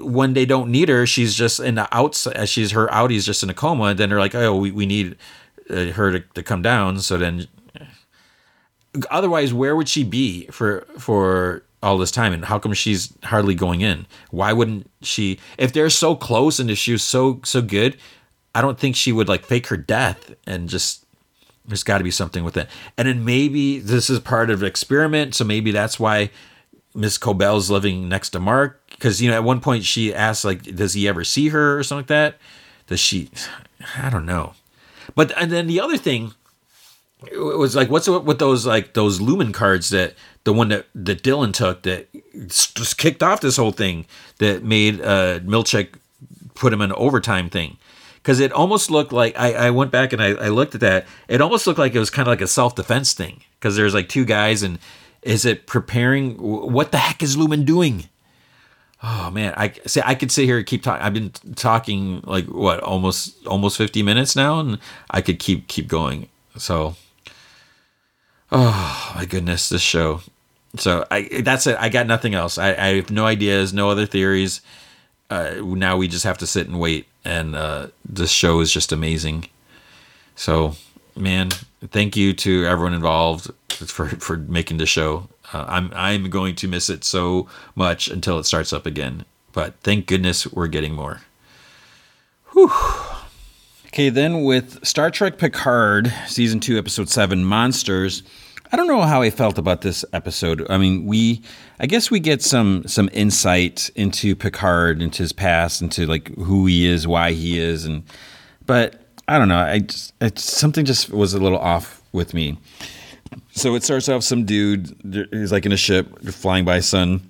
when they don't need her, she's just in the outside. Her Audi's just in a coma. And then they're like, oh, we need her to come down. So then otherwise, where would she be for all this time? And how come she's hardly going in? Why wouldn't she, if they're so close and if she was so good, I don't think she would like fake her death and just, there's gotta be something with it. And then maybe this is part of an experiment. So maybe that's why Miss Cobell's living next to Mark, because, you know, at one point she asks, like, does he ever see her or something like that? Does she? I don't know. But and then the other thing, it was like, what's up with those like those Lumen cards that the one that Dylan took that just kicked off this whole thing that made Milchick put him in an overtime thing, because it almost looked like I went back and I looked at that. It almost looked like it was kind of like a self defense thing, because there's like two guys and. Is it preparing? What the heck is Lumen doing? Oh man, I could sit here and keep talking. I've been talking like what almost 50 minutes now, and I could keep going. So, oh my goodness, this show. So that's it. I got nothing else. I have no ideas, no other theories. Now we just have to sit and wait. And this show is just amazing. So, man, thank you to everyone involved. For making the show. I'm going to miss it so much until it starts up again. But thank goodness we're getting more. Whew. Okay, then with Star Trek Picard, Season 2, Episode 7, Monsters, I don't know how I felt about this episode. I mean, I guess we get some insight into Picard, into his past, into like who he is, why he is, but I don't know. Something just was a little off with me. So it starts off some dude, he's like in a ship flying by sun,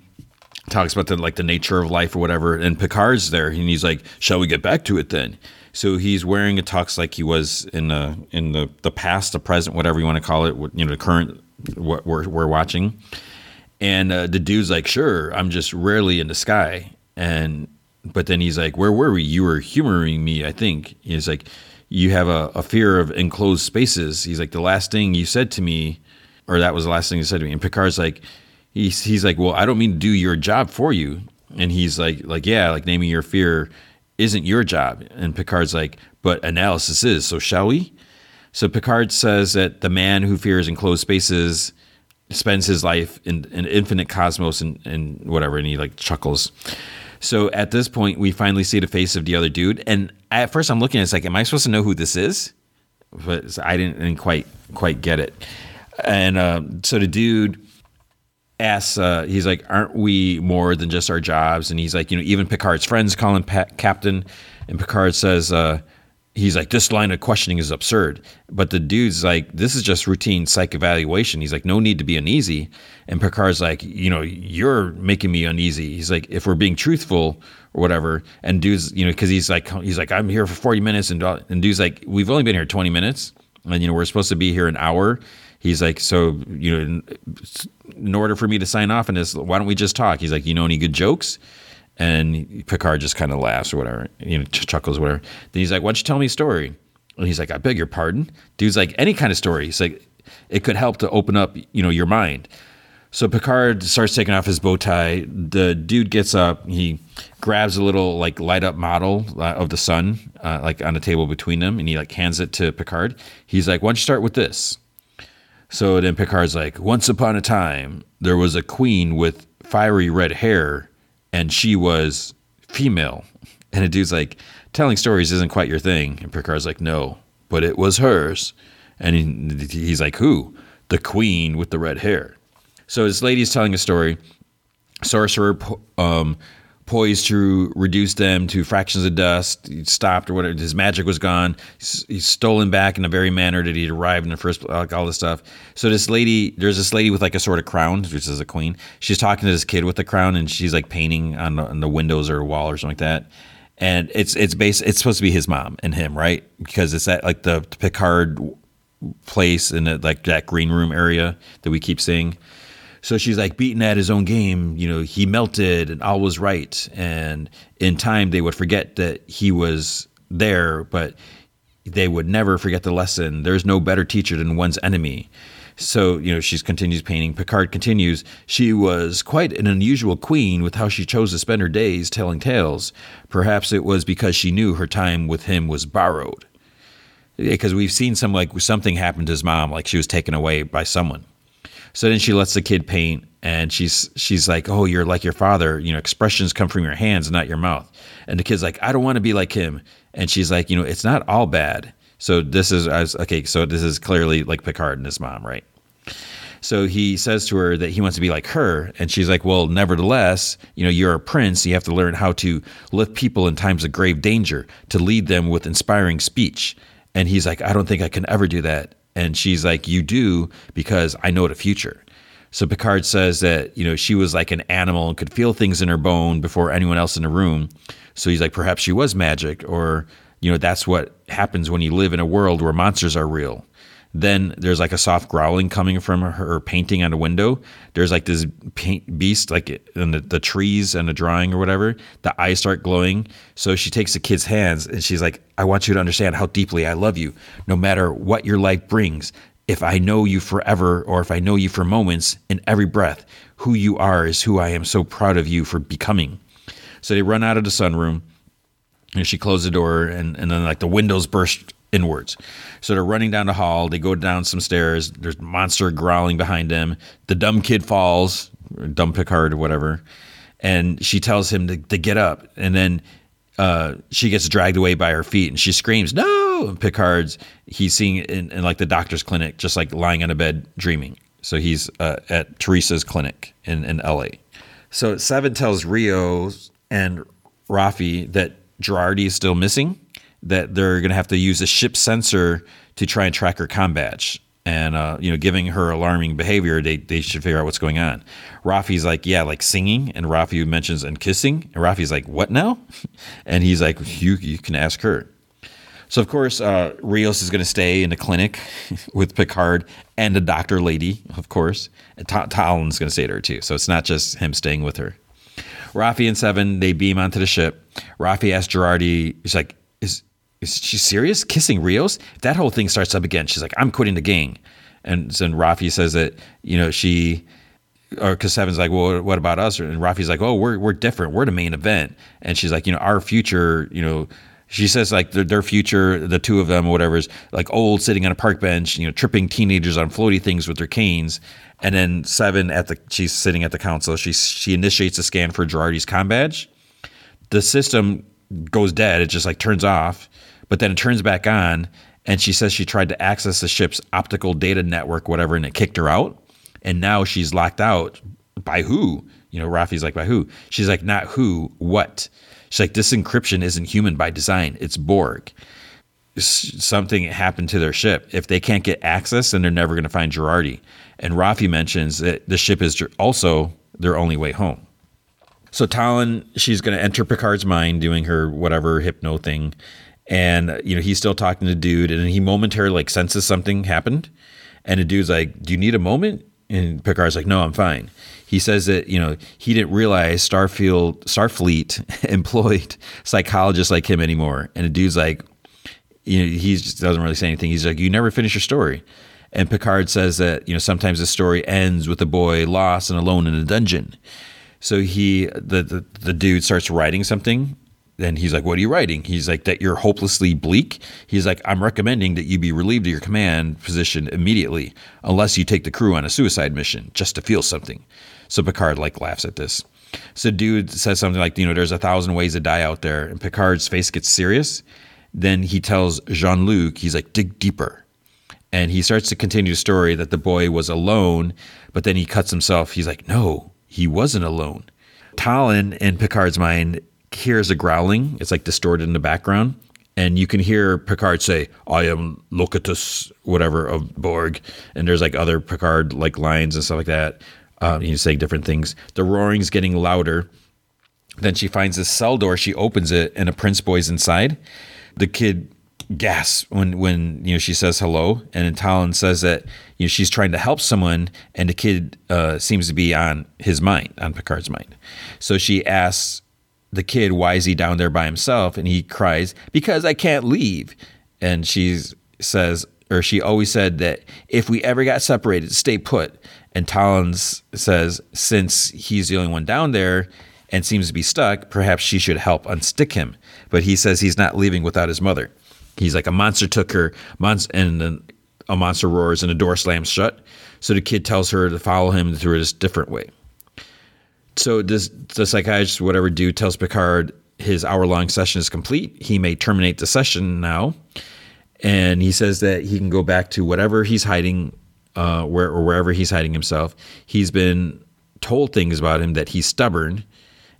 talks about the nature of life or whatever. And Picard's there and he's like, shall we get back to it then? So he's wearing a tux like he was in the past, the present, whatever you want to call it, you know, the current, what we're watching. And the dude's like, sure, I'm just rarely in the sky. But then he's like, where were we? You were humoring me, I think. He's like, you have a fear of enclosed spaces. He's like, that was the last thing you said to me. And Picard's like, he's like, well, I don't mean to do your job for you. And he's like, yeah, like naming your fear isn't your job. And Picard's like, but analysis is, so shall we? So Picard says that the man who fears enclosed spaces spends his life in an infinite cosmos and whatever. And he like chuckles. So at this point, we finally see the face of the other dude. And at first I'm looking at it, it's like, am I supposed to know who this is? But I didn't quite get it. And so the dude asks, he's like, aren't we more than just our jobs? And he's like, you know, even Picard's friends call him Captain. And Picard says, he's like, this line of questioning is absurd. But the dude's like, this is just routine psych evaluation. He's like, no need to be uneasy. And Picard's like, you know, you're making me uneasy. He's like, if we're being truthful or whatever. And dude's, you know, because he's like, I'm here for 40 minutes. And dude's like, we've only been here 20 minutes. And, you know, we're supposed to be here an hour. He's like, so, you know, in order for me to sign off on this, why don't we just talk? He's like, you know, any good jokes? And Picard just kind of laughs or whatever, you know, chuckles or whatever. Then he's like, why don't you tell me a story? And he's like, I beg your pardon. Dude's like, any kind of story. He's like, it could help to open up, you know, your mind. So Picard starts taking off his bow tie. The dude gets up. He grabs a little like light up model of the sun, like on a table between them. And he like hands it to Picard. He's like, why don't you start with this? So then Picard's like, once upon a time, there was a queen with fiery red hair and she was female. And the dude's like, telling stories isn't quite your thing. And Picard's like, no, but it was hers. And he's like, who? The queen with the red hair. So this lady's telling a story. Sorcerer poised to reduce them to fractions of dust. He stopped or whatever. His magic was gone. He's stolen back in the very manner that he'd arrived in the first, like all this stuff. So this lady, there's this lady with like a sort of crown, which is a queen. She's talking to this kid with a crown and she's like painting on the windows or a wall or something like that. And it's supposed to be his mom and him, right? Because it's at like the Picard place in the, like that green room area that we keep seeing. So she's like, beaten at his own game, you know, he melted and all was right. And in time, they would forget that he was there, but they would never forget the lesson. There's no better teacher than one's enemy. So, you know, she continues painting. Picard continues. She was quite an unusual queen with how she chose to spend her days telling tales. Perhaps it was because she knew her time with him was borrowed. Because we've seen some, like, something happened to his mom, like she was taken away by someone. So then she lets the kid paint and she's like, oh, you're like your father. You know, expressions come from your hands, not your mouth. And the kid's like, I don't want to be like him. And she's like, you know, it's not all bad. So this is clearly like Picard and his mom, right? So he says to her that he wants to be like her. And she's like, well, nevertheless, you know, you're a prince. You have to learn how to lift people in times of grave danger, to lead them with inspiring speech. And he's like, I don't think I can ever do that. And she's like, you do, because I know the future. So Picard says that, you know, she was like an animal and could feel things in her bone before anyone else in the room. So he's like, perhaps she was magic, or, you know, that's what happens when you live in a world where monsters are real. Then there's like a soft growling coming from her painting on the window. There's like this beast like in the trees and the drawing or whatever. The eyes start glowing. So she takes the kid's hands and she's like, I want you to understand how deeply I love you, no matter what your life brings. If I know you forever, or if I know you for moments, in every breath, who you are is who I am so proud of you for becoming. So they run out of the sunroom and she closed the door and then like the windows burst inwards. So they're running down the hall. They go down some stairs. There's a monster growling behind them. The dumb kid falls, or dumb Picard or whatever. And she tells him to get up. And then she gets dragged away by her feet and she screams, no! And Picard's, he's seeing in like the doctor's clinic, just like lying on a bed dreaming. So he's at Teresa's clinic in LA. So Seven tells Rio and Rafi that Girardi is still missing, that they're going to have to use a ship sensor to try and track her comm badge. And, you know, giving her alarming behavior, they should figure out what's going on. Rafi's like, yeah, like singing. And Rafi mentions and kissing. And Rafi's like, what now? And he's like, you can ask her. So, of course, Rios is going to stay in the clinic with Picard and the doctor lady, of course. And Talon's going to stay there, too. So it's not just him staying with her. Rafi and Seven, they beam onto the ship. Rafi asks Girardi, he's like, is she serious? Kissing Rios? If that whole thing starts up again, she's like, I'm quitting the gang. And then Rafi says that, you know, because Seven's like, well, what about us? And Rafi's like, oh, we're different. We're the main event. And she's like, you know, our future, you know, she says like their future, the two of them, or whatever, is like old, sitting on a park bench, you know, tripping teenagers on floaty things with their canes. And then Seven, she's sitting at the council. She initiates a scan for Girardi's comm badge. The system goes dead. It just like turns off. But then it turns back on, and she says she tried to access the ship's optical data network, whatever, and it kicked her out. And now she's locked out. By who? You know, Rafi's like, by who? She's like, not who, what? She's like, this encryption isn't human by design. It's Borg. something happened to their ship. If they can't get access, then they're never going to find Girardi. And Rafi mentions that the ship is also their only way home. So Talon, she's going to enter Picard's mind doing her whatever hypno thing. And, you know, he's still talking to dude, and he momentarily like senses something happened. And the dude's like, do you need a moment? And Picard's like, no, I'm fine. He says that, you know, he didn't realize Starfleet employed psychologists like him anymore. And the dude's like, you know, he just doesn't really say anything. He's like, you never finish your story. And Picard says that, you know, sometimes the story ends with a boy lost and alone in a dungeon. So the dude starts writing something. Then he's like, what are you writing? He's like, that you're hopelessly bleak. He's like, I'm recommending that you be relieved of your command position immediately, unless you take the crew on a suicide mission just to feel something. So Picard like laughs at this. So dude says something like, you know, there's 1,000 ways to die out there. And Picard's face gets serious. Then he tells Jean-Luc, he's like, dig deeper. And he starts to continue the story that the boy was alone, but then he cuts himself. He's like, no, he wasn't alone. Talon, in Picard's mind, hears a growling. It's like distorted in the background. And you can hear Picard say, I am Locatus, whatever, of Borg. And there's like other Picard like lines and stuff like that. He's saying different things. The roaring's getting louder. Then she finds this cell door. She opens it and a Prince boy's inside. The kid gasps when you know she says hello, and then Talon says that, you know, she's trying to help someone, and the kid seems to be on his mind, on Picard's mind. So she asks the kid, why is he down there by himself? And he cries, because I can't leave. And she always said that if we ever got separated, stay put. And Talon says, since he's the only one down there and seems to be stuck, perhaps she should help unstick him. But he says he's not leaving without his mother. He's like, a monster took her, and then a monster roars and the door slams shut. So the kid tells her to follow him through this different way. So the psychiatrist, whatever dude, tells Picard his hour-long session is complete. He may terminate the session now. And he says that he can go back to whatever he's hiding, wherever he's hiding himself. He's been told things about him, that he's stubborn.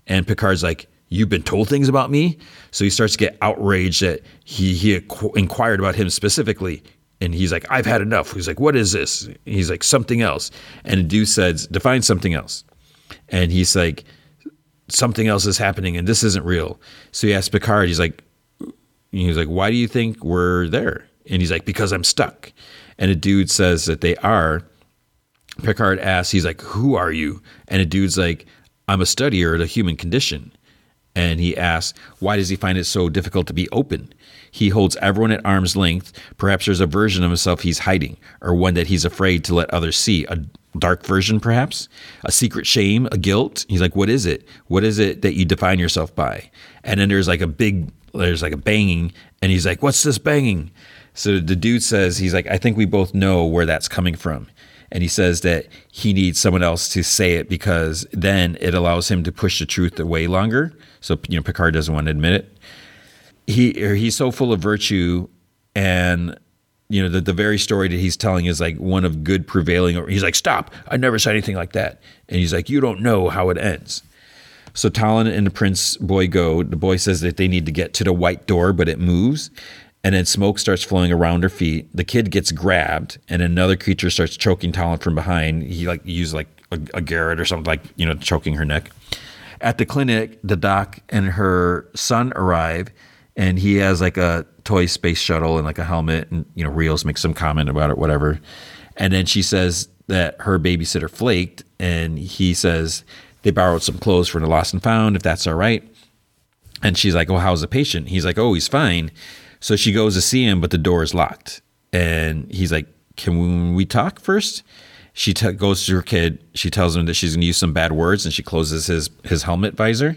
And Picard's like, you've been told things about me? So he starts to get outraged that he inquired about him specifically. And he's like, I've had enough. He's like, what is this? And he's like, something else. And the dude says, define something else. And he's like, something else is happening and this isn't real. So he asks Picard, he's like, why do you think we're there? And he's like, because I'm stuck. And a dude says that they are. Picard asks, he's like, who are you? And a dude's like, I'm a studier of the human condition. And he asks, why does he find it so difficult to be open? He holds everyone at arm's length. Perhaps there's a version of himself he's hiding, or one that he's afraid to let others see. A dark version, perhaps? A secret shame, a guilt? He's like, what is it? What is it that you define yourself by? And then there's like a banging, and he's like, what's this banging? So the dude says, he's like, I think we both know where that's coming from. And he says that he needs someone else to say it, because then it allows him to push the truth away longer. So, you know, Picard doesn't want to admit it. He's so full of virtue, and, you know, the very story that he's telling is like one of good prevailing. Or he's like, stop, I never said anything like that. And he's like, you don't know how it ends. So Talon and the Prince boy go. The boy says that they need to get to the white door, but it moves. And then smoke starts flowing around her feet. The kid gets grabbed, and another creature starts choking Talon from behind. He like used like a garrote or something, like, you know, choking her neck. At the clinic, the doc and her son arrive, and he has like a toy space shuttle and like a helmet, and, you know, Rios makes some comment about it, whatever. And then she says that her babysitter flaked, and he says they borrowed some clothes for the lost and found, if that's all right. And she's like, oh, how's the patient? He's like, oh, he's fine. So she goes to see him, but the door is locked. And he's like, can we talk first? She goes to her kid. She tells him that she's going to use some bad words, and she closes his helmet visor.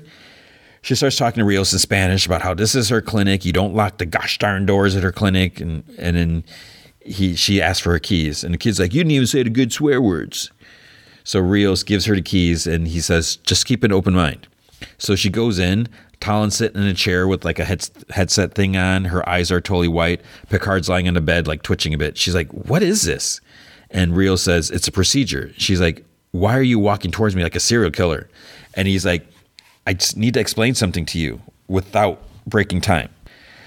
She starts talking to Rios in Spanish about how this is her clinic. You don't lock the gosh darn doors at her clinic. And then she asks for her keys. And the kid's like, you didn't even say the good swear words. So Rios gives her the keys, and he says, just keep an open mind. So she goes in. Talon's sitting in a chair with like a headset thing on. Her eyes are totally white. Picard's lying on the bed, like twitching a bit. She's like, what is this? And Rio says, it's a procedure. She's like, why are you walking towards me like a serial killer? And he's like, I just need to explain something to you without breaking time.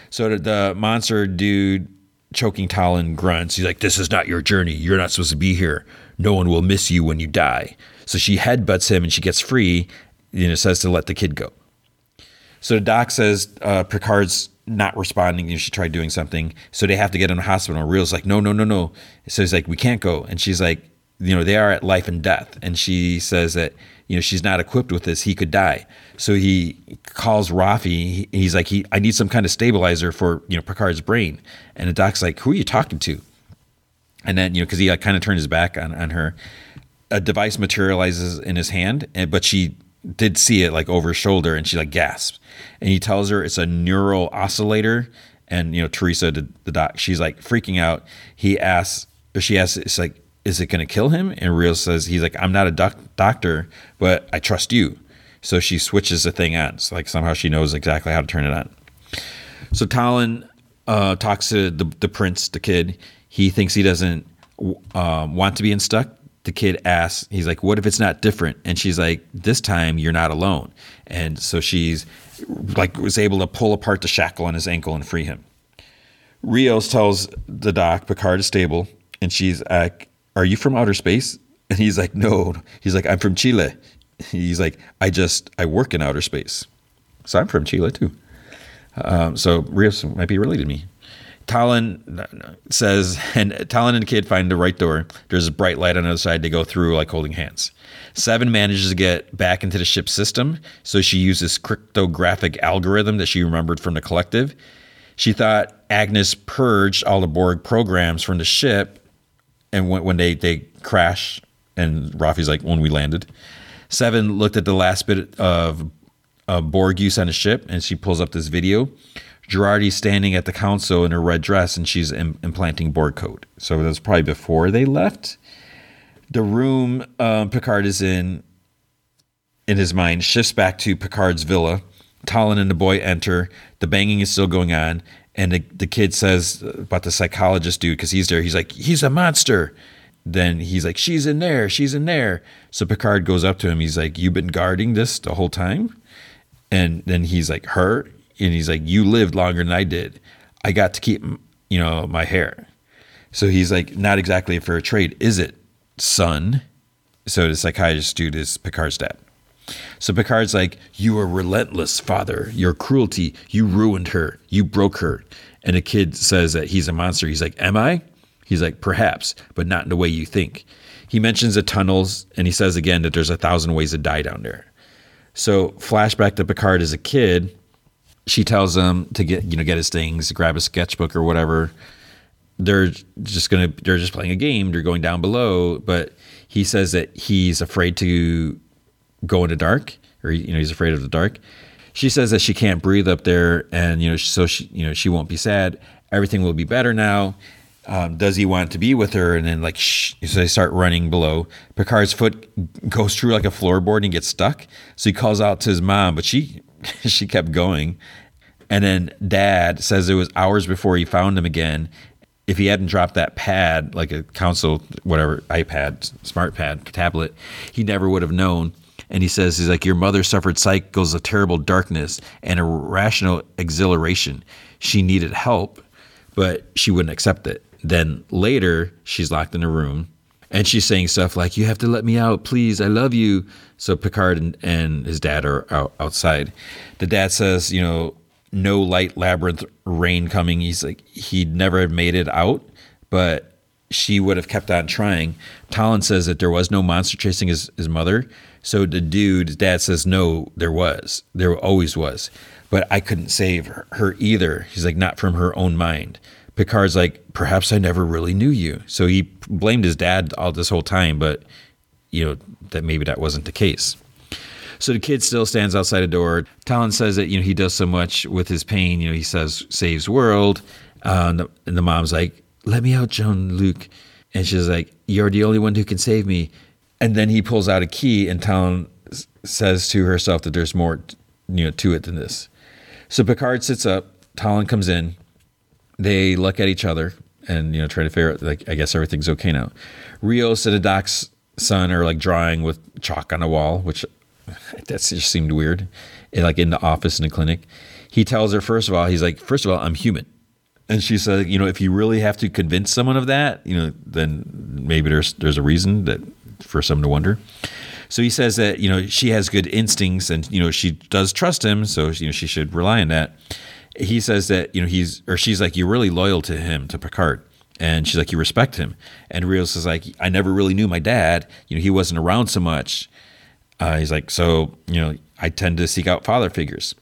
So did the monster dude choking Talon grunts. He's like, this is not your journey. You're not supposed to be here. No one will miss you when you die. So she headbutts him and she gets free, you know, says to let the kid go. So Doc says Picard's not responding. You know, she tried doing something. So they have to get him to the hospital. And Real's like, no. So he's like, we can't go. And she's like, you know, they are at life and death. And she says that, you know, she's not equipped with this. He could die. So he calls Rafi. He's like, I need some kind of stabilizer for, you know, Picard's brain. And the doc's like, who are you talking to? And then, you know, because he kind of turned his back on her. A device materializes in his hand, but she did see it like over his shoulder, and she like gasps. And he tells her it's a neural oscillator. And, you know, Teresa, the doc, she's like freaking out. She asks, it's like, is it going to kill him? And Real says, he's like, I'm not a doctor, but I trust you. So she switches the thing on. So like somehow she knows exactly how to turn it on. So Talon talks to the prince, the kid. He thinks he doesn't want to be unstuck. The kid asks, he's like, what if it's not different? And she's like, this time you're not alone. And so she's like, was able to pull apart the shackle on his ankle and free him. Rios tells the doc Picard is stable. And she's like, are you from outer space? And he's like, no. He's like, I'm from Chile. He's like, I work in outer space. So I'm from Chile too. So Rios might be related to me. Talon and the kid find the right door. There's a bright light on the other side. They go through like holding hands. Seven manages to get back into the ship's system. So she uses cryptographic algorithm that she remembered from the collective. She thought Agnes purged all the Borg programs from the ship. And when they crash, and Rafi's like, when we landed. Seven looked at the last bit of Borg use on the ship, and she pulls up this video. Girardi's standing at the console in her red dress, and she's implanting Borg code. So that's probably before they left. The room Picard is in his mind, shifts back to Picard's villa. Talon and the boy enter. The banging is still going on. And the kid says about the psychologist dude, because he's there. He's like, he's a monster. Then he's like, she's in there. So Picard goes up to him. He's like, you've been guarding this the whole time? And then he's like, her? And he's like, you lived longer than I did. I got to keep, you know, my hair. So he's like, not exactly a fair trade, is it, son? So the psychiatrist dude is Picard's dad. So Picard's like, you were relentless, father. Your cruelty, you ruined her. You broke her. And the kid says that he's a monster. He's like, am I? He's like, perhaps, but not in the way you think. He mentions the tunnels, and he says again that there's 1,000 ways to die down there. So flashback to Picard as a kid. She tells him to get his things, grab a sketchbook or whatever. They're just playing a game. They're going down below, but he says that he's afraid to go in the dark, or, you know, he's afraid of the dark. She says that she can't breathe up there, and, you know, so she, you know, she won't be sad. Everything will be better now. Does he want to be with her? And then, like, shh, so they start running below. Picard's foot goes through like a floorboard and gets stuck. So he calls out to his mom, but she kept going. And then dad says it was hours before he found him again. If he hadn't dropped that pad, like a console, whatever, iPad, smart pad, tablet, he never would have known. And he says, he's like, your mother suffered cycles of terrible darkness and irrational exhilaration. She needed help, but she wouldn't accept it. Then later, she's locked in a room, and she's saying stuff like, you have to let me out, please, I love you. So Picard and his dad are outside. The dad says, you know, no light, labyrinth, rain coming. He's like, he'd never made it out, but she would have kept on trying. Talon says that there was no monster chasing his mother. So the dude's dad says, no, there was. There always was. But I couldn't save her either. He's like, not from her own mind. Picard's like, perhaps I never really knew you. So he blamed his dad all this whole time, but, you know, that maybe that wasn't the case. So the kid still stands outside a door. Talon says that, you know, he does so much with his pain. You know, he says, saves world. And the mom's like, let me out, Jean-Luc. And she's like, you're the only one who can save me. And then he pulls out a key, and Talon says to herself that there's more, you know, to it than this. So Picard sits up. Talon comes in. They look at each other and, you know, try to figure out, like, I guess everything's okay now. Rios and the doc's son are, like, drawing with chalk on a wall, which that just seemed weird, and, like, in the office in the clinic. he tells her, first of all, I'm human. And she said, if you really have to convince someone of that, then maybe there's a reason that for some to wonder. So he says that, she has good instincts and, she does trust him. So, she should rely on that. He says that, she's like, you're really loyal to him, to Picard. And she's like, you respect him. And Rios is like, I never really knew my dad. He wasn't around so much. He's like, so, I tend to seek out father figures.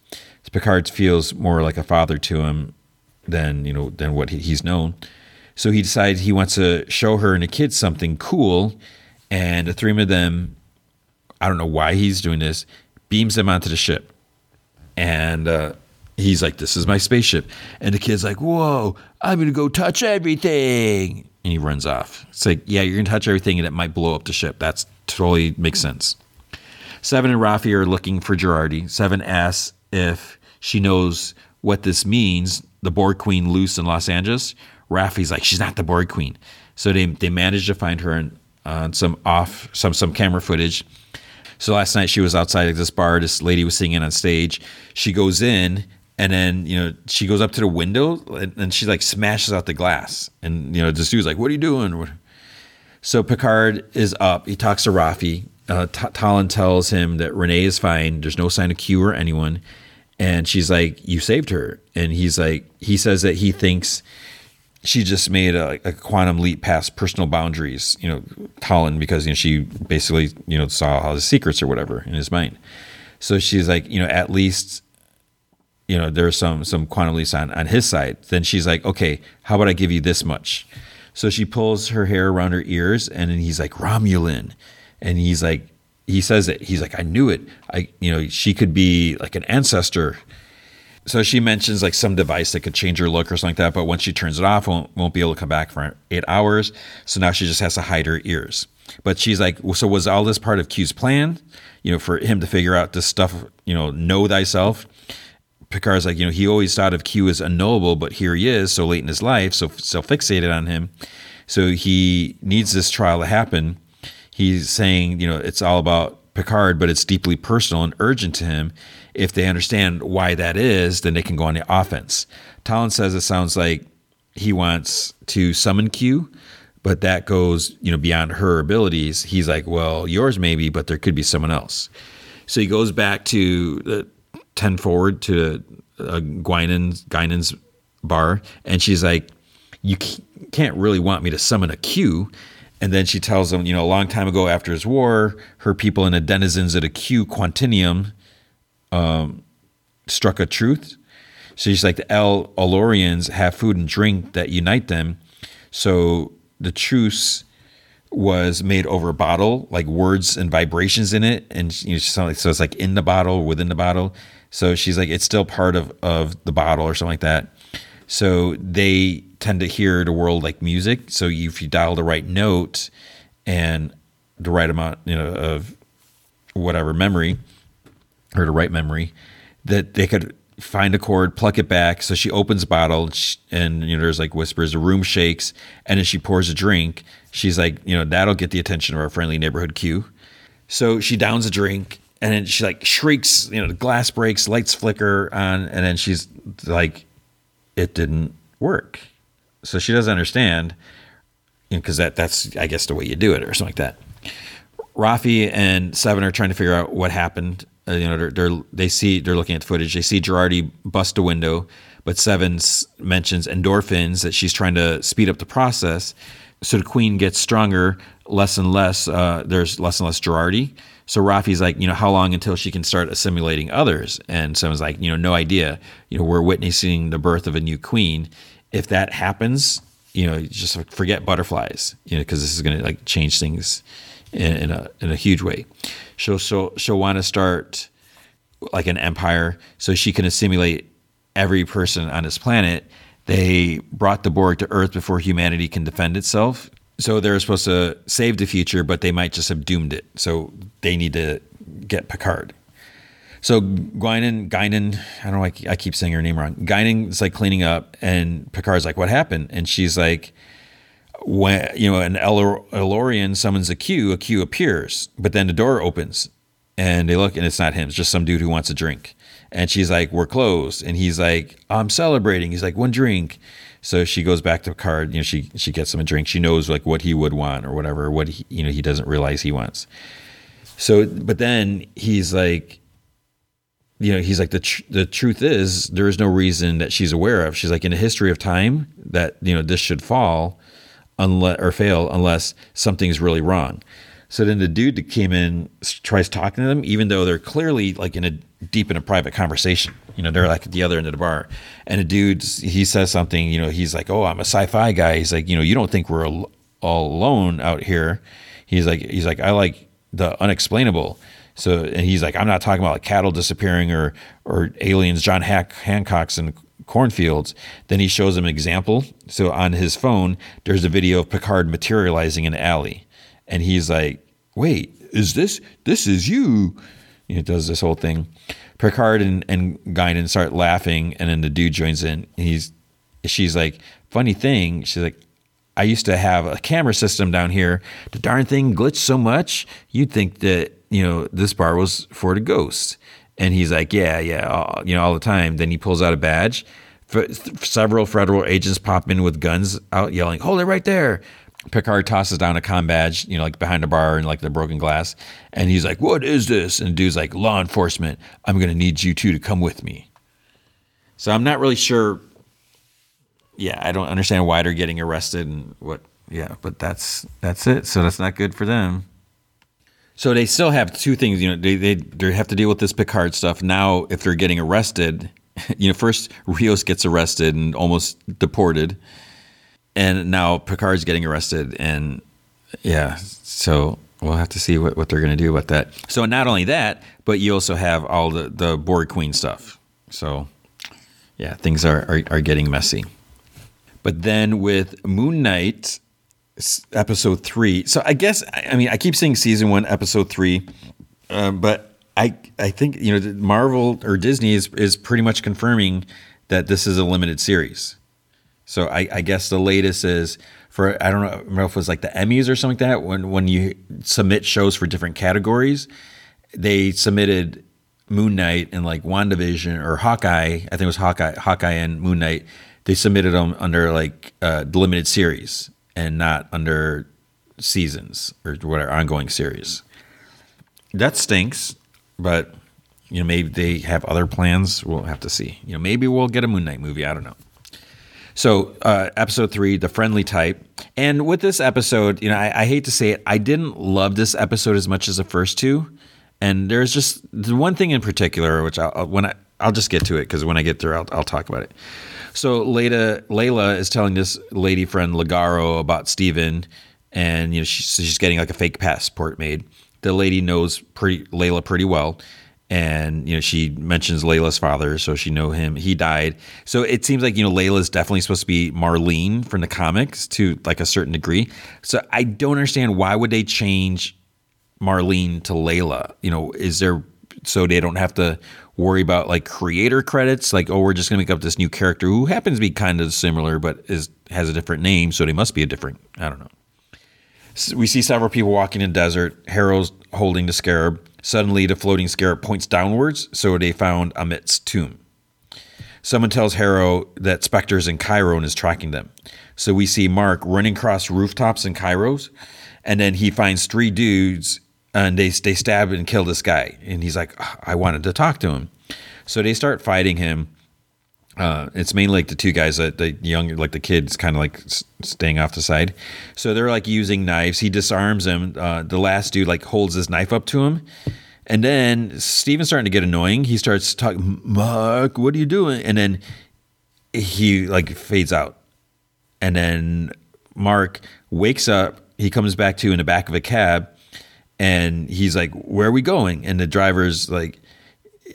So Picard feels more like a father to him than what he's known. So he decides he wants to show her and the kids something cool. And the three of them, I don't know why he's doing this, beams them onto the ship. And he's like, this is my spaceship. And the kid's like, whoa, I'm going to go touch everything. And he runs off. It's like, yeah, you're going to touch everything and it might blow up the ship. That's totally makes sense. Seven and Rafi are looking for Girardi. Seven asks if she knows what this means, the Borg Queen loose in Los Angeles. Rafi's like, she's not the Borg Queen. So they managed to find her on some camera footage. So last night she was outside of this bar. This lady was singing on stage. She goes in. And then, she goes up to the window and she, smashes out the glass. And, this dude's like, what are you doing? So Picard is up. He talks to Rafi. Talon tells him that Renee is fine. There's no sign of Q or anyone. And she's like, you saved her. And he's like, he says that he thinks she just made a quantum leap past personal boundaries, Talon, because, she basically, saw all his secrets or whatever in his mind. So she's like, at least... there's some quantum leaps on his side. Then she's like, okay, how about I give you this much? So she pulls her hair around her ears, and then he's like, Romulan. And he's like, he says it. He's like, I knew it. She could be like an ancestor. So she mentions like some device that could change her look or something like that. But once she turns it off, won't be able to come back for 8 hours. So now she just has to hide her ears. But she's like, well, so was all this part of Q's plan? For him to figure out this stuff, know thyself. Picard's like, he always thought of Q as unknowable, but here he is so late in his life, so fixated on him. So he needs this trial to happen. He's saying, it's all about Picard, but it's deeply personal and urgent to him. If they understand why that is, then they can go on the offense. Talon says it sounds like he wants to summon Q, but that goes, beyond her abilities. He's like, well, yours maybe, but there could be someone else. So he goes back to the 10 forward to Guinan's bar. And she's like, you can't really want me to summon a Q. And then she tells him, a long time ago after his war, her people and the denizens of the Q Quantinium struck a truth. So she's like, the Elorians have food and drink that unite them. So the truce was made over a bottle, like words and vibrations in it. And so it's like in the bottle, within the bottle. So she's like, it's still part of the bottle or something like that. So they tend to hear the world like music. So if you dial the right note and the right amount, of whatever memory or the right memory, that they could find a chord, pluck it back. So she opens the bottle and, there's like whispers, the room shakes, and then she pours a drink. She's like, that'll get the attention of our friendly neighborhood Q. So she downs a drink. And then she like shrieks, the glass breaks, lights flicker on. And then she's like, it didn't work. So she doesn't understand, because that's, I guess, the way you do it or something like that. Rafi and Seven are trying to figure out what happened. They're looking at footage. They see Girardi bust a window, but Seven mentions endorphins, that she's trying to speed up the process. So the queen gets stronger, less and less. There's less and less Girardi. So Rafi's like, how long until she can start assimilating others? And someone's like, no idea. We're witnessing the birth of a new queen. If that happens, just forget butterflies, because this is going to like change things in a huge way. She'll want to start like an empire so she can assimilate every person on this planet. They brought the Borg to Earth before humanity can defend itself. So they're supposed to save the future, but they might just have doomed it. So they need to get Picard. So Guinan, I don't know why I keep saying her name wrong. Guinan's like cleaning up, and Picard's like, what happened? And she's like, when, an Elorian summons a Q appears, but then the door opens and they look and it's not him. It's just some dude who wants a drink. And she's like, we're closed. And he's like, I'm celebrating. He's like, one drink. So she goes back to Picard. You know, she gets him a drink. She knows like what he would want or whatever. What he, you know, he doesn't realize he wants. So, but then he's like, you know, he's like, the truth is there is no reason that she's aware of. She's like, in the history of time that, you know, this should fall unless or fail unless something's really wrong. So then the dude that came in tries talking to them, even though they're clearly like in a private conversation. You know, they're like at the other end of the bar, and the dude, he says something, you know, he's like, oh, I'm a sci-fi guy. He's like, you know, you don't think we're all alone out here. He's like, I like the unexplainable. So, and he's like, I'm not talking about like cattle disappearing or aliens, John Hancock's and cornfields. Then he shows him an example. So on his phone, there's a video of Picard materializing in an alley. And he's like, wait, is this is you? You know, does this whole thing. Picard and Guinan start laughing, and then the dude joins in. She's like, funny thing. She's like, I used to have a camera system down here. The darn thing glitched so much, you'd think that, you know, this bar was for the ghosts. And he's like, yeah, all, you know, all the time. Then he pulls out a badge. Several federal agents pop in with guns out yelling, hold it right there. Picard tosses down a comm badge, you know, like behind the bar and like the broken glass. And he's like, what is this? And the dude's like, law enforcement, I'm going to need you two to come with me. So I'm not really sure. Yeah, I don't understand why they're getting arrested and what. Yeah, but that's it. So that's not good for them. So they still have two things, you know, they have to deal with this Picard stuff. Now, if they're getting arrested, you know, first Rios gets arrested and almost deported. And now Picard's getting arrested, and yeah, so we'll have to see what they're going to do about that. So not only that, but you also have all the Borg Queen stuff. So yeah, things are getting messy. But then with Moon Knight, episode 3. So I guess, I mean, I keep saying season 1, episode 3, but I think, you know, Marvel or Disney is pretty much confirming that this is a limited series. So I guess the latest is for, I don't know if it was like the Emmys or something like that, when you submit shows for different categories, they submitted Moon Knight and like WandaVision or Hawkeye. I think it was Hawkeye and Moon Knight. They submitted them under like limited series and not under seasons or whatever, ongoing series. That stinks, but you know, maybe they have other plans. We'll have to see. You know, maybe we'll get a Moon Knight movie. I don't know. So episode 3, the friendly type. And with this episode, you know, I hate to say it, I didn't love this episode as much as the first two. And there's just the one thing in particular, which I'll just get to it, because when I get there, I'll talk about it. So Layla is telling this lady friend Ligaro about Steven, and you know she's getting like a fake passport made. The lady knows Layla pretty well. And, you know, she mentions Layla's father, so she know him. He died. So it seems like, you know, Layla's definitely supposed to be Marlene from the comics to like a certain degree. So I don't understand, why would they change Marlene to Layla? You know, is there, so they don't have to worry about like creator credits? Like, oh, we're just going to make up this new character who happens to be kind of similar, but has a different name. So they must be a different, I don't know. So we see several people walking in the desert. Harrow's holding the scarab. Suddenly, the floating scarab points downwards, so they found Amit's tomb. Someone tells Harrow that Spectre's in Cairo and is tracking them. So we see Mark running across rooftops in Cairo's, and then he finds three dudes, and they stab and kill this guy. And he's like, oh, I wanted to talk to him. So they start fighting him. It's mainly like the two guys, the kid's kind of like staying off the side. So they're like using knives. He disarms him. The last dude like holds his knife up to him. And then Steven's starting to get annoying. He starts talking, Mark, what are you doing? And then he like fades out. And then Mark wakes up. He comes back to in the back of a cab, and he's like, where are we going? And the driver's like,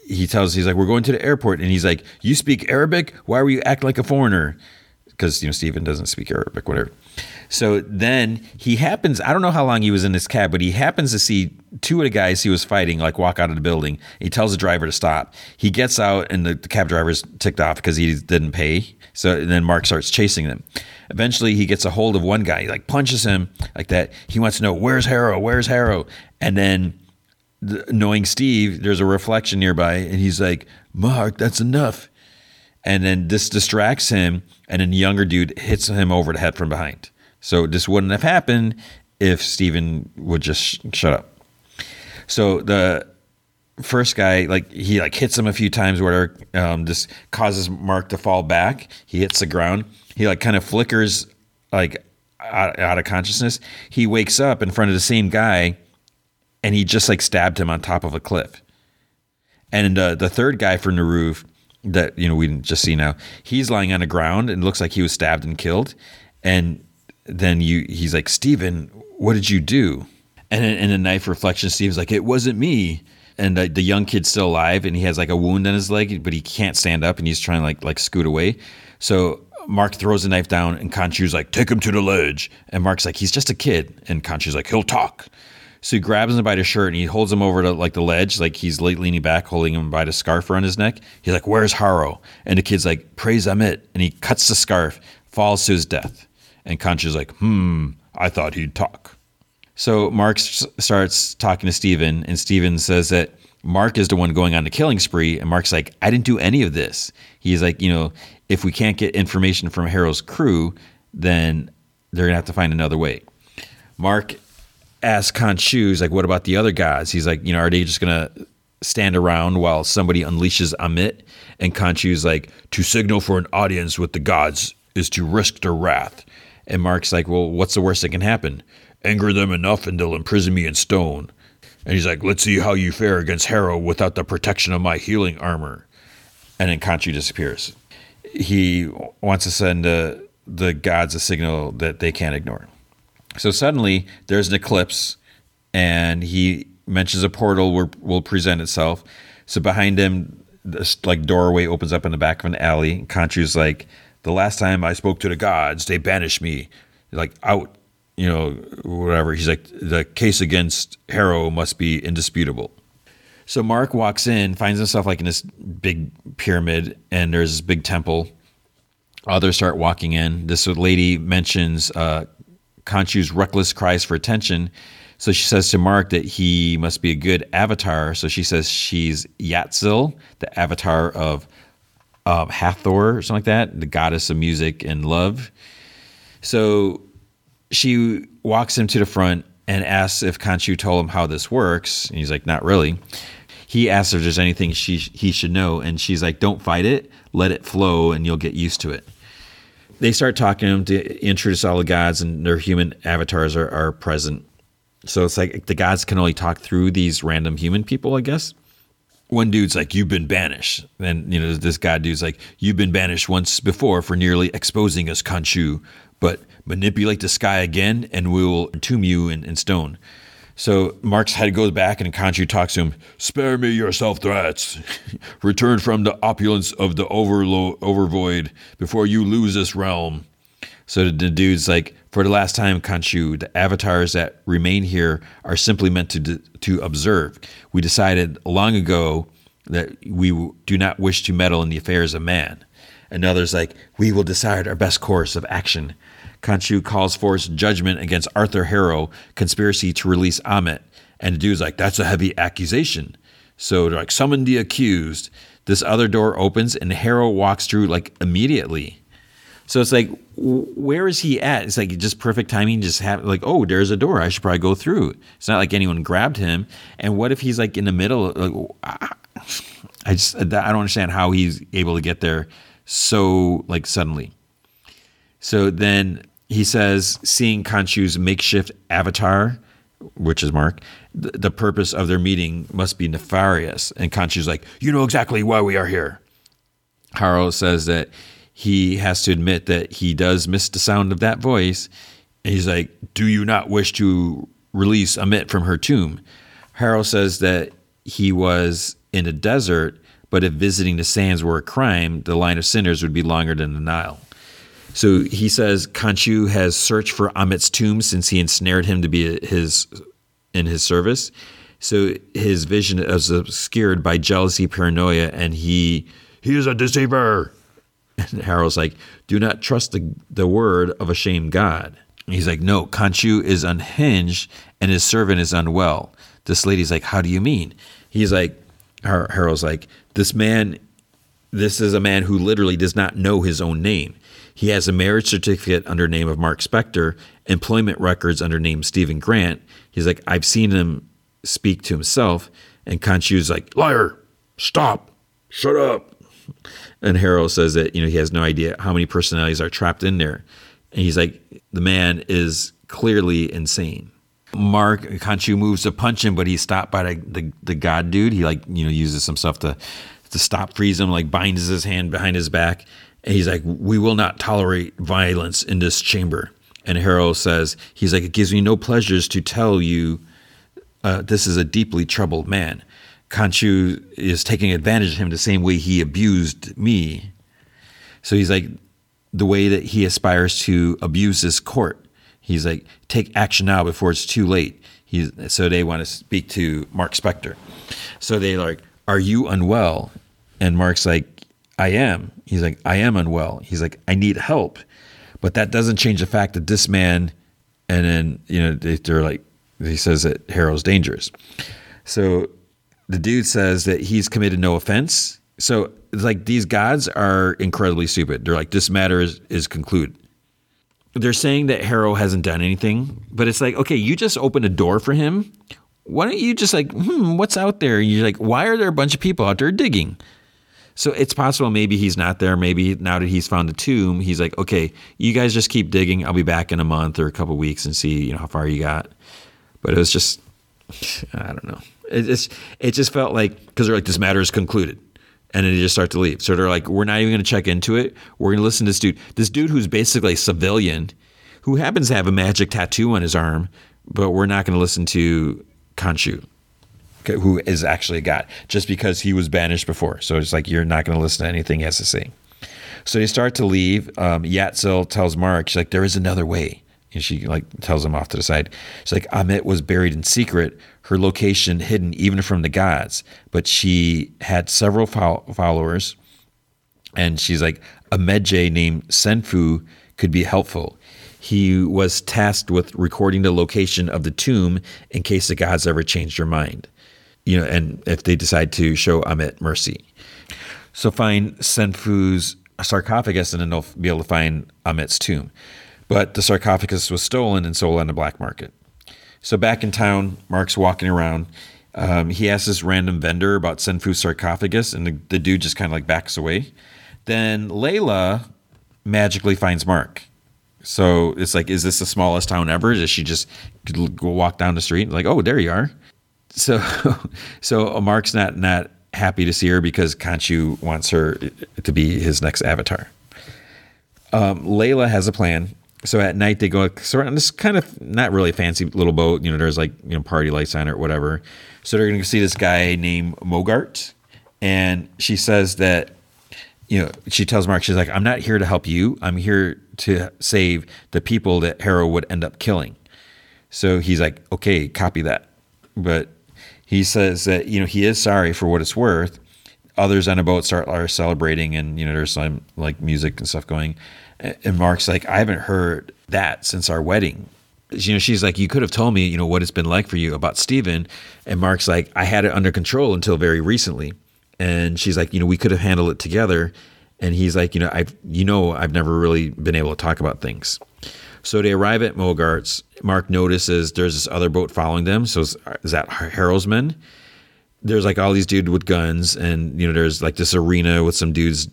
he's like, we're going to the airport. And he's like, you speak Arabic? Why were you acting like a foreigner? Because, you know, Steven doesn't speak Arabic, whatever. So then he happens, I don't know how long he was in this cab, but he happens to see two of the guys he was fighting, like, walk out of the building. He tells the driver to stop. He gets out, and the cab driver's ticked off because he didn't pay. So then Mark starts chasing them. Eventually, he gets a hold of one guy. He, like, punches him like that. He wants to know, where's Harrow? And then knowing Steve, there's a reflection nearby, and he's like, Mark, that's enough. And then this distracts him, and then the younger dude hits him over the head from behind. So this wouldn't have happened if Steven would just shut up. So the first guy, he hits him a few times, whatever. This causes Mark to fall back. He hits the ground. He kind of flickers out of consciousness. He wakes up in front of the same guy, and he just stabbed him on top of a cliff. And the third guy from the roof that, we didn't just see now, he's lying on the ground and looks like he was stabbed and killed. And then he's like, Steven, what did you do? And in a knife reflection, Steve's like, it wasn't me. And the young kid's still alive, and he has a wound on his leg, but he can't stand up, and he's trying to scoot away. So Mark throws the knife down, and Khonshu's like, take him to the ledge. And Mark's like, he's just a kid. And Khonshu's like, he'll talk. So he grabs him by the shirt, and he holds him over to the ledge. He's leaning back, holding him by the scarf around his neck. He's like, where's Haro? And the kid's like, praise Amit. And he cuts the scarf, falls to his death. And Khonshu's like, I thought he'd talk. So Mark starts talking to Steven, and Steven says that Mark is the one going on the killing spree. And Mark's like, I didn't do any of this. He's like, if we can't get information from Harold's crew, then they're going to have to find another way. Mark asks Khonshu, what about the other guys? He's like, are they just going to stand around while somebody unleashes Amit? And Khonshu's like, to signal for an audience with the gods is to risk their wrath. And Mark's like, well, what's the worst that can happen? Anger them enough and they'll imprison me in stone. And he's like, let's see how you fare against Harrow without the protection of my healing armor. And then Khonshu disappears. He wants to send the gods a signal that they can't ignore. So suddenly there's an eclipse, and he mentions a portal where will present itself. So behind him, this doorway opens up in the back of an alley. Khonshu's like, the last time I spoke to the gods, they banished me. They're like, out. Whatever. He's like, the case against Harrow must be indisputable. So Mark walks in, finds himself in this big pyramid, and there's this big temple. Others start walking in. This lady mentions Khonshu's reckless cries for attention. So she says to Mark that he must be a good avatar. So she says she's Yatzil, the avatar of Hathor or something like that, the goddess of music and love. So she walks him to the front and asks if Khonshu told him how this works. And he's like, not really. He asks if there's anything he should know. And she's like, don't fight it. Let it flow and you'll get used to it. They start talking to him to introduce all the gods, and their human avatars are present. So it's like the gods can only talk through these random human people, I guess. One dude's like, you've been banished. And, this god dude's like, you've been banished once before for nearly exposing us, Khonshu. But manipulate the sky again, and we will entomb you in stone. So Mark's head goes back, and Khonshu talks to him. Spare me your self-threats. Return from the opulence of the overvoid before you lose this realm. So the dude's like, for the last time, Khonshu, the avatars that remain here are simply meant to observe. We decided long ago that we do not wish to meddle in the affairs of man. Another's like, we will decide our best course of action. Khonshu calls forth judgment against Arthur Harrow, conspiracy to release Amit. And the dude's like, that's a heavy accusation. So they're like, summon the accused. This other door opens, and Harrow walks through immediately. So it's like, where is he at? It's like just perfect timing. Just happened. Oh, there's a door. I should probably go through. It's not like anyone grabbed him. And what if he's in the middle? I don't understand how he's able to get there so suddenly. So then he says, seeing Khonshu's makeshift avatar, which is Mark, the purpose of their meeting must be nefarious. And Khonshu's like, you know exactly why we are here. Haro says that he has to admit that he does miss the sound of that voice. And he's like, do you not wish to release Amit from her tomb? Haro says that he was in a desert, but if visiting the sands were a crime, the line of sinners would be longer than the Nile. So he says Khonshu has searched for Amit's tomb since he ensnared him to be in his service. So his vision is obscured by jealousy, paranoia, and he is a deceiver. And Harrow's like, do not trust the word of a shamed god. And he's like, no, Khonshu is unhinged and his servant is unwell. This lady's like, how do you mean? He's like, Harold's like, this is a man who literally does not know his own name. He has a marriage certificate under name of Mark Spector, employment records under name Stephen Grant. He's like, I've seen him speak to himself. And Khonshu's like, liar, stop, shut up. And Harold says that, he has no idea how many personalities are trapped in there. And he's like, the man is clearly insane. Mark Khonshu moves to punch him, but he's stopped by the god dude. He uses some stuff to stop freeze him, binds his hand behind his back. And he's like, we will not tolerate violence in this chamber. And Harold says, he's like, it gives me no pleasures to tell you this is a deeply troubled man. Khonshu is taking advantage of him the same way he abused me. So he's like, the way that he aspires to abuse this court. He's like, take action now before it's too late. So they want to speak to Mark Spector. So they're like, are you unwell? And Mark's like, I am. He's like, I am unwell. He's like, I need help. But that doesn't change the fact that this man, and then, they're like, he says that Harold's dangerous. So the dude says that he's committed no offense. So it's like these gods are incredibly stupid. They're like, this matter is concluded. They're saying that Harold hasn't done anything, but it's like, okay, you just opened a door for him. Why don't you just what's out there? You're like, why are there a bunch of people out there digging? So it's possible maybe he's not there. Maybe now that he's found the tomb, he's like, okay, you guys just keep digging. I'll be back in a month or a couple of weeks and see how far you got. But it was just, I don't know. It just felt like, because they're like, this matter is concluded. And then they just start to leave. So they're like, we're not even going to check into it. We're going to listen to this dude. This dude who's basically a civilian, who happens to have a magic tattoo on his arm, but we're not going to listen to Khonshu, who is actually a god, just because he was banished before. So it's like, you're not going to listen to anything he has to say. So they start to leave. Yatzel tells Mark, she's like, there is another way. And she tells him off to the side. She's like, Amit was buried in secret, her location hidden even from the gods. But she had several followers. And she's like, a Medjay named Senfu could be helpful. He was tasked with recording the location of the tomb in case the gods ever changed their mind. And if they decide to show Amit mercy. So find Senfu's sarcophagus and then they'll be able to find Amit's tomb. But the sarcophagus was stolen and sold on the black market. So back in town, Mark's walking around. He asks this random vendor about Senfu's sarcophagus, and the dude just kind of backs away. Then Layla magically finds Mark. So it's like, is this the smallest town ever? Does she just go walk down the street? And oh, there you are. So Mark's not happy to see her because Khonshu wants her to be his next avatar. Layla has a plan. So at night they go surround this kind of not really fancy little boat. There's party lights on it or whatever. So they're going to see this guy named Mogart. And she says that, she tells Mark, she's like, I'm not here to help you. I'm here to save the people that Harold would end up killing. So he's like, okay, copy that. But he says that, he is sorry for what it's worth. Others on a boat are celebrating and, there's some music and stuff going. And Mark's like, I haven't heard that since our wedding. She's like, you could have told me, what it's been like for you about Steven. And Mark's like, I had it under control until very recently. And she's like, we could have handled it together. And he's like, I've never really been able to talk about things. So they arrive at Mogart's. Mark notices there's this other boat following them. So is that Harold's men? There's all these dudes with guns and, there's this arena with some dudes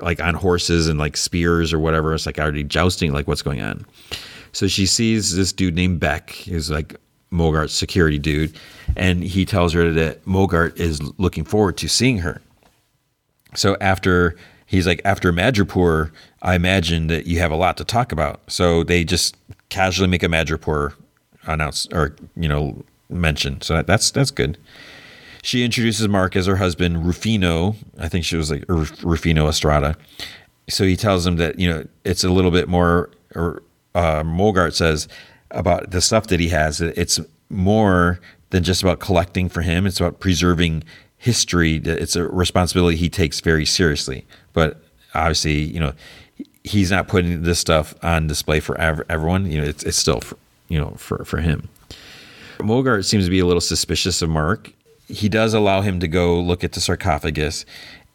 on horses and spears or whatever. It's already jousting, what's going on. So she sees this dude named Beck, who's Mogart's security dude. And he tells her that Mogart is looking forward to seeing her. So after Madripoor, I imagine that you have a lot to talk about. So they just casually make a Madripoor announce or, mention. So that's good. She introduces Mark as her husband, Rufino. I think she was Rufino Estrada. So he tells him that, it's a little bit more, Mogart says about the stuff that he has. It's more than just about collecting for him. It's about preserving history. It's a responsibility he takes very seriously. But obviously, he's not putting this stuff on display for everyone. It's still for him. Mogart seems to be a little suspicious of Mark. He does allow him to go look at the sarcophagus.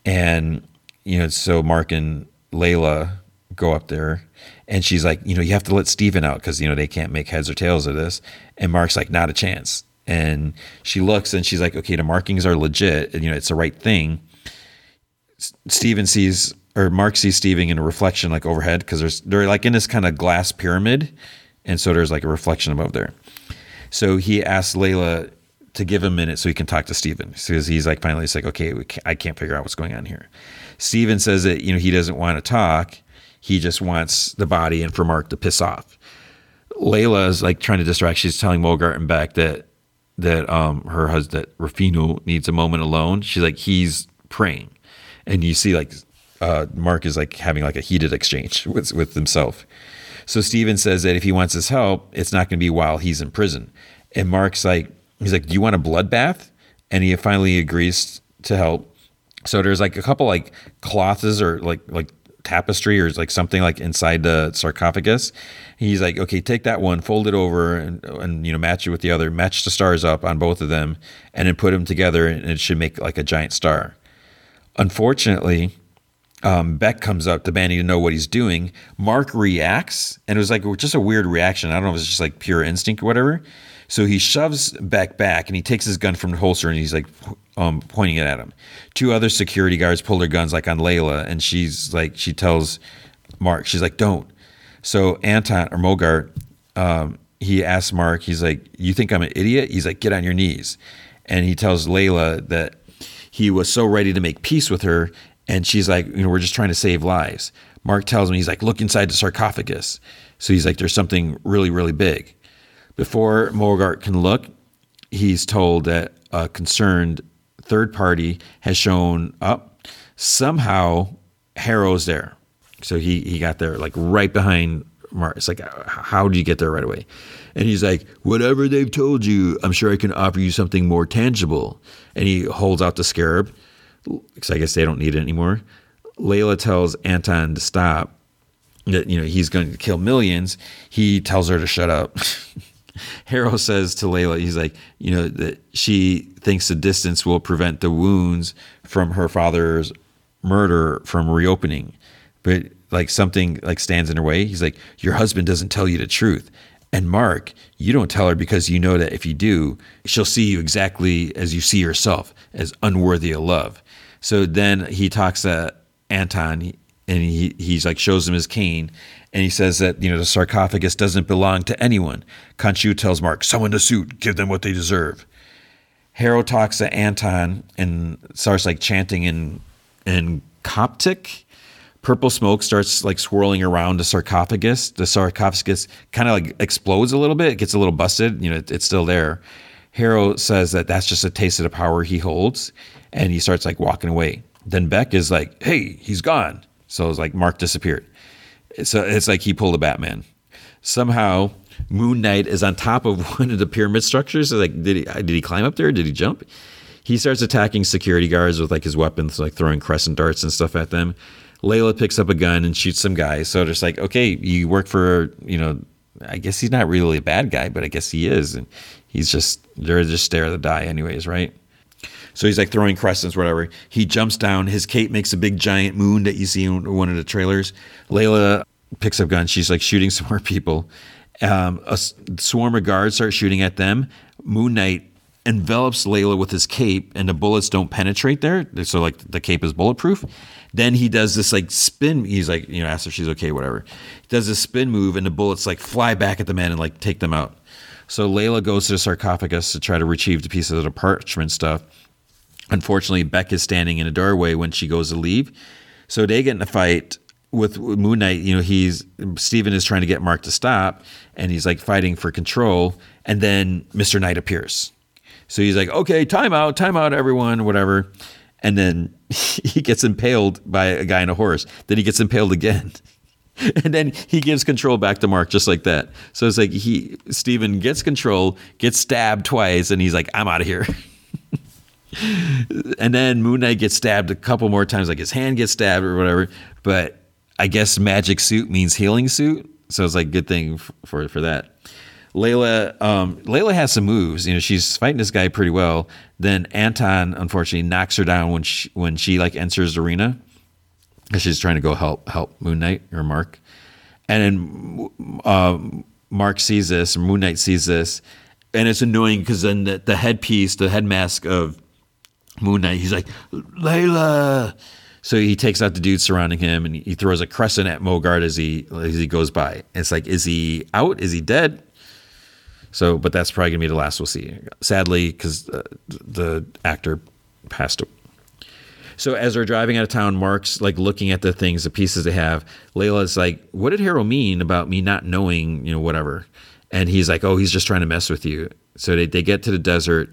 And, you know, so Mark and Layla go up there. And she's like, you know, you have to let Steven out because, you know, they can't make heads or tails of this. And Mark's like, not a chance. And she looks and she's like, okay, the markings are legit. And, you know, it's the right thing. Mark sees Steven in a reflection like overhead because they're like in this kind of glass pyramid. And so there's like a reflection above there. So he asks Layla to give him a minute so he can talk to Steven. So he's like, finally, it's like, okay, I can't figure out what's going on here. Steven says that, you know, he doesn't want to talk. He just wants the body and for Mark to piss off. Layla is like trying to distract. She's telling Mogart and Beck that her husband, Rufino, needs a moment alone. She's like, he's praying. And you see like Mark is like having like a heated exchange with himself. So Steven says that if he wants his help, it's not going to be while he's in prison. And Mark's like, he's like, do you want a bloodbath? And he finally agrees to help. So there's like a couple like cloths or like tapestry or like something like inside the sarcophagus. He's like, okay, take that one, fold it over and you know, match it with the other, match the stars up on both of them and then put them together and it should make like a giant star. Unfortunately, Beck comes up demanding to know what he's doing. Mark reacts, and it was like just a weird reaction. I don't know if it's just like pure instinct or whatever. So he shoves Beck back, and he takes his gun from the holster, and he's like pointing it at him. Two other security guards pull their guns like on Layla, and she's like, she tells Mark, she's like, don't. So Anton or Mogart, he asks Mark, he's like, you think I'm an idiot? He's like, get on your knees. And he tells Layla that he was so ready to make peace with her. And she's like, you know, we're just trying to save lives. Mark tells me, he's like, look inside the sarcophagus. So he's like, there's something really, really big. Before Mogart can look, he's told that a concerned third party has shown up. Somehow, Harrow's there. So he got there like right behind Mark. It's like, how did you get there right away? And he's like, whatever they've told you, I'm sure I can offer you something more tangible. And he holds out the scarab. Because I guess they don't need it anymore. Layla tells Anton to stop. That, you know, he's going to kill millions. He tells her to shut up. Harrow says to Layla, he's like, you know, that she thinks the distance will prevent the wounds from her father's murder from reopening. But like something like stands in her way. He's like, your husband doesn't tell you the truth. And Mark, you don't tell her because you know that if you do, she'll see you exactly as you see yourself, as unworthy of love. So then he talks to Anton, and he's like shows him his cane, and he says that, you know, the sarcophagus doesn't belong to anyone. Conchu tells Mark, "Someone to suit, give them what they deserve." Harrow talks to Anton and starts like chanting in Coptic. Purple smoke starts like swirling around the sarcophagus. The sarcophagus kind of like explodes a little bit. It gets a little busted. You know, it's still there. Harrow says that that's just a taste of the power he holds. And he starts like walking away. Then Beck is like, hey, he's gone. So it's like Mark disappeared. So it's like he pulled a Batman. Somehow Moon Knight is on top of one of the pyramid structures. So like, did he climb up there? Did he jump? He starts attacking security guards with like his weapons, like throwing crescent darts and stuff at them. Layla picks up a gun and shoots some guy. So just like, okay, you work for, you know, I guess he's not really a bad guy, but I guess he is. And he's just, they're just there to die anyways, right? So he's like throwing crescents, whatever. He jumps down. His cape makes a big giant moon that you see in one of the trailers. Layla picks up guns. She's like shooting some more people. A swarm of guards start shooting at them. Moon Knight envelops Layla with his cape and the bullets don't penetrate there. So like the cape is bulletproof. Then he does this like spin. He's like, you know, asks if she's okay, whatever. He does this spin move and the bullets like fly back at the men and like take them out. So Layla goes to the sarcophagus to try to retrieve the pieces of the parchment stuff. Unfortunately, Beck is standing in a doorway when she goes to leave. So they get in a fight with Moon Knight. You know, Steven is trying to get Mark to stop and he's like fighting for control. And then Mr. Knight appears. So he's like, okay, time out, everyone, whatever. And then he gets impaled by a guy on a horse. Then he gets impaled again. And then he gives control back to Mark just like that. So it's like Steven gets control, gets stabbed twice, and he's like, I'm out of here. And then Moon Knight gets stabbed a couple more times, like his hand gets stabbed or whatever. But I guess magic suit means healing suit. So it's like good thing for that. Layla has some moves. You know, she's fighting this guy pretty well. Then Anton, unfortunately, knocks her down when she like enters the arena, because she's trying to go help Moon Knight or Mark. And then Moon Knight sees this, and it's annoying because then the headpiece, the head mask of Moon Knight, he's like, Layla. So he takes out the dude surrounding him, and he throws a crescent at Mogart as he goes by. It's like, is he out? Is he dead? So, but that's probably gonna be the last we'll see. Sadly, because the actor passed away. So as they're driving out of town, Mark's like looking at the things, the pieces they have. Layla's like, "What did Harrow mean about me not knowing, you know, whatever?" And he's like, "Oh, he's just trying to mess with you." So they get to the desert,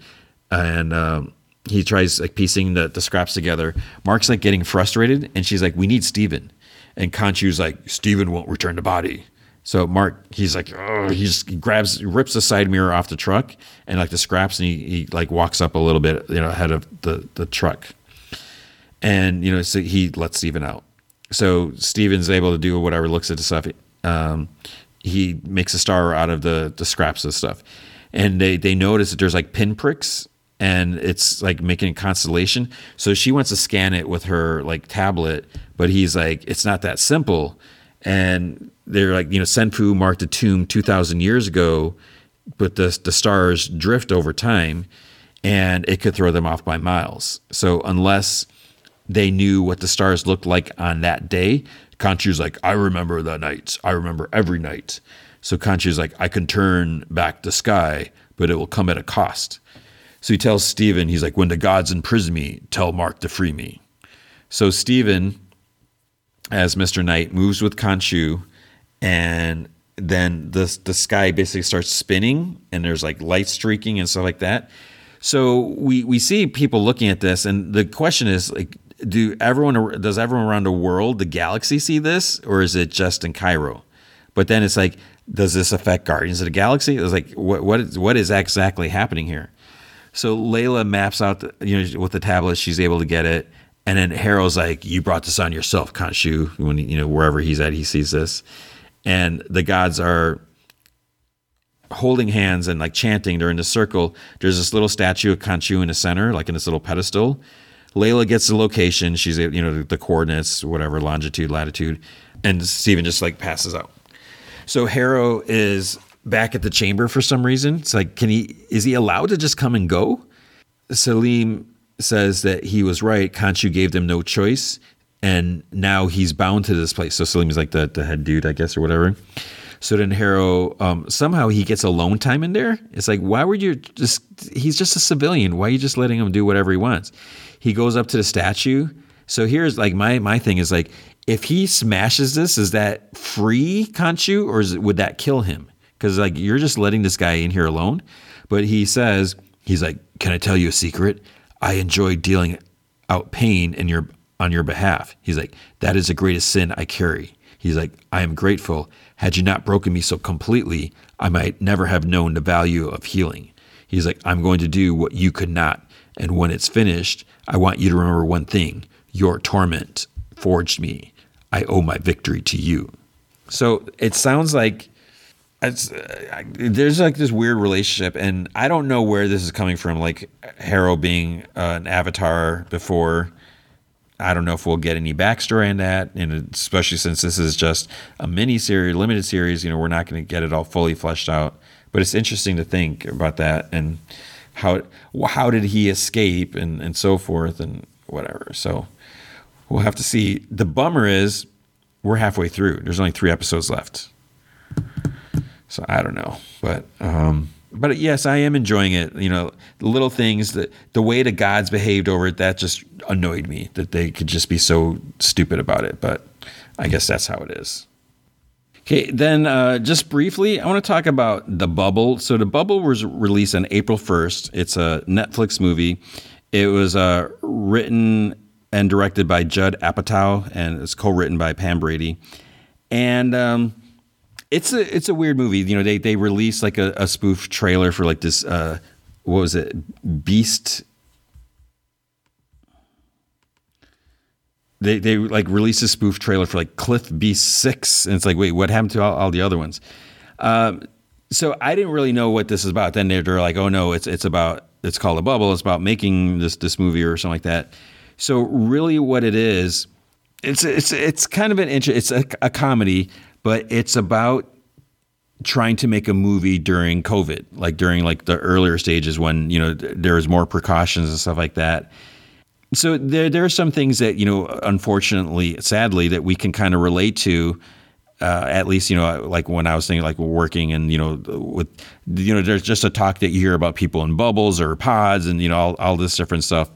and he tries like piecing the scraps together. Mark's like getting frustrated, and she's like, "We need Steven." And Conchu's like, "Steven won't return the body." So Mark, he's like, oh, he rips the side mirror off the truck and like the scraps, and he like walks up a little bit, you know, ahead of the truck. And, you know, so he lets Steven out. So Steven's able to do whatever, looks at the stuff. He makes a star out of the scraps of stuff. And they notice that there's like pinpricks, and it's like making a constellation. So she wants to scan it with her like tablet, but he's like, it's not that simple. And they're like, you know, Senpu marked a tomb 2,000 years ago, but the stars drift over time, and it could throw them off by miles. So unless they knew what the stars looked like on that day, Kanchu's like, I remember the nights. I remember every night. So Kanchu's like, I can turn back the sky, but it will come at a cost. So he tells Steven, he's like, when the gods imprison me, tell Mark to free me. So Steven, as Mr. Knight, moves with Kanchu, and then the sky basically starts spinning, and there's like light streaking and stuff like that. So we see people looking at this, and the question is, like, does everyone around the world, the galaxy, see this, or is it just in Cairo? But then it's like, does this affect Guardians of the Galaxy? It's like, what is exactly happening here? So Layla maps out, with the tablet, she's able to get it. And then Harrow's like, you brought this on yourself, Khonshu. When, wherever he's at, he sees this. And the gods are holding hands and like chanting. They're in a circle. There's this little statue of Khonshu in the center, like in this little pedestal. Layla gets the location. She's, the coordinates, whatever, longitude, latitude. And Steven just like passes out. So Harrow is back at the chamber for some reason. It's like, is he allowed to just come and go? Salim says that he was right. Khonshu gave them no choice, and now he's bound to this place. So Salim is like the head dude, I guess, or whatever. So then Harrow, somehow he gets alone time in there. It's like, why would you just, he's just a civilian. Why are you just letting him do whatever he wants? He goes up to the statue. So here's like my thing is like, if he smashes this, is that free Khonshu, or would that kill him? Because like, you're just letting this guy in here alone. But he says, he's like, can I tell you a secret? I enjoy dealing out pain on your behalf. He's like, that is the greatest sin I carry. He's like, I am grateful. Had you not broken me so completely, I might never have known the value of healing. He's like, I'm going to do what you could not. And when it's finished, I want you to remember one thing. Your torment forged me. I owe my victory to you. So it sounds like there's like this weird relationship, and I don't know where this is coming from. Like Harrow being an avatar before, I don't know if we'll get any backstory on that, and especially since this is just a limited series, we're not going to get it all fully fleshed out. But it's interesting to think about that, and how did he escape, and so forth, and whatever. So we'll have to see. The bummer is we're halfway through. There's only 3 episodes left. So I don't know, but yes, I am enjoying it. The little things, the way the gods behaved over it, that just annoyed me that they could just be so stupid about it. But I guess that's how it is. Okay. Then, just briefly, I want to talk about The Bubble. So The Bubble was released on April 1st. It's a Netflix movie. It was, written and directed by Judd Apatow, and it's co-written by Pam Brady. And, It's a weird movie. They released like a spoof trailer for like this what was it? Beast. They like released a spoof trailer for like Cliff Beast 6, and it's like, wait, what happened to all the other ones? So I didn't really know what this is about. Then they're like, oh no, it's called The Bubble. It's about making this movie or something like that. So really what it is, it's kind of a comedy, but it's about trying to make a movie during COVID, like during like the earlier stages when, you know, there was more precautions and stuff like that. So there are some things that, you know, unfortunately, sadly, that we can kind of relate to. At least, you know, like when I was thinking like working and, you know, with, you know, there's just a talk that you hear about people in bubbles or pods and, you know, all this different stuff.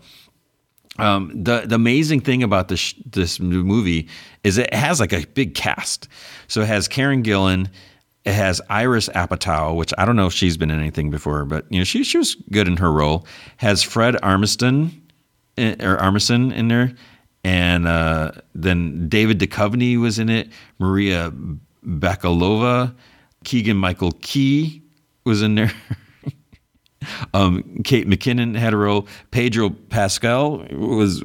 The amazing thing about this movie is it has like a big cast. So it has Karen Gillan. It has Iris Apatow, which I don't know if she's been in anything before, but, you know, she was good in her role. Has Fred Armisen in there. And then David Duchovny was in it. Maria Bakalova, Keegan-Michael Key was in there. Kate McKinnon had a role. Pedro Pascal was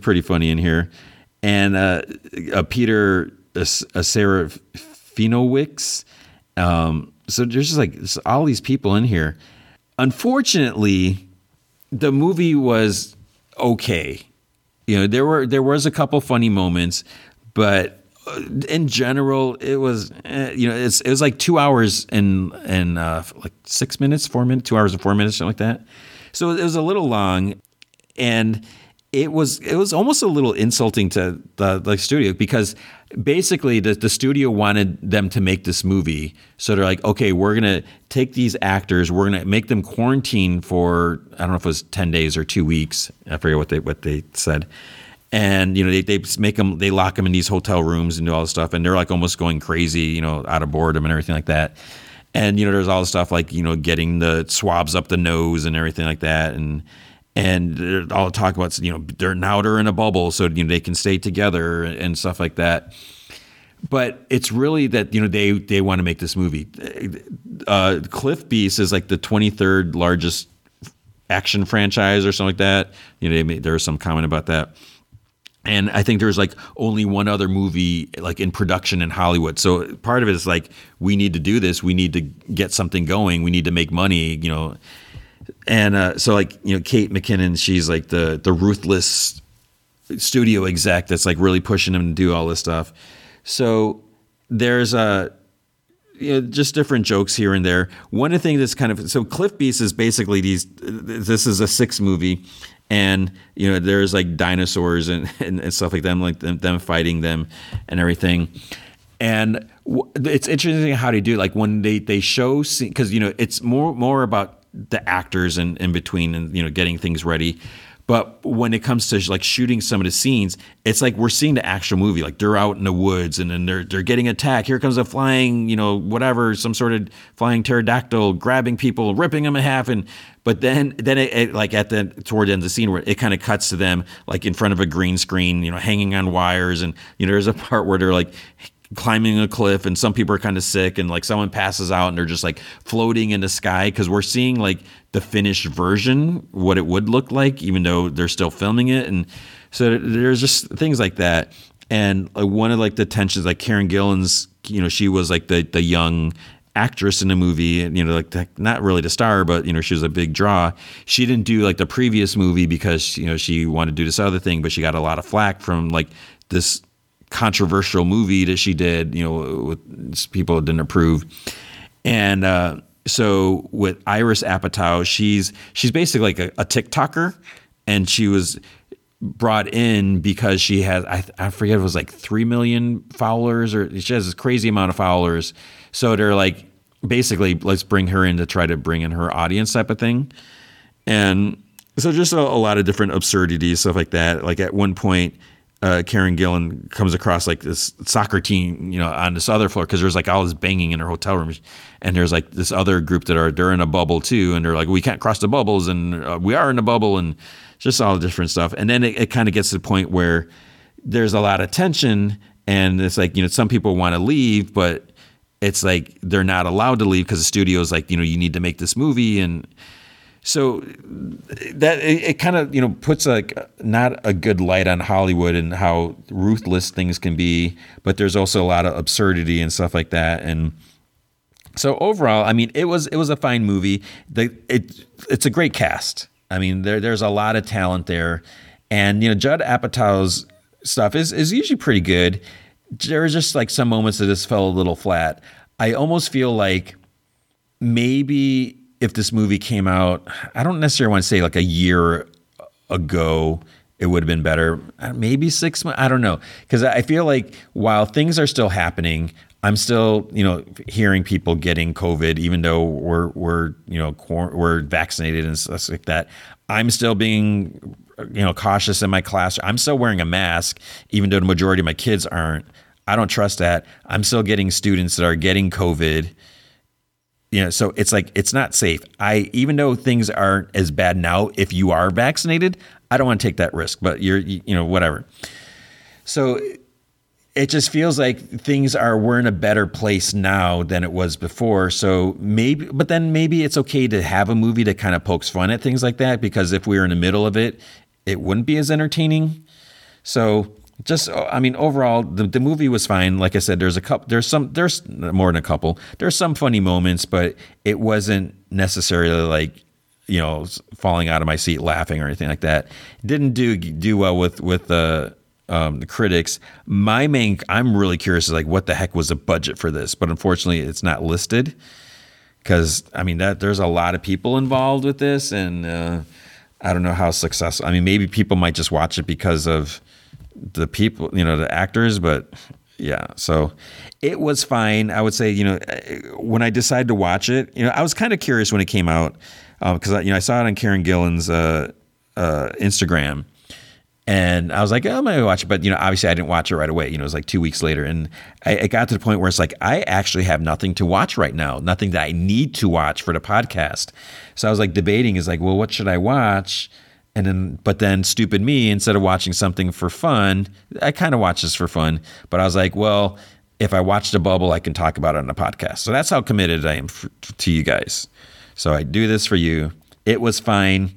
pretty funny in here. And Peter Serafinowicz. So there's just like all these people in here. Unfortunately, the movie was okay. You know, there was a couple funny moments, but in general, it was, you know, it was like 2 hours and like 6 minutes, 4 minutes, 2 hours and 4 minutes, something like that. So it was a little long, and it was almost a little insulting to the studio, because basically the studio wanted them to make this movie. So they're like, okay, we're going to take these actors, we're going to make them quarantine for, I don't know if it was 10 days or 2 weeks. I forget what they said. And, you know, they make them, they lock them in these hotel rooms and do all this stuff. And they're like almost going crazy, you know, out of boredom and everything like that. And, you know, there's all this stuff like, you know, getting the swabs up the nose and everything like that. And they're all talk about, you know, they're in a bubble, so, you know, they can stay together and stuff like that. But it's really that, you know, they want to make this movie. Cliff Beast is like the 23rd largest action franchise or something like that. You know, there was some comment about that. And I think there's like only one other movie like in production in Hollywood. So part of it is like, we need to do this. We need to get something going. We need to make money, you know. And so, like, you know, Kate McKinnon, she's like the ruthless studio exec that's like really pushing him to do all this stuff. So there's you know, just different jokes here and there. One of the things that's kind of, so Cliff Beast is basically this is a sixth movie, and, you know, there's like dinosaurs and stuff like that, like them fighting them and everything. And it's interesting how they do, like when they show, because, you know, it's more about the actors and in between and, you know, getting things ready. But when it comes to like shooting some of the scenes, it's like we're seeing the actual movie, like they're out in the woods and then they're getting attacked. Here comes a flying, you know, whatever, some sort of flying pterodactyl grabbing people, ripping them in half. And but then it like at the toward the end of the scene where it kind of cuts to them like in front of a green screen, you know, hanging on wires. And, you know, there's a part where they're like climbing a cliff and some people are kind of sick and like someone passes out and they're just like floating in the sky, because we're seeing like the finished version, what it would look like, even though they're still filming it. And so there's just things like that. And one of like the tensions, like Karen Gillan's, you know, she was like the young actress in the movie, and, you know, like not really the star, but, you know, she was a big draw. She didn't do like the previous movie because, you know, she wanted to do this other thing, but she got a lot of flack from like this controversial movie that she did, you know, with people didn't approve. And so with Iris Apatow, she's basically like a TikToker, and she was brought in because she has, I forget, it was like 3 million followers, or she has this crazy amount of followers. So they're like, basically, let's bring her in to try to bring in her audience type of thing. And so just a lot of different absurdities, stuff like that. Like at one point, Karen Gillan comes across like this soccer team, you know, on this other floor, because there's like all this banging in her hotel room, and there's like this other group that they're in a bubble too, and they're like, we can't cross the bubbles, and we are in a bubble, and just all the different stuff. And then it kind of gets to the point where there's a lot of tension, and it's like, you know, some people want to leave, but it's like they're not allowed to leave because the studio is like, you know, you need to make this movie. And so that it kind of, you know, puts like not a good light on Hollywood and how ruthless things can be, but there's also a lot of absurdity and stuff like that. And So overall, I mean, it was a fine movie. It's a great cast. I mean, there's a lot of talent there, and Judd Apatow's stuff is usually pretty good. There were just like some moments that just fell a little flat. I almost feel like maybe if this movie came out, I don't necessarily want to say like a year ago, it would have been better. Maybe 6 months. I don't know. Because I feel like while things are still happening, I'm still, hearing people getting COVID, even though we're vaccinated and stuff like that. I'm still being, cautious in my classroom. I'm still wearing a mask, even though the majority of my kids aren't. I don't trust that. I'm still getting students that are getting COVID. So it's like, it's not safe. Even though things aren't as bad now, if you are vaccinated, I don't want to take that risk, but whatever. So it just feels like we're in a better place now than it was before. So maybe it's okay to have a movie that kind of pokes fun at things like that, because if we were in the middle of it, it wouldn't be as entertaining. So overall, the movie was fine. Like I said, there's more than a couple. There's some funny moments, but it wasn't necessarily like, falling out of my seat laughing or anything like that. Didn't do well with the critics. I'm really curious, like, what the heck was the budget for this? But unfortunately, it's not listed, because there's a lot of people involved with this, and I don't know how successful. Maybe people might just watch it because of the people, the actors, but yeah. So it was fine. I would say, when I decided to watch it, I was kind of curious when it came out, because I saw it on Karen Gillan's Instagram, and I was like, I'm going to watch it. But, obviously I didn't watch it right away. It was like 2 weeks later. And it got to the point where it's like, I actually have nothing to watch right now, nothing that I need to watch for the podcast. So I was like debating well, what should I watch? And then, stupid me, instead of watching something for fun, I kind of watched this for fun, but I was like, well, if I watch The Bubble, I can talk about it on the podcast. So that's how committed I am to you guys. So I do this for you. It was fine.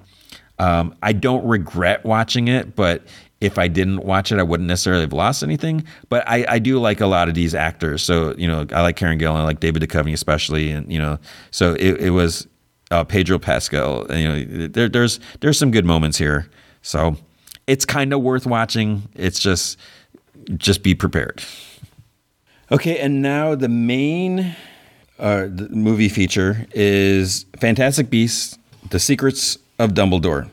I don't regret watching it, but if I didn't watch it, I wouldn't necessarily have lost anything. But I do like a lot of these actors. So, I like Karen Gillan, I like David Duchovny especially. And, so it was... Pedro Pascal, there's some good moments here, so it's kind of worth watching. It's just be prepared. Okay, and now the main movie feature is Fantastic Beasts: The Secrets of Dumbledore.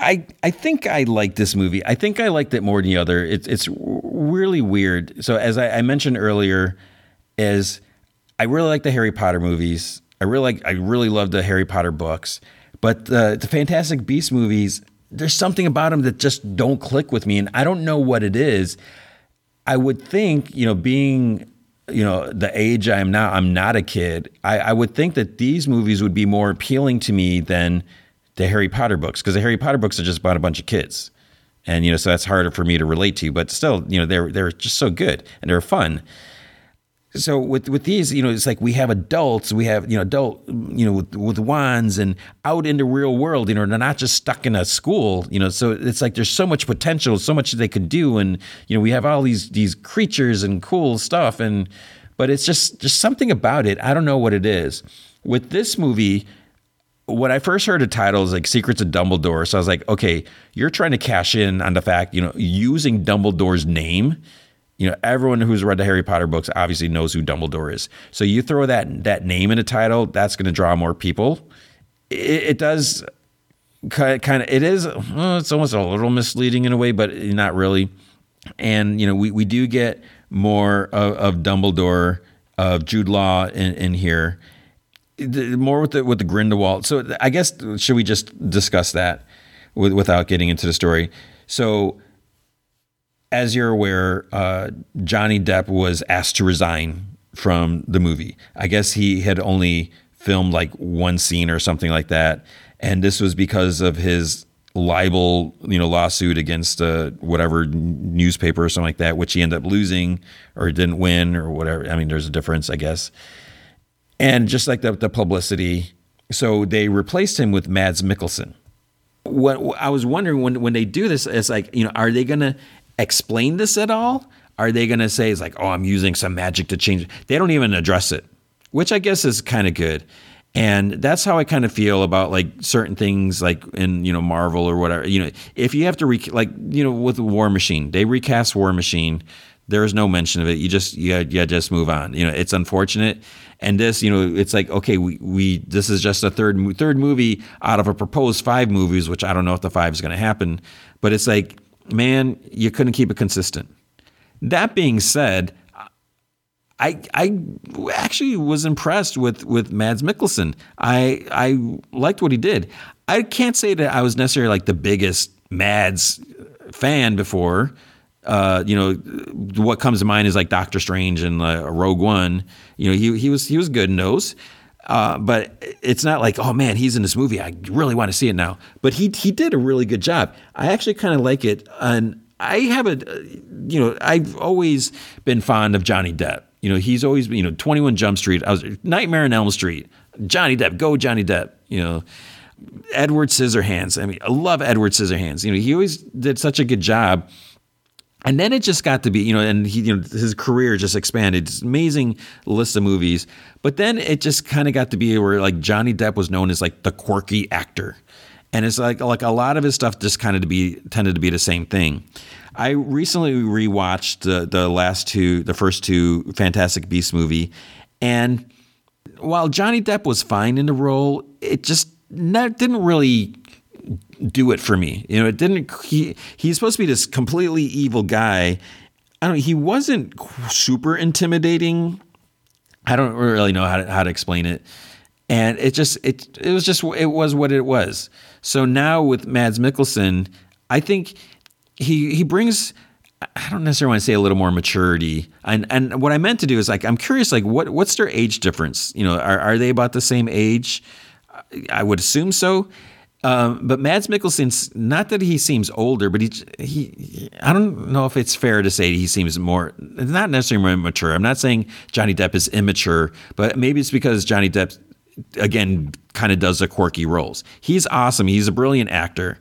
I think I like this movie. I think I liked it more than the other. It's really weird. So as I mentioned earlier, I really like the Harry Potter movies. I really love the Harry Potter books, but the Fantastic Beasts movies, there's something about them that just don't click with me, and I don't know what it is. I would think, being, the age I am now, I'm not a kid. I would think that these movies would be more appealing to me than the Harry Potter books, because the Harry Potter books are just about a bunch of kids, and so that's harder for me to relate to. But still, they're just so good and they're fun. So with these, it's like we have adults, with wands and out in the real world, they're not just stuck in a school, so it's like there's so much potential, so much they could do. And, we have all these creatures and cool stuff. But it's just something about it. I don't know what it is. With this movie, when I first heard the title, is like Secrets of Dumbledore. So I was like, okay, you're trying to cash in on the fact, using Dumbledore's name. Everyone who's read the Harry Potter books obviously knows who Dumbledore is. So you throw that name in a title, that's going to draw more people. It does kind of, it's almost a little misleading in a way, but not really. And, we do get more of Dumbledore, of Jude Law in here, more with the Grindelwald. So I guess, should we just discuss that without getting into the story? So, as you're aware, Johnny Depp was asked to resign from the movie. I guess he had only filmed like one scene or something like that. And this was because of his libel, lawsuit against whatever newspaper or something like that, which he ended up losing or didn't win or whatever. There's a difference, I guess. And just like the publicity. So they replaced him with Mads Mikkelsen. What I was wondering when they do this, it's like, are they going to explain this at all? Are they going to say it's like, oh, I'm using some magic to change? They don't even address it. which I guess is kind of good. And that's how I kind of feel about like certain things like in, you know, Marvel or whatever, you know, if you have to with War Machine, they recast War Machine. There is no mention of it. You just move on. You know, it's unfortunate. And this, you know, it's like, okay, this is just a third movie out of a proposed 5 movies, which I don't know if the 5 is going to happen, but it's like, man, you couldn't keep it consistent. That being said, I actually was impressed with Mads Mikkelsen. I liked what he did. I can't say that I was necessarily like the biggest Mads fan before. You know, what comes to mind is like Doctor Strange and Rogue One. You know, he was good in those, but it's not like, oh man, he's in this movie, I really want to see it now. But he did a really good job. I actually kind of like it, and I have I've always been fond of Johnny Depp. You know, he's always been, 21 Jump Street, Nightmare on Elm Street, Johnny Depp, go Johnny Depp. You know, Edward Scissorhands. I mean, I love Edward Scissorhands. You know, he always did such a good job. And then it just got to be, and he, his career just expanded. It's an amazing list of movies. But then it just kind of got to be where like Johnny Depp was known as like the quirky actor. And it's like a lot of his stuff just kind of tended to be the same thing. I recently rewatched the first 2 Fantastic Beasts movie. And while Johnny Depp was fine in the role, it just didn't really do it for me. It didn't, he's supposed to be this completely evil guy. I don't know. He wasn't super intimidating. I don't really know how to explain it. And it just, it was what it was. So now with Mads Mikkelsen, I think he brings, I don't necessarily want to say a little more maturity. And what I meant to do is like, I'm curious, like what's their age difference? Are they about the same age? I would assume so. But Mads Mikkelsen's, not that he seems older, but he I don't know if it's fair to say he seems more, not necessarily more mature. I'm not saying Johnny Depp is immature, but maybe it's because Johnny Depp, again, kind of does the quirky roles. He's awesome. He's a brilliant actor.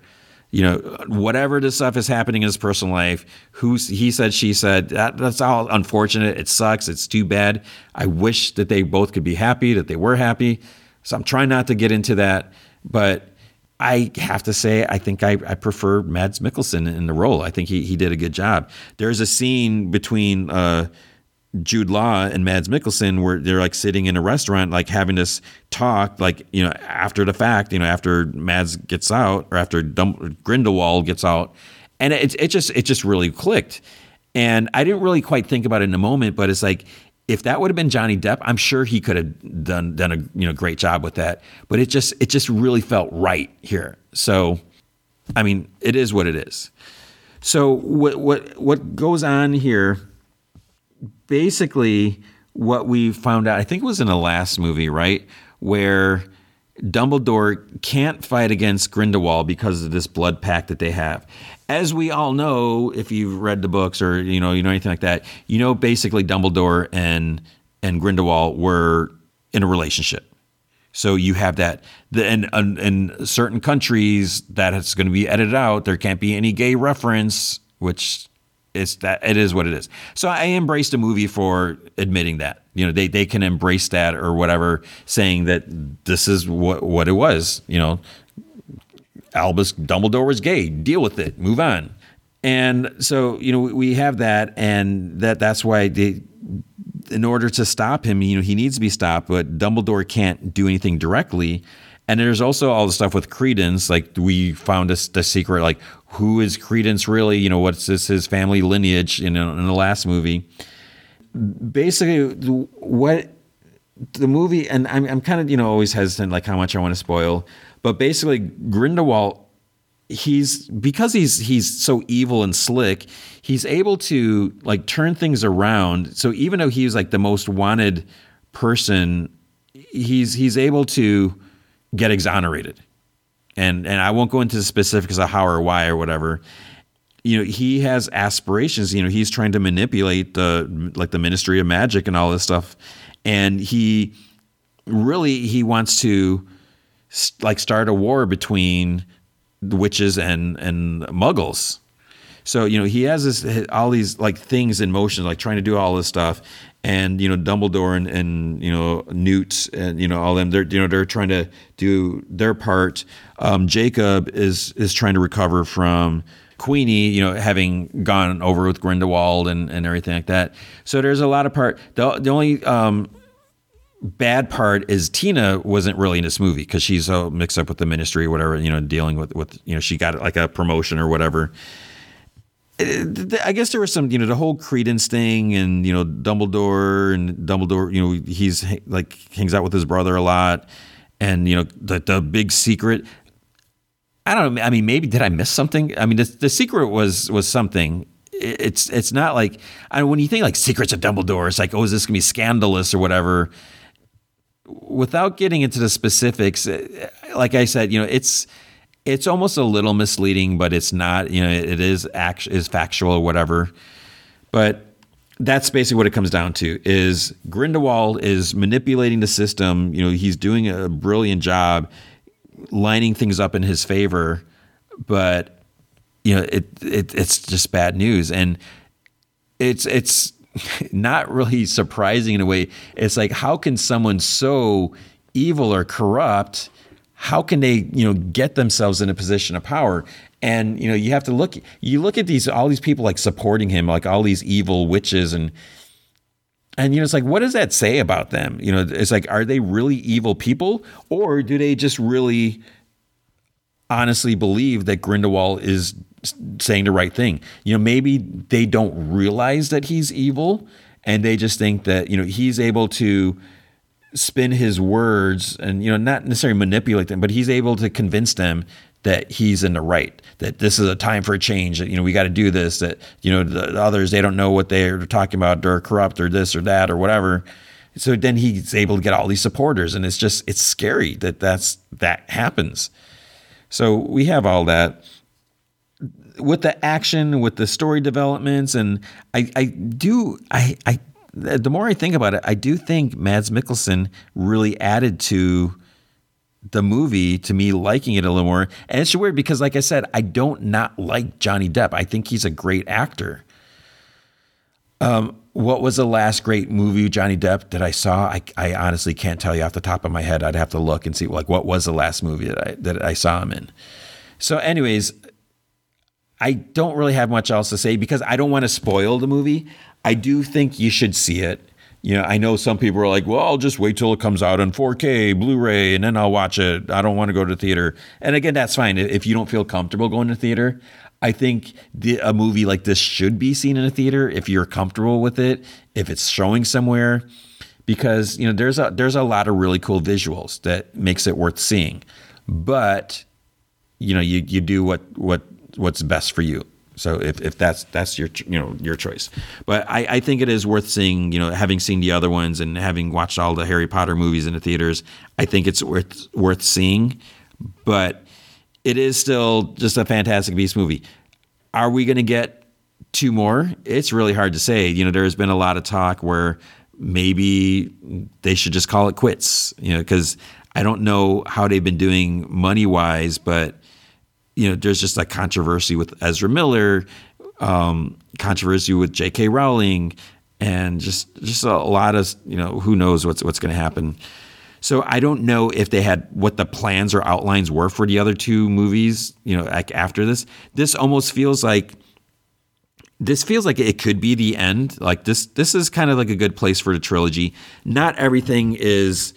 Whatever the stuff is happening in his personal life, he said, she said, that's all unfortunate. It sucks. It's too bad. I wish that they both could be happy, that they were happy. So I'm trying not to get into that, but I have to say, I think I prefer Mads Mikkelsen in the role. I think he did a good job. There's a scene between Jude Law and Mads Mikkelsen where they're like sitting in a restaurant, like having this talk, like, after the fact, after Mads gets out or after Grindelwald gets out. And it just really clicked. And I didn't really quite think about it in the moment, but it's like, if that would have been Johnny Depp, I'm sure he could have done a great job with that. But it just really felt right here. So, I mean, it is what it is. So what goes on here? Basically, what we found out, I think it was in the last movie, right, where Dumbledore can't fight against Grindelwald because of this blood pact that they have. As we all know, if you've read the books or you know anything like that, basically Dumbledore and Grindelwald were in a relationship. So you have that. In certain countries, that it's going to be edited out. There can't be any gay reference, which is that it is what it is. So I embraced the movie for admitting that. They can embrace that or whatever, saying that this is what it was. Albus Dumbledore was gay. Deal with it. Move on. And so, we have that, and that's why in order to stop him, he needs to be stopped, but Dumbledore can't do anything directly. And there's also all the stuff with Credence. Like, we found the secret, like, who is Credence really? What's his family lineage in the last movie? Basically, what the movie, and I'm kind of, always hesitant, like how much I want to spoil. But basically, Grindelwald, because he's so evil and slick, he's able to like turn things around. So even though he's like the most wanted person, he's able to get exonerated. And I won't go into the specifics of how or why or whatever. He has aspirations. He's trying to manipulate the Ministry of Magic and all this stuff, and he wants to, like, start a war between the witches and Muggles. So, you know, he has this, all these like things in motion, like trying to do all this stuff. And, you know, Dumbledore and you know, Newt and, you know, all them, they're, you know, they're trying to do their part. Jacob is trying to recover from Queenie, you know, having gone over with Grindelwald and everything like that. So there's a lot of part. The only bad part is Tina wasn't really in this movie because she's so mixed up with the ministry or whatever, you know, dealing with, you know, she got like a promotion or whatever. I guess there was some, you know, the whole Credence thing and, you know, Dumbledore, you know, he's like hangs out with his brother a lot and, you know, the big secret. I don't know. I mean, maybe did I miss something? I mean, the secret was something. It's not like, I mean, when you think like secrets of Dumbledore, it's like, oh, is this going to be scandalous or whatever? Without getting into the specifics, like I said, you know, it's almost a little misleading, but it's not, you know, it is factual or whatever. But that's basically what it comes down to is Grindelwald is manipulating the system. You know, he's doing a brilliant job lining things up in his favor, but you know, it's just bad news. And it's not really surprising in a way. It's like, how can someone so evil or corrupt, how can they, you know, get themselves in a position of power? And, you know, you have to look at these, all these people like supporting him, like all these evil witches and, you know, it's like, what does that say about them? You know, it's like, are they really evil people or do they just really honestly believe that Grindelwald is saying the right thing? You know, maybe they don't realize that he's evil and they just think that, you know, he's able to spin his words and, you know, not necessarily manipulate them, but he's able to convince them that he's in the right, that this is a time for a change, that, you know, we got to do this, that, you know, the others, they don't know what they're talking about, they're corrupt or this or that or whatever. So then he's able to get all these supporters and it's just, it's scary that happens. So we have all that with the action, with the story developments. And I the more I think about it, I do think Mads Mikkelsen really added to the movie, to me liking it a little more. And it's weird because, like I said, I don't not like Johnny Depp. I think he's a great actor. What was the last great movie Johnny Depp that I saw? I honestly can't tell you off the top of my head. I'd have to look and see, like, what was the last movie that I saw him in. So anyways, I don't really have much else to say because I don't want to spoil the movie. I do think you should see it. You know, I know some people are like, well, I'll just wait till it comes out on 4K, Blu-ray, and then I'll watch it. I don't want to go to the theater. And again, that's fine. If you don't feel comfortable going to the theater, I think a movie like this should be seen in a theater if you're comfortable with it, if it's showing somewhere, because, you know, there's a lot of really cool visuals that makes it worth seeing. But, you know, you do what's best for you. So if that's your, you know, your choice, but I think it is worth seeing, you know, having seen the other ones and having watched all the Harry Potter movies in the theaters, I think it's worth seeing, but it is still just a Fantastic Beasts movie. Are we going to get two more? It's really hard to say. You know, there's been a lot of talk where maybe they should just call it quits, you know, because I don't know how they've been doing money wise, but you know, there's just like controversy with Ezra Miller, controversy with J.K. Rowling, and just a lot of, you know, who knows what's going to happen. So I don't know if they had what the plans or outlines were for the other two movies, you know, like after this. This feels like it could be the end. Like this is kind of like a good place for the trilogy. Not everything is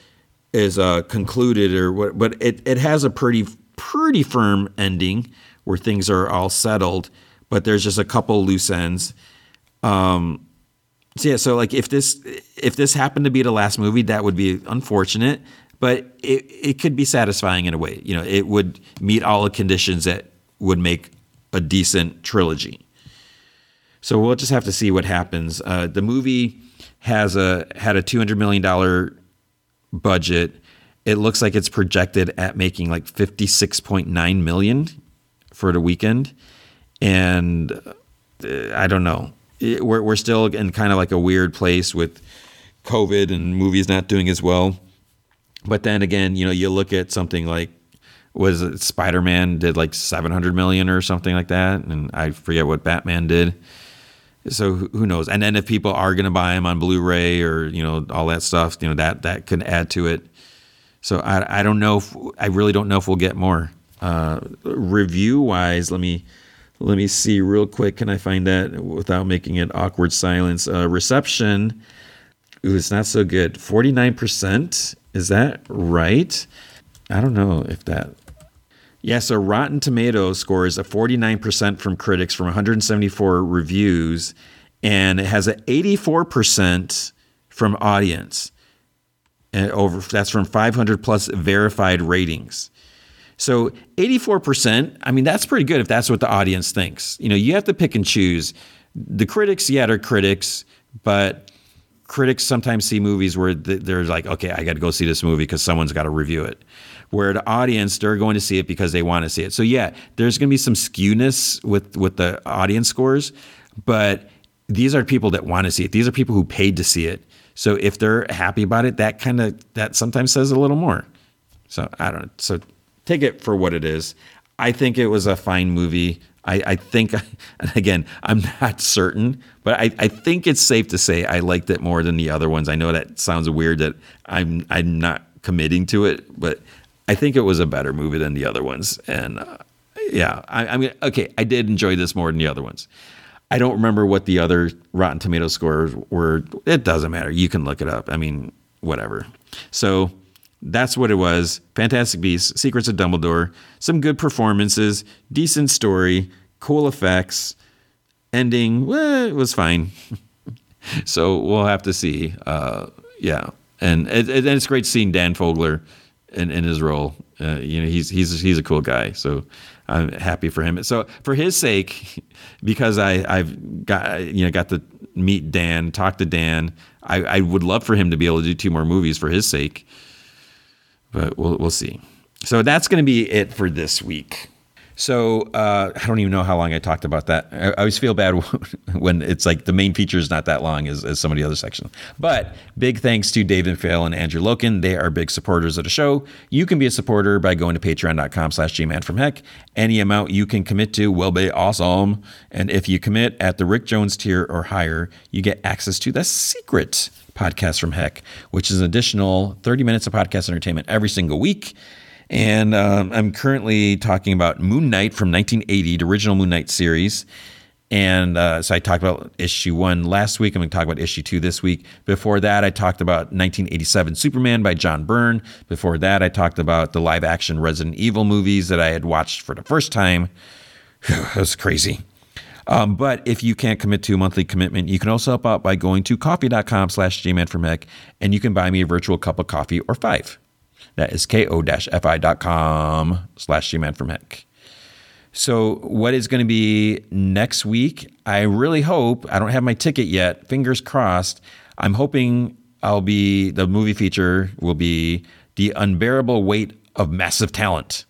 concluded or what, but it has a pretty firm ending where things are all settled, but there's just a couple loose ends. So yeah, so like if this happened to be the last movie, that would be unfortunate, but it could be satisfying in a way. You know, it would meet all the conditions that would make a decent trilogy. So we'll just have to see what happens. The movie had a $200 million budget. It looks like it's projected at making like $56.9 million for the weekend. And I don't know. We're still in kind of like a weird place with COVID and movies not doing as well. But then again, you know, you look at something like was Spider-Man did like $700 million or something like that, and I forget what Batman did. So who knows? And then if people are going to buy him on Blu-ray or, you know, all that stuff, you know, that could add to it. So I don't know. I really don't know if we'll get more. Review wise, let me see real quick. Can I find that without making it awkward silence? Reception. Ooh, it's not so good. 49%. Is that right? I don't know if that. Yeah, so Rotten Tomatoes scores a 49% from critics from 174 reviews, and it has an 84% from audience. And that's from 500 plus verified ratings. So 84%, I mean, that's pretty good if that's what the audience thinks. You know, you have to pick and choose. The critics, yeah, are critics, but critics sometimes see movies where they're like, okay, I got to go see this movie because someone's got to review it. Where the audience, they're going to see it because they want to see it. So yeah, there's going to be some skewness with the audience scores, but these are people that want to see it. These are people who paid to see it. So if they're happy about it, that sometimes says a little more. So I don't know. So take it for what it is. I think it was a fine movie. I think, and again, I'm not certain, but I think it's safe to say I liked it more than the other ones. I know that sounds weird that I'm not committing to it, but I think it was a better movie than the other ones. And yeah, I mean, okay, I did enjoy this more than the other ones. I don't remember what the other Rotten Tomato scores were. It doesn't matter. You can look it up. I mean, whatever. So that's what it was. Fantastic Beasts, Secrets of Dumbledore, some good performances, decent story, cool effects, ending. Well, it was fine. So we'll have to see. Yeah. And it's great seeing Dan Fogler in his role. You know, he's a cool guy. So I'm happy for him. So for his sake, because I've got to meet Dan, talk to Dan, I would love for him to be able to do two more movies for his sake. But we'll see. So that's going to be it for this week. So I don't even know how long I talked about that. I always feel bad when it's like the main feature is not that long as some of the other sections. But big thanks to David Fail and Andrew Loken. They are big supporters of the show. You can be a supporter by going to patreon.com/gmanfromheck. Any amount you can commit to will be awesome. And if you commit at the Rick Jones tier or higher, you get access to the secret podcast from Heck, which is an additional 30 minutes of podcast entertainment every single week. And I'm currently talking about Moon Knight from 1980, the original Moon Knight series. And so I talked about issue 1 last week. I'm going to talk about issue 2 this week. Before that, I talked about 1987 Superman by John Byrne. Before that, I talked about the live action Resident Evil movies that I had watched for the first time. Whew, that was crazy. But if you can't commit to a monthly commitment, you can also help out by going to coffee.com/gmanformheck, and you can buy me a virtual cup of coffee or 5. That is ko-fi.com/gmanfromheck. So what is going to be next week? I really hope, I don't have my ticket yet, fingers crossed. I'm hoping the movie feature will be The Unbearable Weight of Massive Talent.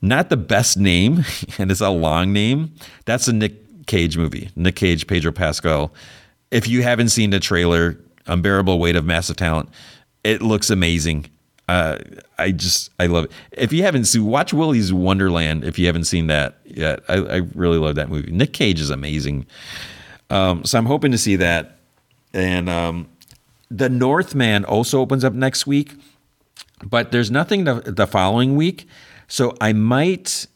Not the best name, and it's a long name. That's a Nick Cage movie. Nick Cage, Pedro Pascal. If you haven't seen the trailer, Unbearable Weight of Massive Talent, it looks amazing. I love it. If you haven't seen, watch Willy's Wonderland if you haven't seen that yet. I really love that movie. Nick Cage is amazing. So I'm hoping to see that. And The Northman also opens up next week, but there's nothing the following week. So I might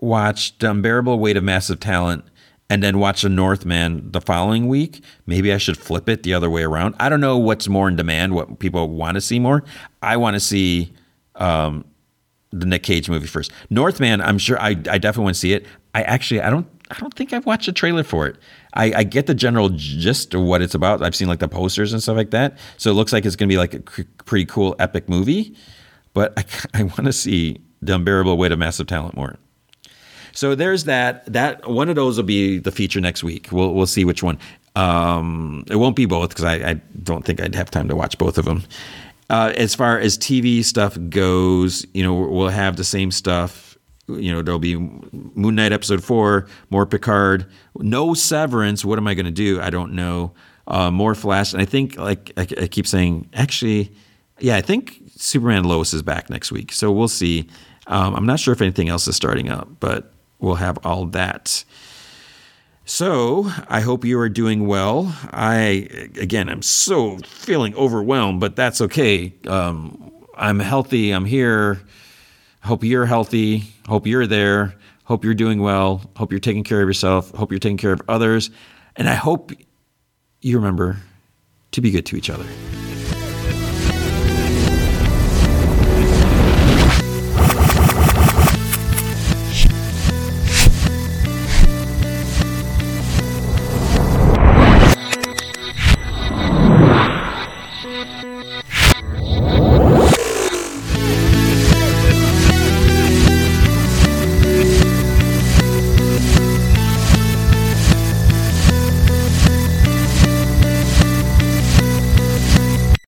watch The Unbearable Weight of Massive Talent and then watch The Northman the following week. Maybe I should flip it the other way around. I don't know what's more in demand, what people want to see more. I want to see the Nick Cage movie first. Northman, I'm sure, I definitely want to see it. I don't think I've watched a trailer for it. I get the general gist of what it's about. I've seen like the posters and stuff like that. So it looks like it's going to be like a pretty cool epic movie. But I want to see The Unbearable Weight of Massive Talent more. So there's that one of those will be the feature next week. We'll see which one. It won't be both because I don't think I'd have time to watch both of them. As far as TV stuff goes, you know, we'll have the same stuff. You know, there'll be Moon Knight episode 4, more Picard, no Severance. What am I going to do? I don't know. More Flash, and I think like I keep saying, actually, yeah, I think Superman Lois is back next week, so we'll see. I'm not sure if anything else is starting up, but we'll have all that. So I hope you are doing well. I'm so feeling overwhelmed, but that's okay. I'm healthy. I'm here. Hope you're healthy. Hope you're there. Hope you're doing well. Hope you're taking care of yourself. Hope you're taking care of others. And I hope you remember to be good to each other.